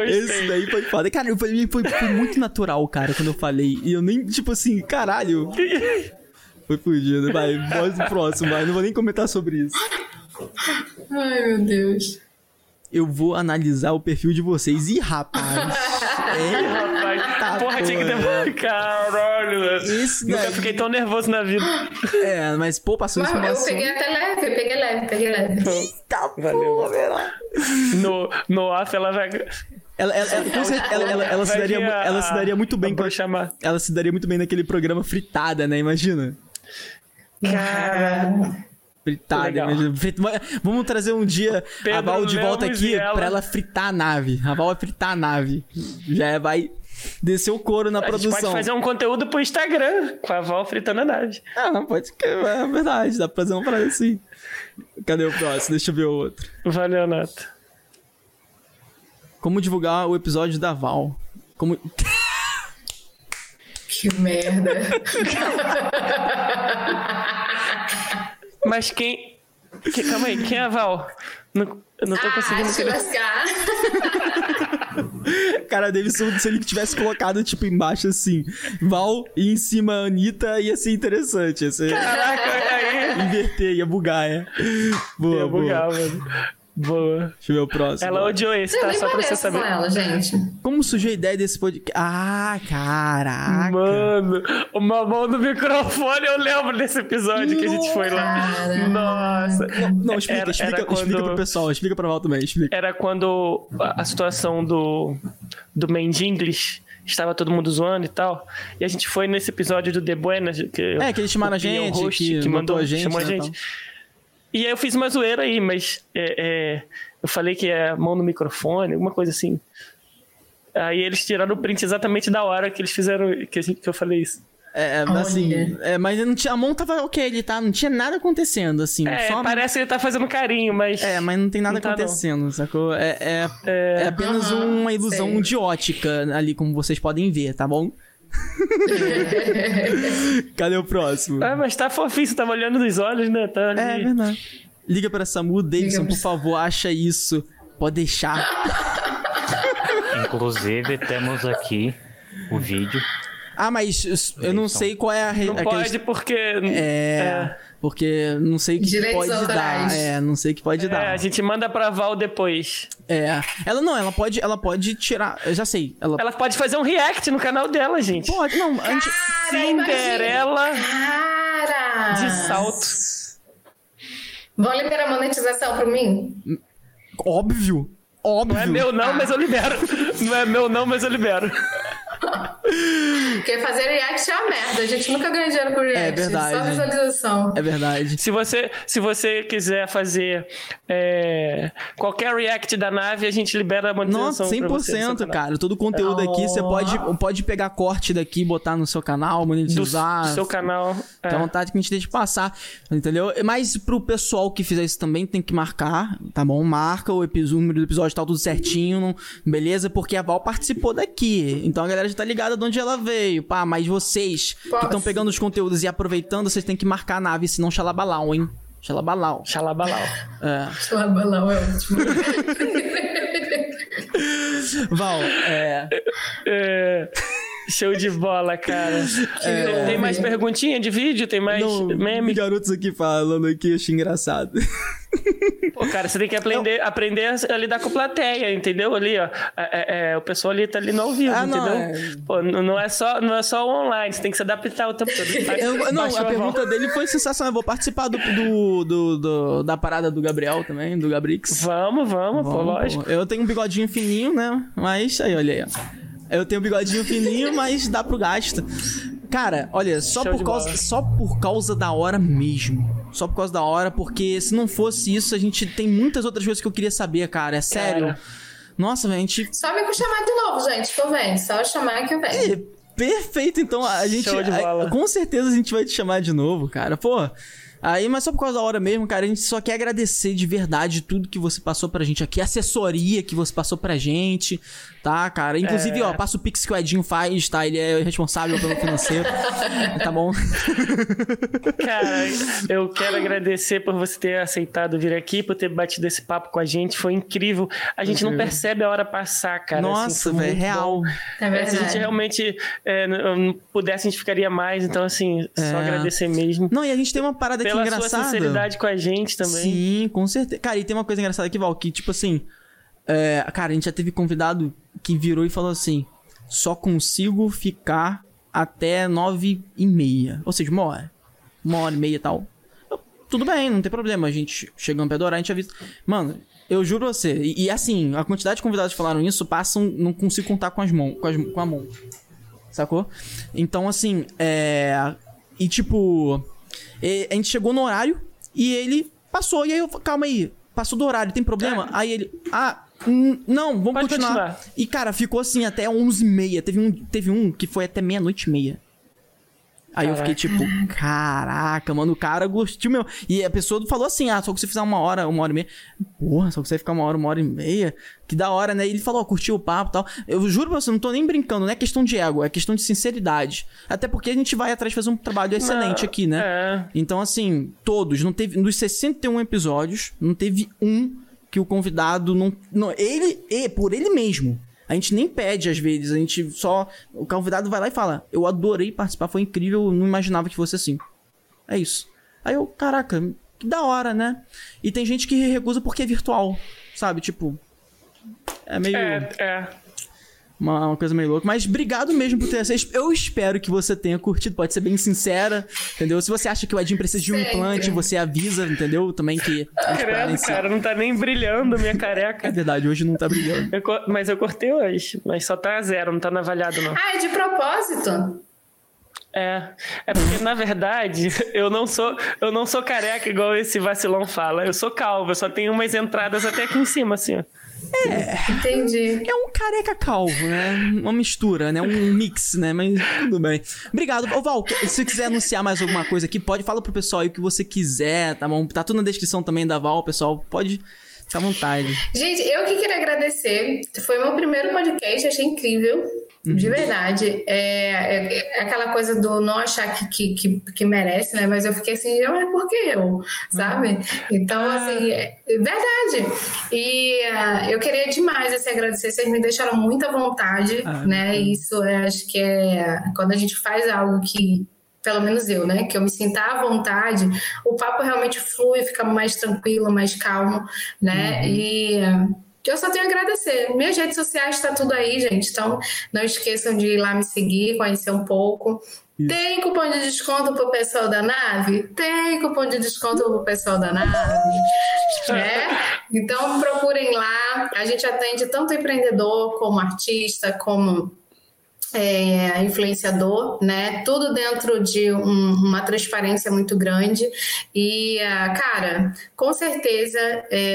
daí foi foda. Cara, foi muito natural, cara, quando eu falei. E eu nem, tipo assim, caralho. Foi fudido. Vai, voz do próximo, vai. Não vou nem comentar sobre isso. Ai, meu Deus. Eu vou analisar o perfil de vocês. Ih, rapaz. É, rapaz. Tá, porra, tinha que ter... Caralho, nunca fiquei tão nervoso na vida. É, mas pô, passou isso. Eu peguei até leve, peguei leve. Eita, valeu. No off, ela vai... Ela se daria muito bem... Ela se daria muito bem naquele programa Fritada, né? Imagina. Caralho. Fritada, imagina. Vamos trazer um dia Pedro a Val de volta aqui ela. Pra ela fritar a nave. A Val vai fritar a nave. Já vai descer o couro na produção. Gente pode fazer um conteúdo pro Instagram com a Val fritando a nave. Ah, pode que é verdade. Dá pra fazer uma parada assim. Cadê o próximo? Deixa eu ver o outro. Valeu, Nato. Como divulgar o episódio da Val? Como... Que merda. Mas quem... Calma aí, quem é a Val? Não tô conseguindo... Cara, deve ser se ele tivesse colocado, tipo, embaixo, assim, Val e em cima a Anitta, ia ser interessante. Ia ser... Caraca, aí... Inverter, ia bugar, é. Boa, ia bugar, boa. Mano. Boa. Deixa eu ver o próximo. Ela odiou esse, tá? Só pra você saber. Ela, gente. Como surgiu a ideia desse podcast? Ah, caraca. Mano, uma mão no microfone, eu lembro desse episódio. Nossa, que a gente foi lá. Cara. Nossa. Não, explica pro pessoal. Explica pra Val também, explica. Era quando a situação do Mendinglis estava todo mundo zoando e tal. E a gente foi nesse episódio do The Buenas. Que eles chamaram a gente. Host, que mandou a gente. Chamou, né, a gente. Tal. E aí eu fiz uma zoeira aí, mas eu falei que é mão no microfone, alguma coisa assim. Aí eles tiraram o print exatamente da hora que eles fizeram, que eu falei isso. Mas não tinha, a mão tava ok, ele tá, não tinha nada acontecendo, assim. Parece que ele tá fazendo carinho, mas... mas não tem nada acontecendo, não. Sacou? É apenas uma ilusão de ótica ali, como vocês podem ver, tá bom? Cadê o próximo? Mas tá fofinho, você tava olhando nos olhos, né? Tá ali. É verdade. Liga pra Samu, Davidson, por favor, acha isso. Pode deixar. Inclusive, temos aqui o vídeo. Mas eu não sei qual é a... Não pode, porque... Porque não sei o que direitos pode autorais. Dar. Não sei o que pode dar. A gente manda pra Val depois. Ela não, ela pode tirar. Eu já sei. Ela pode fazer um react no canal dela, gente. Pode, não. Cara, Cinderela de salto. Vão liberar monetização pra mim? Óbvio. Não é meu não, mas eu libero. Porque fazer react é uma merda. A gente nunca ganha dinheiro por react. É verdade. Só visualização. É verdade. Se você quiser fazer qualquer react da nave, a gente libera a monetização. Nossa, 100%, pra você, cara. Todo o conteúdo aqui, você pode pegar corte daqui, botar no seu canal, monetizar. Do seu canal. Tem vontade que a gente deixe passar, entendeu? Mas pro pessoal que fizer isso também, tem que marcar, tá bom? Marca o número do episódio, tá tudo certinho, beleza? Porque a Val participou daqui. Então a galera já tá ligada de onde ela veio, pá, mas vocês que estão pegando os conteúdos e aproveitando, vocês têm que marcar a nave, senão xalabalau, hein? Xalabalau. Xalabalau é ótimo. Val, show de bola, cara. Tem mais perguntinha de vídeo? Tem mais meme? Garotos aqui falando aqui, eu achei engraçado. Pô, cara, você tem que aprender a lidar com plateia, entendeu? Ali, ó. O pessoal ali tá ali no ao vivo, entendeu? Pô, não é só online, você tem que se adaptar o tempo todo. A pergunta dele foi sensacional. Eu vou participar da parada do Gabriel também, do Gabrix. Vamos, pô, lógico. Pô. Eu tenho um bigodinho fininho, né? Mas aí, olha aí, ó. Eu tenho um bigodinho fininho, mas dá pro gasto. Cara, olha, só por causa da hora mesmo. Só por causa da hora, porque se não fosse isso, a gente tem muitas outras coisas que eu queria saber, cara. É sério. Cara. Nossa, gente... Só me chamar de novo, gente, que eu venho. Só chamar que eu venho. Perfeito, então a gente... Com certeza a gente vai te chamar de novo, cara. Pô... Aí, mas só por causa da hora mesmo, cara, a gente só quer agradecer de verdade tudo que você passou pra gente aqui, a assessoria que você passou pra gente, tá, cara? Inclusive, ó, passa o Pix que o Edinho faz, tá? Ele é responsável pelo financeiro, tá bom? Cara, eu quero agradecer por você ter aceitado vir aqui, por ter batido esse papo com a gente, foi incrível. A gente não percebe a hora passar, cara. Nossa, assim, velho, real. É, se a gente realmente não pudesse, a gente ficaria mais, então, assim, só agradecer mesmo. Não, e a gente tem uma parada pela que engraçada. Sua sinceridade com a gente também. Sim, com certeza. Cara, e tem uma coisa engraçada aqui, Val, que tipo assim... cara, a gente já teve convidado que virou e falou assim... Só consigo ficar até 9h30. Ou seja, 1 hora. 1h30 e tal. Eu, tudo bem, não tem problema. A gente chegando pra adorar, a gente avisa... Mano, eu juro a você. E assim, a quantidade de convidados que falaram isso passam... Não consigo contar com a mão. Sacou? Então, assim... E tipo... A gente chegou no horário e ele passou. E aí eu falei, calma aí, passou do horário, tem problema? Aí ele, não, vamos continuar. E cara, ficou assim até 11h30. Teve um que foi até 00:30. Aí eu fiquei tipo, caraca, mano, o cara gostou mesmo. E a pessoa falou assim, só que você fizer 1 hora, 1h30. Porra, só que você ficar 1 hora, 1h30. Que da hora, né? E ele falou, curtiu o papo e tal. Eu juro pra você, não tô nem brincando, não é questão de ego, é questão de sinceridade. Até porque a gente vai atrás fazer um trabalho excelente aqui, né? Então, assim, todos, não teve, dos 61 episódios, não teve um que o convidado não ele, por ele mesmo. A gente nem pede, às vezes, a gente só... O convidado vai lá e fala, eu adorei participar, foi incrível, não imaginava que fosse assim. É isso. Aí eu, caraca, que da hora, né? E tem gente que recusa porque é virtual, sabe? Tipo, é meio... Uma coisa meio louca. Mas obrigado mesmo por ter acesso. Eu espero que você tenha curtido. Pode ser bem sincera, entendeu? Se você acha que o Edinho precisa de um implante, você avisa, entendeu? Também que... Credo, cara, não tá nem brilhando minha careca. É verdade, hoje não tá brilhando. Mas eu cortei hoje. Mas só tá 0, não tá navalhado, não. Ah, é de propósito? É porque, na verdade, eu não sou careca igual esse vacilão fala. Eu sou calvo, eu só tenho umas entradas até aqui em cima, assim, ó. Entendi. É um careca calvo, né? Uma mistura, né? Um mix, né? Mas tudo bem. Obrigado. Ô, Val, se você quiser anunciar mais alguma coisa aqui, pode. Fala pro pessoal aí o que você quiser, tá bom? Tá tudo na descrição também da Val, pessoal. Pode ficar à vontade. Gente, eu que queria agradecer. Foi meu primeiro podcast, achei incrível. De verdade. É aquela coisa do não achar que merece, né? Mas eu fiquei assim, não é porque eu, sabe? Então, assim, é verdade. E eu queria demais assim, agradecer. Vocês me deixaram muita vontade, né? Isso acho que é quando a gente faz algo que... Pelo menos eu, né? Que eu me sinta à vontade, o papo realmente flui, fica mais tranquilo, mais calmo, né? E... eu só tenho a agradecer. Minhas redes sociais tá tudo aí, gente. Então, não esqueçam de ir lá me seguir, conhecer um pouco. Isso. Tem cupom de desconto pro pessoal da Nave? Tem cupom de desconto pro pessoal da Nave. Então, procurem lá. A gente atende tanto empreendedor, como artista, como... influenciador, né? Tudo dentro de uma transparência muito grande e, cara, com certeza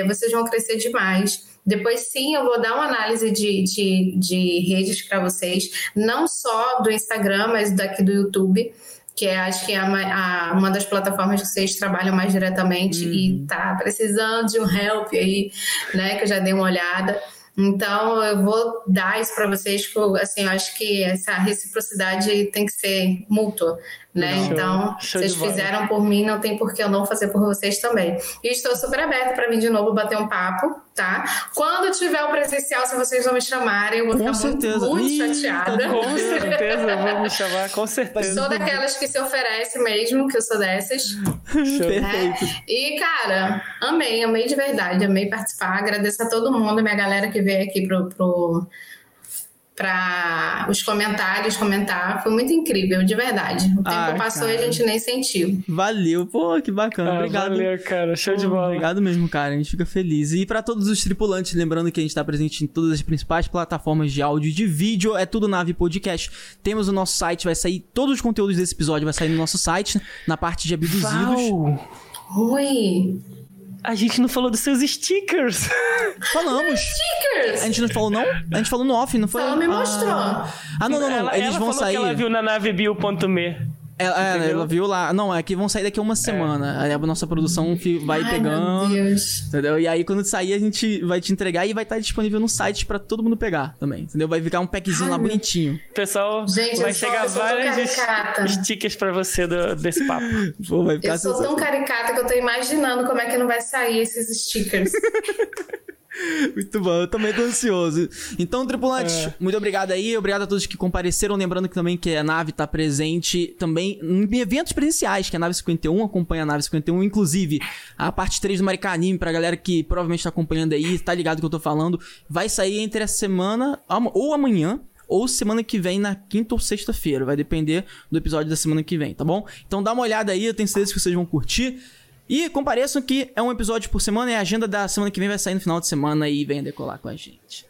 vocês vão crescer demais. Depois sim, eu vou dar uma análise de redes para vocês, não só do Instagram, mas daqui do YouTube, que acho que é uma das plataformas que vocês trabalham mais diretamente e tá precisando de um help aí, né? Que eu já dei uma olhada. Então, eu vou dar isso para vocês, porque, assim, eu acho que essa reciprocidade tem que ser mútua, né? Não, então, vocês fizeram por mim, não tem por que eu não fazer por vocês também. E estou super aberta para vir de novo bater um papo, tá? Quando tiver o presencial, se vocês vão me chamarem, eu vou ficar muito chateada. Com certeza, vão me chamar, com certeza. Sou daquelas que se oferece mesmo, que eu sou dessas. Perfeito. E, cara, amei de verdade, amei participar. Agradeço a todo mundo, minha galera que veio aqui para os comentários, comentar. Foi muito incrível, de verdade. O tempo passou e a gente nem sentiu. Valeu, pô, que bacana. Obrigado. Valeu, cara. Show de bola. Obrigado mesmo, cara. A gente fica feliz. E para todos os tripulantes, lembrando que a gente tá presente em todas as principais plataformas de áudio e de vídeo. É tudo Nave Podcast. Temos o nosso site, vai sair todos os conteúdos desse episódio, vai sair no nosso site, na parte de abduzidos. Oi! A gente não falou dos seus stickers. Falamos. Stickers. A gente não falou, não? A gente falou no off, não foi? Ela me mostrou. Não. Eles ela vão sair. Que ela viu na navebio.me. Ela viu lá. Não, é que vão sair daqui a uma semana. Aí a nossa produção vai pegando. Meu Deus. Entendeu? E aí, quando sair, a gente vai te entregar e vai estar disponível no site pra todo mundo pegar também. Entendeu? Vai ficar um packzinho lá bonitinho. Pessoal, gente, vai chegar várias stickers pra você desse papo. Pô, vai ficar eu sou tão caricata que eu tô imaginando como é que não vai sair esses stickers. Muito bom, eu também tô ansioso. Então, tripulantes, muito obrigado aí. Obrigado a todos que compareceram. Lembrando que também que a Nave tá presente também em eventos presenciais, que é a Nave 51, acompanha a Nave 51, inclusive a parte 3 do Maricá Anime, pra galera que provavelmente tá acompanhando aí, tá ligado que eu tô falando. Vai sair entre a semana, ou amanhã, ou semana que vem, na quinta ou sexta-feira. Vai depender do episódio da semana que vem, tá bom? Então dá uma olhada aí, eu tenho certeza que vocês vão curtir. E compareçam que é um episódio por semana e a agenda da semana que vem vai sair no final de semana e venham decolar com a gente.